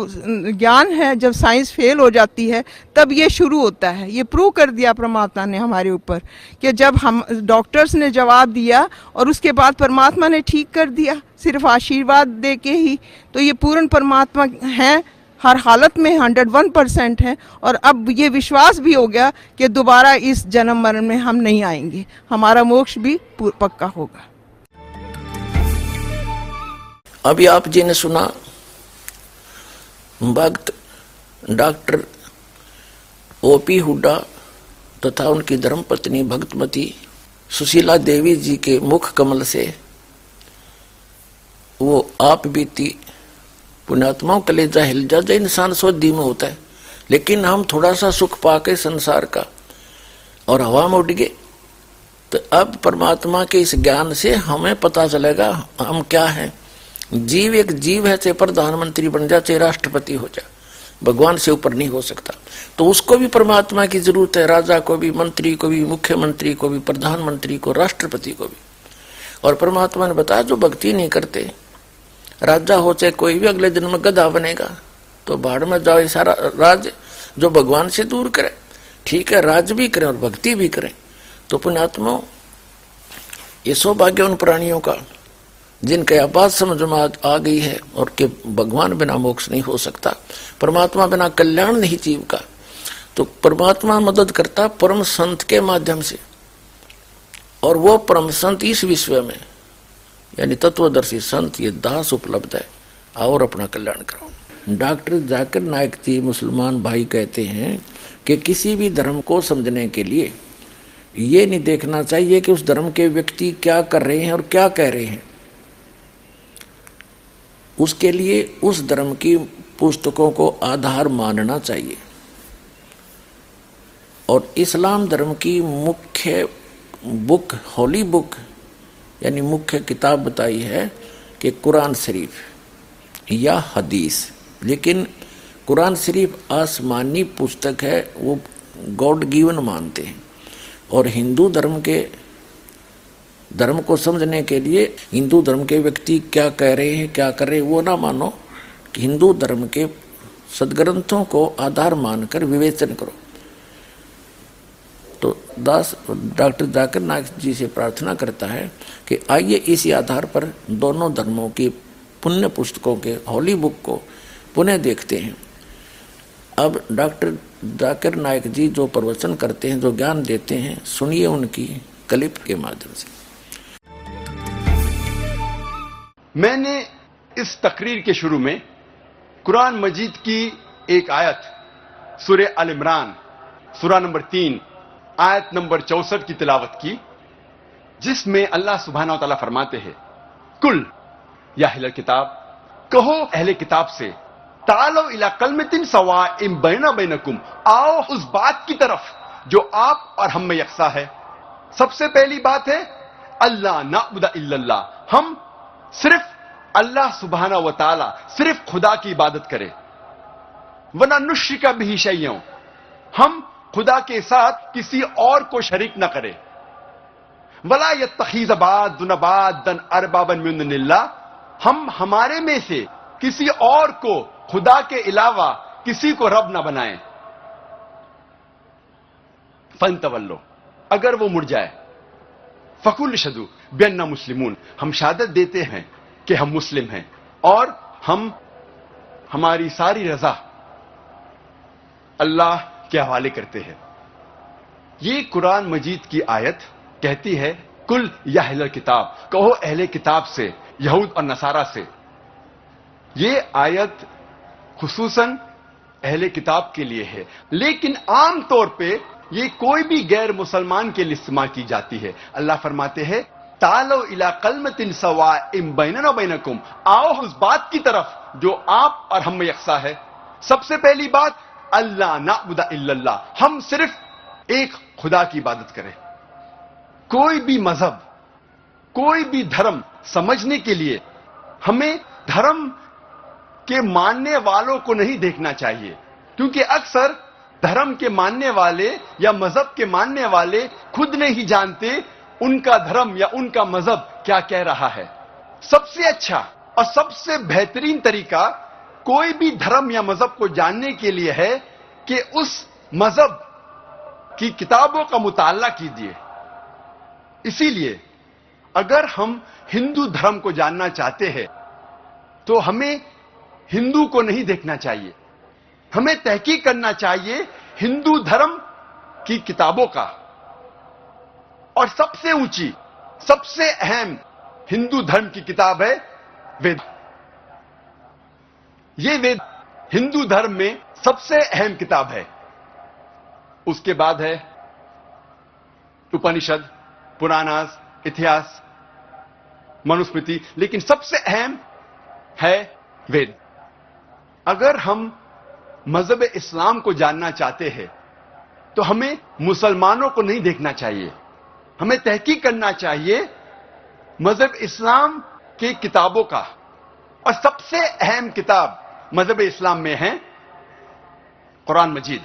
ज्ञान है, जब साइंस फेल हो जाती है तब ये शुरू होता है। ये प्रूव कर दिया परमात्मा ने हमारे ऊपर कि जब हम डॉक्टर्स ने जवाब दिया और उसके बाद परमात्मा ने ठीक कर दिया सिर्फ आशीर्वाद दे के ही। तो ये पूर्ण परमात्मा हैं, हर हालत में 101% हैं। और अब ये विश्वास भी हो गया कि दोबारा इस जन्म मरण में हम नहीं आएंगे, हमारा मोक्ष भी पक्का होगा। अभी आप जी ने सुना भक्त डॉक्टर ओपी हुड्डा तथा उनकी धर्मपत्नी भक्तमती सुशीला देवी जी के मुख कमल से वो आप बीती पुण्यात्माओं के लिए जाहिल जाजा इंसान सोधी में होता है, लेकिन हम थोड़ा सा सुख पाके संसार का और हवा में उड़ गए। तो अब परमात्मा के इस ज्ञान से हमें पता चलेगा हम क्या हैं। जीव एक जीव है, चाहे प्रधानमंत्री बन जा, चाहे राष्ट्रपति हो जा, भगवान से ऊपर नहीं हो सकता। तो उसको भी परमात्मा की जरूरत है, राजा को भी, मंत्री को भी, मुख्यमंत्री को भी, प्रधानमंत्री को, राष्ट्रपति को भी। और परमात्मा ने बताया जो भक्ति नहीं करते, राजा हो चाहे कोई भी, अगले दिन में गधा बनेगा। तो बाहर में जाओ, सारा राज्य जो भगवान से दूर करे, ठीक है, राज भी करें और भक्ति भी करें। तो पुण्यात्मा, ये सौभाग्य उन प्राणियों का जिनके आपात समझ में आ गई है और के भगवान बिना मोक्ष नहीं हो सकता, परमात्मा बिना कल्याण नहीं जीव का। तो परमात्मा मदद करता परम संत के माध्यम से, और वो परम संत इस विश्व में यानी तत्वदर्शी संत, ये दास उपलब्ध है। और अपना कल्याण कराओ। डॉक्टर जाकिर नाइक जी मुसलमान भाई कहते हैं कि किसी भी धर्म को समझने के लिए ये नहीं देखना चाहिए कि उस धर्म के व्यक्ति क्या कर रहे हैं और क्या कह रहे हैं। उसके लिए उस धर्म की पुस्तकों को आधार मानना चाहिए। और इस्लाम धर्म की मुख्य बुक, होली बुक यानी मुख्य किताब बताई है कि कुरान शरीफ या हदीस। लेकिन कुरान शरीफ आसमानी पुस्तक है, वो गॉड गिवन मानते हैं। और हिंदू धर्म के धर्म को समझने के लिए हिंदू धर्म के व्यक्ति क्या कह रहे हैं, क्या कर रहे हैं, वो ना मानो। कि हिंदू धर्म के सदग्रंथों को आधार मानकर विवेचन करो। तो दास डॉक्टर जाकिर नाइक जी से प्रार्थना करता है कि आइए इसी आधार पर दोनों धर्मों की पुण्य पुस्तकों के होली बुक को पुनः देखते हैं। अब डॉक्टर जाकिर नाइक जी जो प्रवचन करते हैं, जो ज्ञान देते हैं, सुनिए उनकी क्लिप के माध्यम से। मैंने इस तकरीर के शुरू में कुरान मजीद की एक आयत, सूरे अल इमरान, सूरा नंबर 3, आयत नंबर 64 की तिलावत की, जिसमें अल्लाह सुब्हानहू तआला फरमाते हैं, कुल या अहले किताब, कहो अहले किताब से, तालो इला कलमतिन सवाइम बैना बैनकुम, आओ उस बात की तरफ जो आप और हम में यकसा है। सबसे पहली बात है अल्लाह नाबुदा इल्लल्लाह, हम सिर्फ अल्लाह सुबहाना व ताला, सिर्फ खुदा की इबादत करें। वना नुश्रिका बिही शैय्यों, हम खुदा के साथ किसी और को शरीक न करें। वला यत्तखीज़ बादुन अरबाबन मिन दुनिल्लाह, हम हमारे में से किसी और को खुदा के अलावा किसी को रब न बनाएं। फंतवल्लो, अगर वो मुड़ जाए, फकुल शदू बेन्ना मुस्लिमून, हम शहादत देते हैं कि हम मुस्लिम हैं और हम हमारी सारी रजा अल्लाह के हवाले करते हैं। ये कुरान मजीद की आयत कहती है कुल या अहले किताब, कहो अहले किताब से, यहूद और नसारा से। ये आयत खुसूसन अहले किताब के लिए है, लेकिन आम तौर पे ये कोई भी गैर मुसलमान के लिए इस्तेमाल की जाती है। अल्लाह फरमाते हैं तालो इला कलमतिन सवाइम बैनना बैनकुम, आओ उस बात की तरफ जो आप और हम में यकसा है। सबसे पहली बात अल्लाह नाबुदा इल्लल्लाह, हम सिर्फ एक खुदा की इबादत करें। कोई भी मजहब, कोई भी धर्म समझने के लिए हमें धर्म के मानने वालों को नहीं देखना चाहिए, क्योंकि अक्सर धर्म के मानने वाले या मजहब के मानने वाले खुद नहीं जानते उनका धर्म या उनका मजहब क्या कह रहा है। सबसे अच्छा और सबसे बेहतरीन तरीका कोई भी धर्म या मजहब को जानने के लिए है कि उस मजहब की किताबों का मुताला कीजिए। इसीलिए अगर हम हिंदू धर्म को जानना चाहते हैं तो हमें हिंदू को नहीं देखना चाहिए, हमें तहकीक करना चाहिए हिंदू धर्म की किताबों का। और सबसे ऊंची, सबसे अहम हिंदू धर्म की किताब है वेद। ये वेद हिंदू धर्म में सबसे अहम किताब है। उसके बाद है उपनिषद, पुराणास, इतिहास, मनुस्मृति, लेकिन सबसे अहम है वेद। अगर हम मजहब इस्लाम को जानना चाहते हैं तो हमें मुसलमानों को नहीं देखना चाहिए, हमें तहकीक करना चाहिए मजहब इस्लाम की किताबों का। और सबसे अहम किताब मजहब इस्लाम में है कुरान मजीद।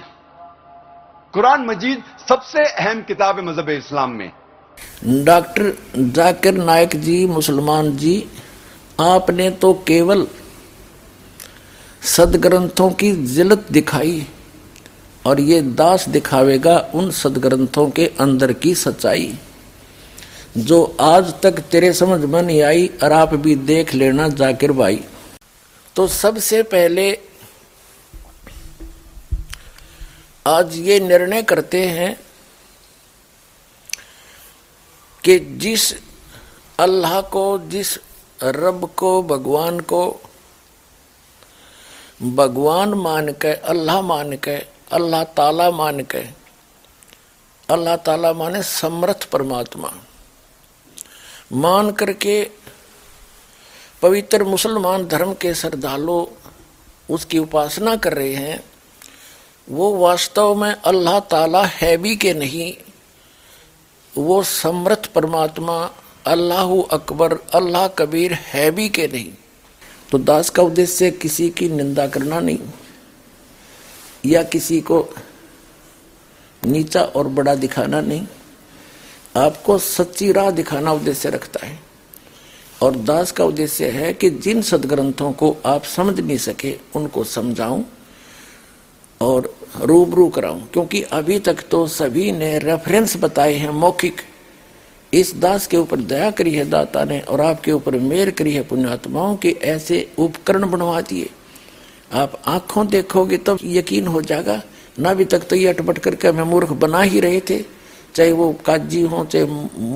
कुरान मजीद सबसे अहम किताब है मजहब इस्लाम में। डॉक्टर जाकिर नाइक जी मुसलमान जी, आपने तो केवल सदग्रंथों की जिलत दिखाई और ये दास दिखावेगा उन सदग्रंथों के अंदर की सच्चाई जो आज तक तेरे समझ में नहीं आई, और आप भी देख लेना जाकिर भाई। तो सबसे पहले आज ये निर्णय करते हैं कि जिस अल्लाह को, जिस रब को भगवान मान के, अल्लाह मान के, अल्लाह ताला मान के, अल्लाह ताला माने समर्थ परमात्मा मान करके पवित्र मुसलमान धर्म के श्रद्धालु उसकी उपासना कर रहे हैं, वो वास्तव में अल्लाह ताला है भी के नहीं, वो समर्थ परमात्मा अल्लाह अकबर, अल्लाह कबीर है भी के नहीं। तो दास का उद्देश्य किसी की निंदा करना नहीं या किसी को नीचा और बड़ा दिखाना नहीं, आपको सच्ची राह दिखाना उद्देश्य रखता है। और दास का उद्देश्य है कि जिन सदग्रंथों को आप समझ नहीं सके उनको समझाऊं और रूबरू कराऊं, क्योंकि अभी तक तो सभी ने रेफरेंस बताए हैं मौखिक। इस दास के ऊपर दया करी है दाता ने और आपके ऊपर मेहर करी है पुण्यात्माओं के, ऐसे उपकरण बनवा दिए। आप आंखों देखोगे तब तो यकीन हो जाएगा ना, अभी तक तो ये अटपट करके हमें मूर्ख बना ही रहे थे, चाहे वो काजी हों, चाहे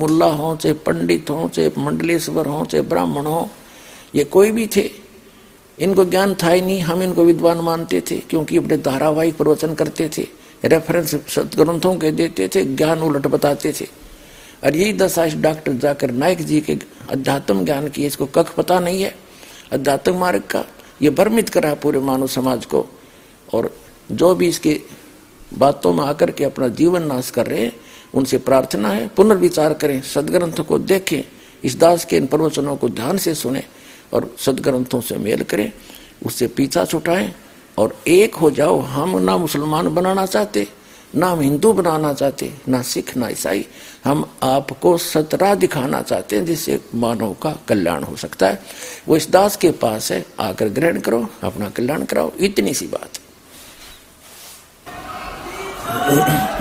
मुल्ला हों, चाहे पंडित हों, चाहे मंडलेश्वर हों, चाहे ब्राह्मण हों, ये कोई भी थे, इनको ज्ञान था ही नहीं। हम इनको विद्वान मानते थे क्योंकि अपने धारावाहिक प्रवचन करते थे, रेफरेंस सदग्रंथों के देते थे, ज्ञान उलट बताते थे। और यही दशा डॉक्टर जाकिर नाइक जी के अध्यात्म ज्ञान की, इसको कख पता नहीं है अध्यात्म मार्ग का। ये भ्रमित करा पूरे मानव समाज को, और जो भी इसके बातों में आकर के अपना जीवन नाश कर रहे हैं उनसे प्रार्थना है पुनर्विचार करें, सदग्रंथों को देखें, इस दास के इन प्रवचनों को ध्यान से सुने और सदग्रंथों से मेल करें, उससे पीछा छुटाएं और एक हो जाओ। हम ना मुसलमान बनाना चाहते, ना हम हिंदू बनाना चाहते, ना सिख, ना ईसाई, हम आपको सतरा दिखाना चाहते हैं जिससे मानव का कल्याण हो सकता है। वो इस दास के पास है, आकर ग्रहण करो, अपना कल्याण कराओ, इतनी सी बात है।